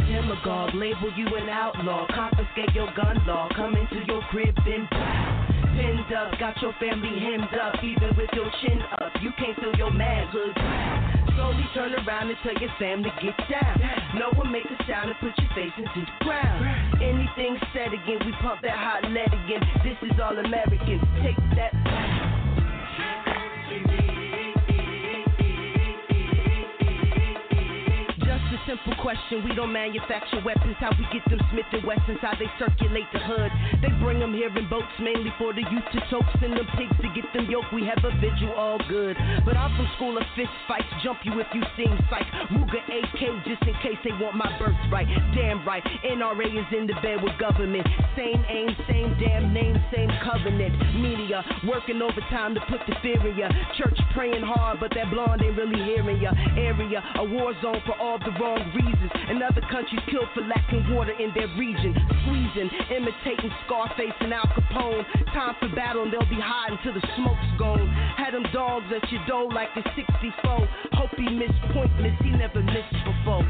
Demagogue, label you an outlaw, confiscate your gun law, come into your crib and pow. Pinned up, got your family hemmed up, even with your chin up, you can't feel your manhood. Slowly turn around and tell your fam to get down. No one make a sound and put your face into the ground. Anything said again, we pump that hot lead again. This is all American, take that back. Simple question, we don't manufacture weapons. How we get them Smith & Wessons, how they circulate the hood. They bring them here in boats, mainly for the youth to choke. Send them pigs to get them yoke, we have a vigil, all good. But I'm from school of fist fights, jump you if you seem psych. Ruger AK just in case they want my birthright. Damn right, NRA is in the bed with government. Same aim, same damn name, same covenant. Media, working overtime to put the fear in ya. Church praying hard, but that blonde ain't really hearing ya. Area, a war zone for all the wrong valid reasons, and other countries killed for lacking water in their region. Squeezing, imitating Scarface and Al Capone. Time for battle and they'll be hiding till the smoke's gone. Had them dogs at your door like the 64. Hope he missed pointless, he never missed before.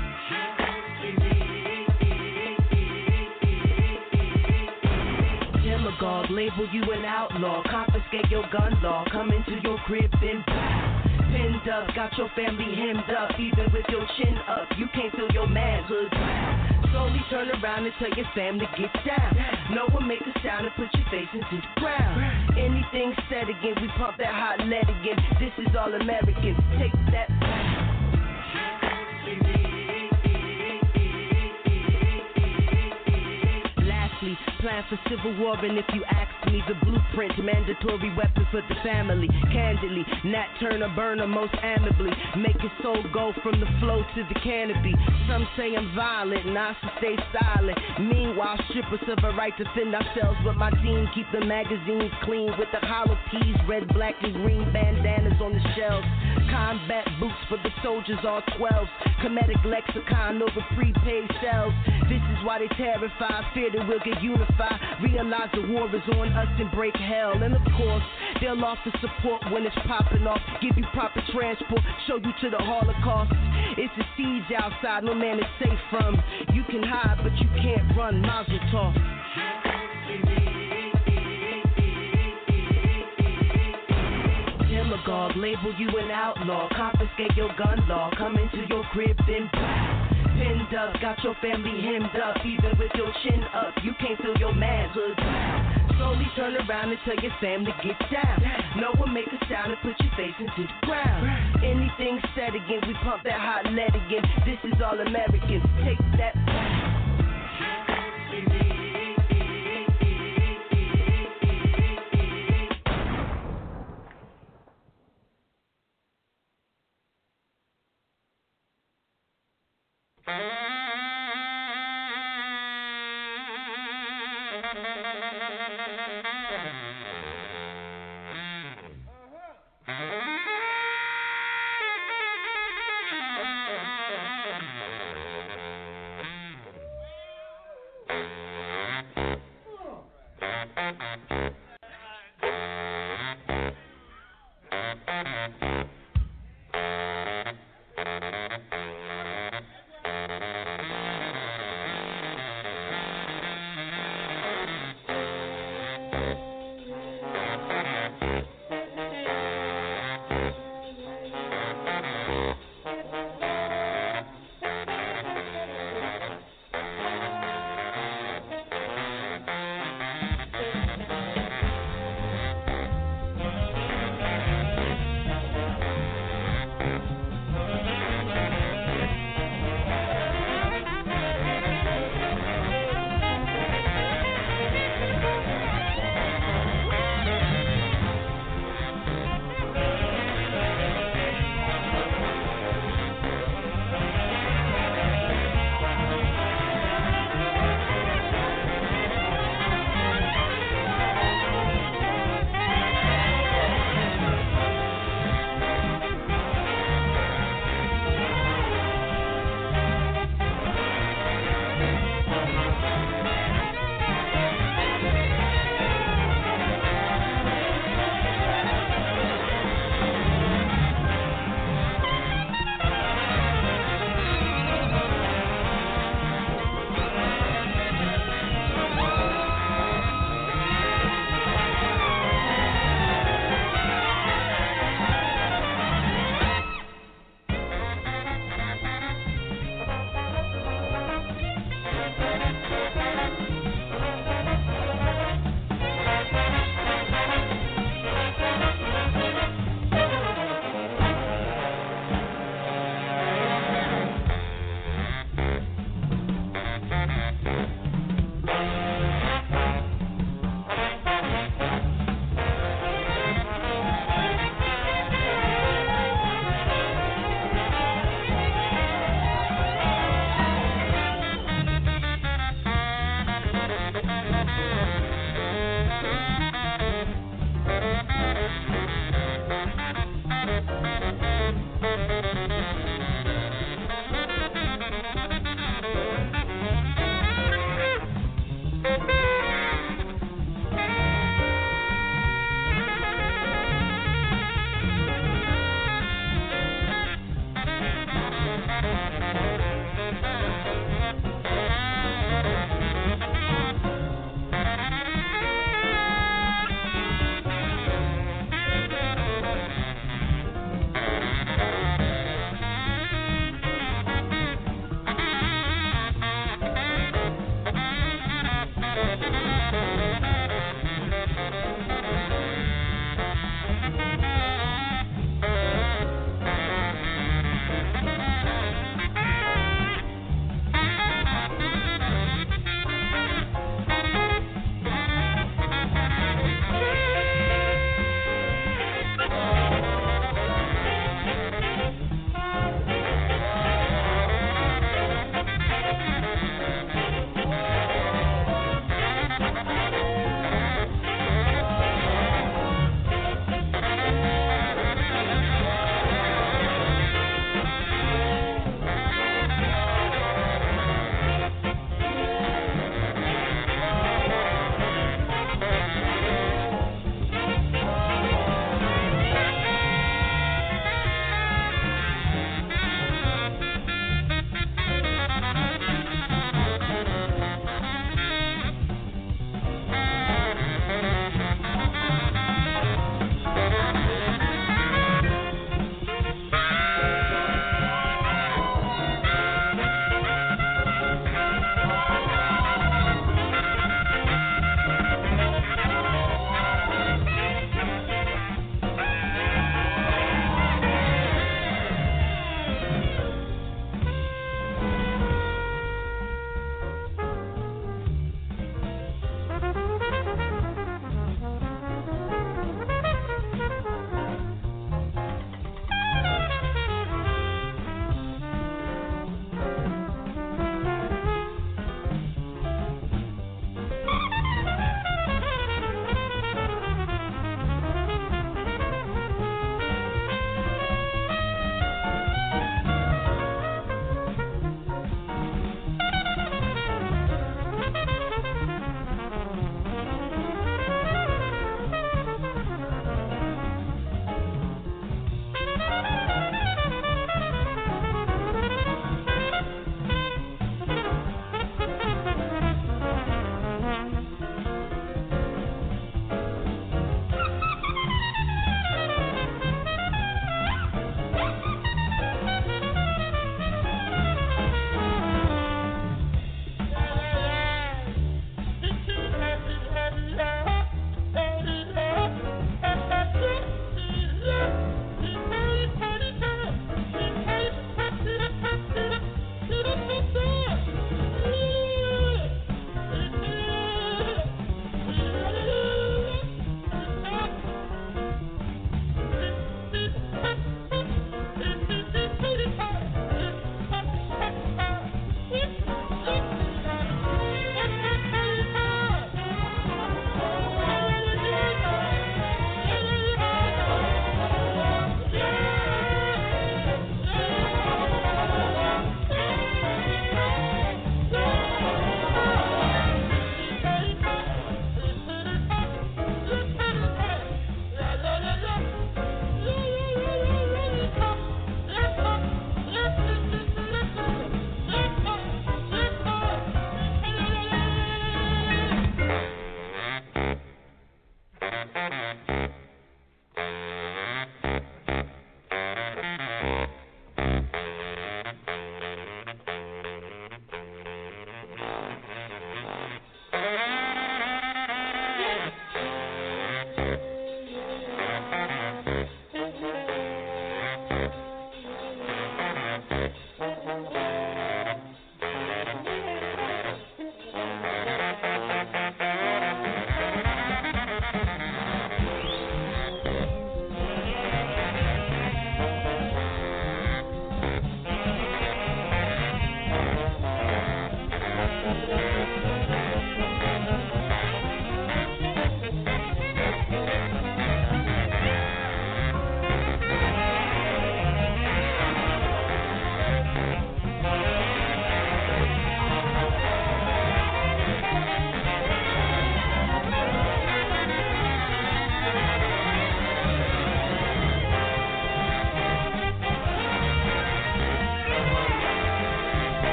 Demagogue, label you an outlaw. Confiscate your gun law. Come into your crib and bow. Pinned up, got your family hemmed up. Even with your chin up, you can't feel your manhood. Slowly turn around and tell your family get down. No one make a sound and put your face into the ground. Anything said again, we pump that hot lead again. This is all American. Take that back. Plans for civil war, and if you ask me, the blueprint, mandatory weapons for the family. Candidly, Nat Turner, burner most amicably. Make his soul go from the flow to the canopy. Some say I'm violent, and I should stay silent. Meanwhile, strip us of our right to defend ourselves with my team. Keep the magazines clean with the hollow keys, red, black, and green bandanas on the shelves. Combat boots for the soldiers, all 12s. Comedic lexicon over prepaid cells. This is why they terrify, fear that we'll get unified. Realize the war is on us and break hell. And of course, they'll offer support when it's popping off. Give you proper transport, show you to the Holocaust. It's a siege outside, no man is safe from. You can hide, but you can't run. Mazel tov. Demagogue, label you an outlaw. Confiscate your gun law. Come into your crib and bow. Pinned up, got your family hemmed up. Even with your chin up, you can't feel your manhood. Slowly turn around and tell your family get down. No one make a sound and put your face into the ground. Anything said again, we pump that hot lead again. This is all American. Take that back.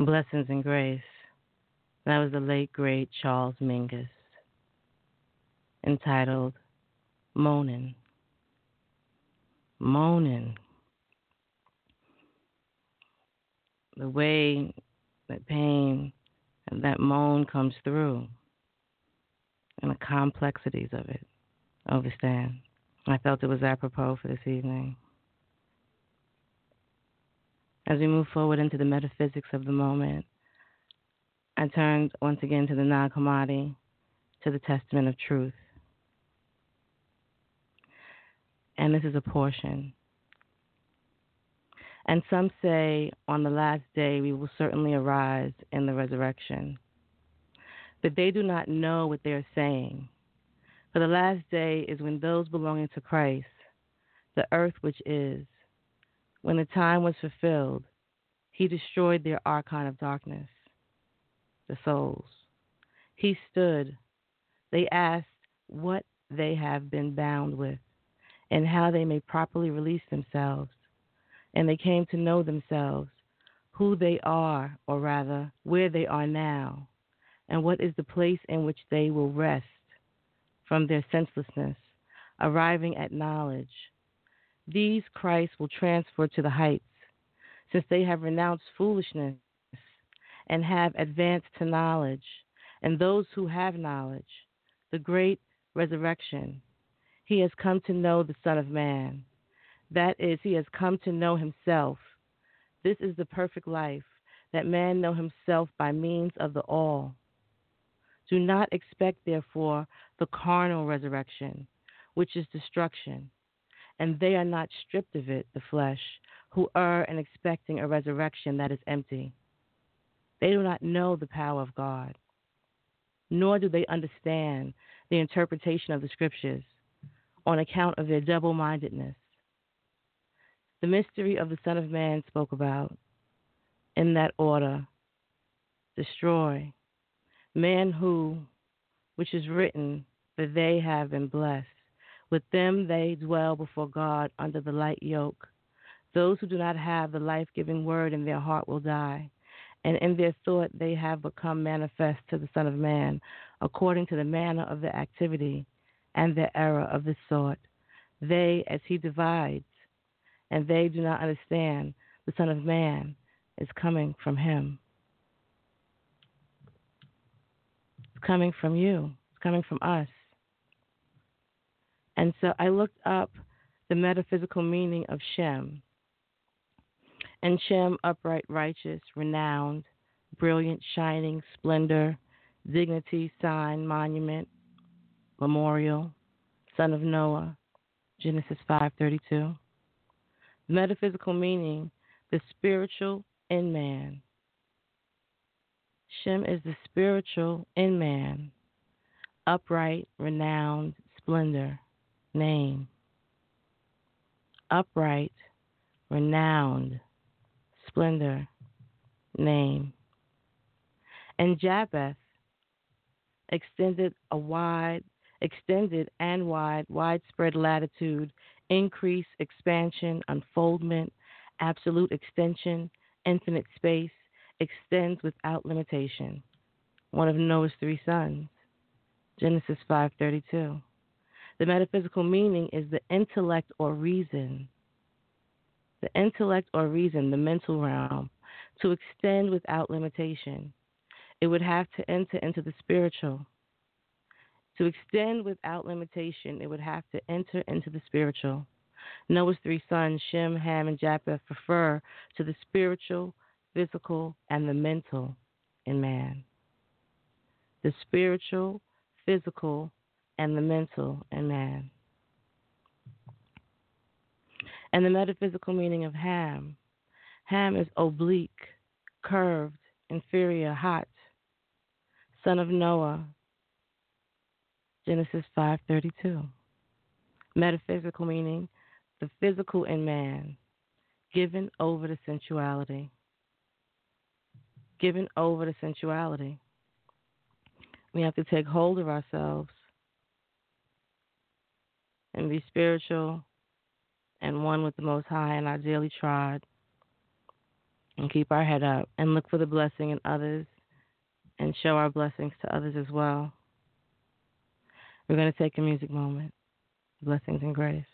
Blessings and grace. That was the late, great Charles Mingus, entitled Moanin'. Moanin'. The way that pain and that moan comes through and the complexities of it. Understand? I felt it was apropos for this evening. As we move forward into the metaphysics of the moment, I turned once again to the Nag Hammadi, to the Testament of Truth. And this is a portion. And some say, on the last day we will certainly arise in the resurrection. But they do not know what they are saying. For the last day is when those belonging to Christ, the earth which is, when the time was fulfilled, he destroyed their archon of darkness, the souls. He stood. They asked what they have been bound with and how they may properly release themselves. And they came to know themselves, who they are, or rather, where they are now, and what is the place in which they will rest from their senselessness, arriving at knowledge. These Christ will transfer to the heights, since they have renounced foolishness and have advanced to knowledge, and those who have knowledge, the great resurrection. He has come to know the Son of Man. That is, he has come to know himself. This is the perfect life, that man know himself by means of the all. Do not expect, therefore, the carnal resurrection, which is destruction. And they are not stripped of it, the flesh, who err in expecting a resurrection that is empty. They do not know the power of God, nor do they understand the interpretation of the Scriptures on account of their double-mindedness. The mystery of the Son of Man spoke about, in that order, destroy, man who, which is written, for they have been blessed. With them they dwell before God under the light yoke. Those who do not have the life-giving word in their heart will die, and in their thought they have become manifest to the Son of Man, according to the manner of their activity and their error of this sort. They, as he divides, and they do not understand the Son of Man is coming from him. It's coming from you. It's coming from us. And so I looked up the metaphysical meaning of Shem. And Shem, upright, righteous, renowned, brilliant, shining, splendor, dignity, sign, monument, memorial, son of Noah, Genesis 5:32. Metaphysical meaning, the spiritual in man. Shem is the spiritual in man, upright, renowned, splendor. Name, upright, renowned, splendor, name. And Japheth, extended and wide, widespread latitude, increase, expansion, unfoldment, absolute extension, infinite space, extends without limitation. One of Noah's three sons, Genesis 5:32. The metaphysical meaning is the intellect or reason. The intellect or reason, the mental realm, to extend without limitation. It would have to enter into the spiritual. To extend without limitation, it would have to enter into the spiritual. Noah's three sons, Shem, Ham, and Japheth, refer to the spiritual, physical, and the mental in man. The spiritual, physical, and the mental in man. And the metaphysical meaning of Ham. Ham is oblique, curved, inferior, hot. Son of Noah, Genesis 5:32. Metaphysical meaning, the physical in man, given over to sensuality. Given over to sensuality. We have to take hold of ourselves and be spiritual and one with the Most High and our daily trod. and keep our head up and look for the blessing in others and show our blessings to others as well. We're going to take a music moment. Blessings and grace.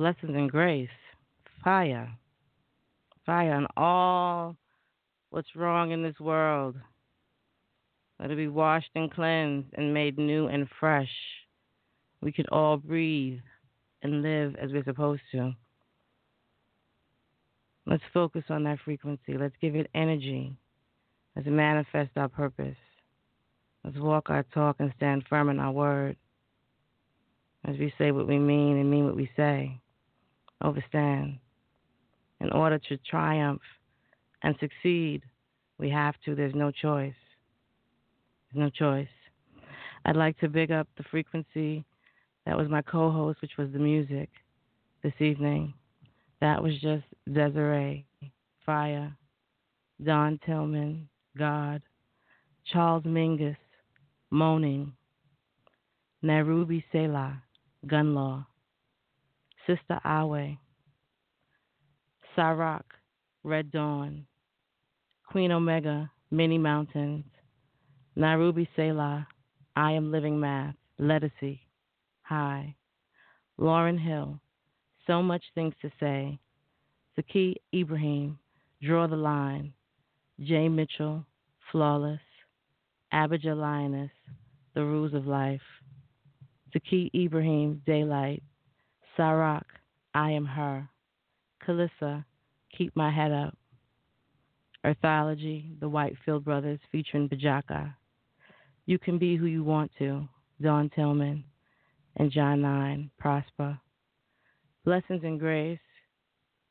Blessings and grace, fire on all what's wrong in this world. Let it be washed and cleansed and made new and fresh. We can all breathe and live as we're supposed to. Let's focus on that frequency. Let's give it energy. Let's manifest our purpose. Let's walk our talk and stand firm in our word. As we say what we mean and mean what we say, overstand. In order to triumph and succeed, we have to. There's no choice. There's no choice. I'd like to big up the frequency. That was my co-host, which was the music this evening. That was just Desiree, Fire, Don Tillman, God, Charles Mingus, Moaning, Nairubi Selah, Gun Law, Sister Awe, Sarak, Red Dawn, Queen Omega, Many Mountains, Nairubi Selah, I Am Living Math, Legacy, High, Lauren Hill, So Much Things to Say, Zaki Ibrahim, Draw the Line, Jay Mitchell, Flawless, Abijah Lioness, The Rules of Life, Zaki Ibrahim, Daylight, Sarak, I Am Her, Kalissa, Keep My Head Up, Earthology, The Whitefield Brothers featuring Bajaka, You Can Be Who You Want To, Dawn Tillman, and John 9, Prosper. Blessings and grace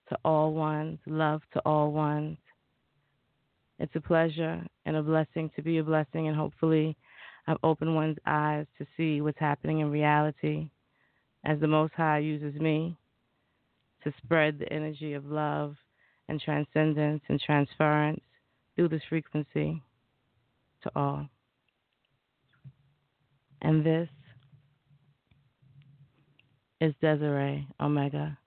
to all ones, love to all ones. It's a pleasure and a blessing to be a blessing, and hopefully I've opened one's eyes to see what's happening in reality as the Most High uses me to spread the energy of love and transcendence and transference through this frequency to all. And this is Desiree Omega.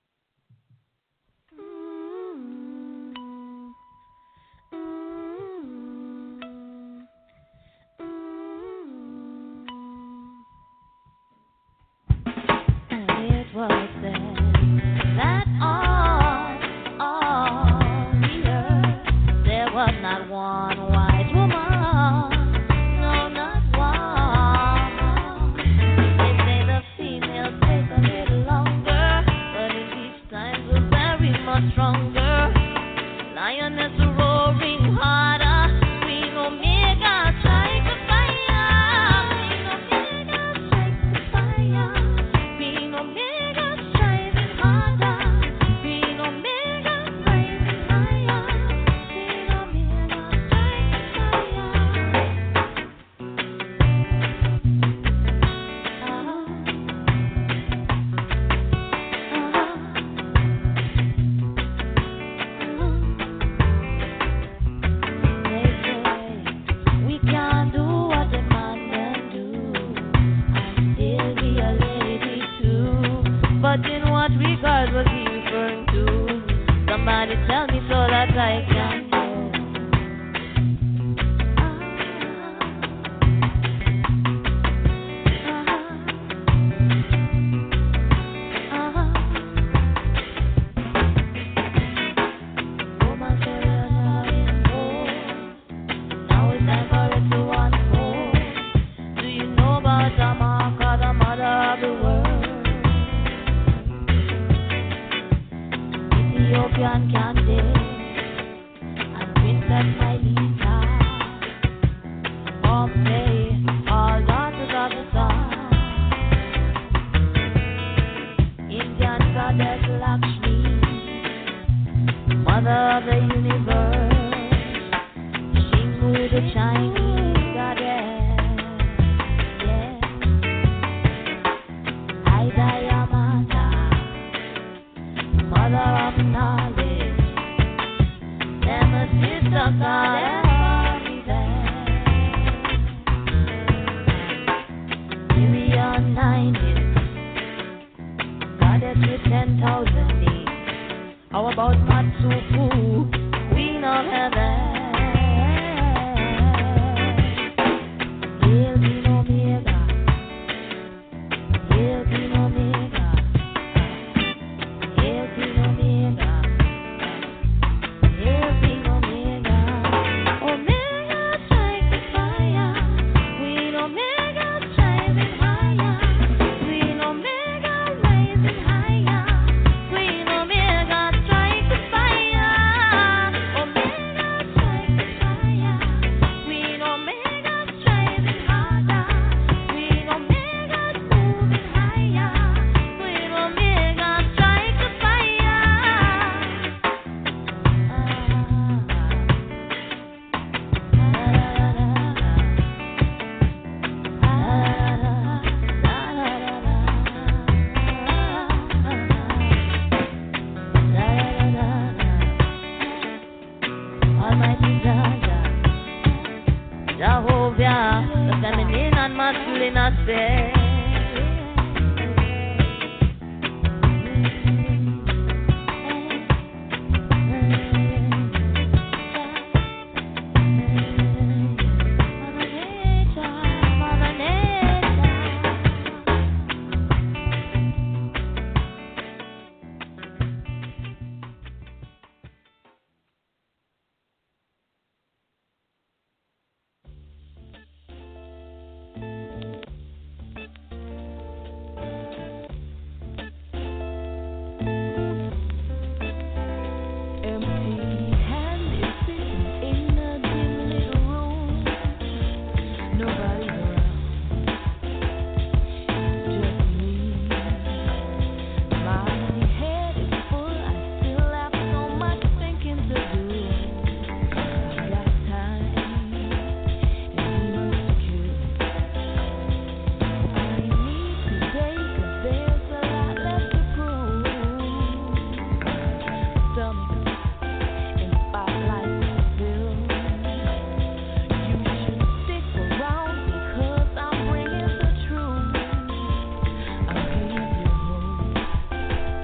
Jehovah, the feminine and masculine aspect.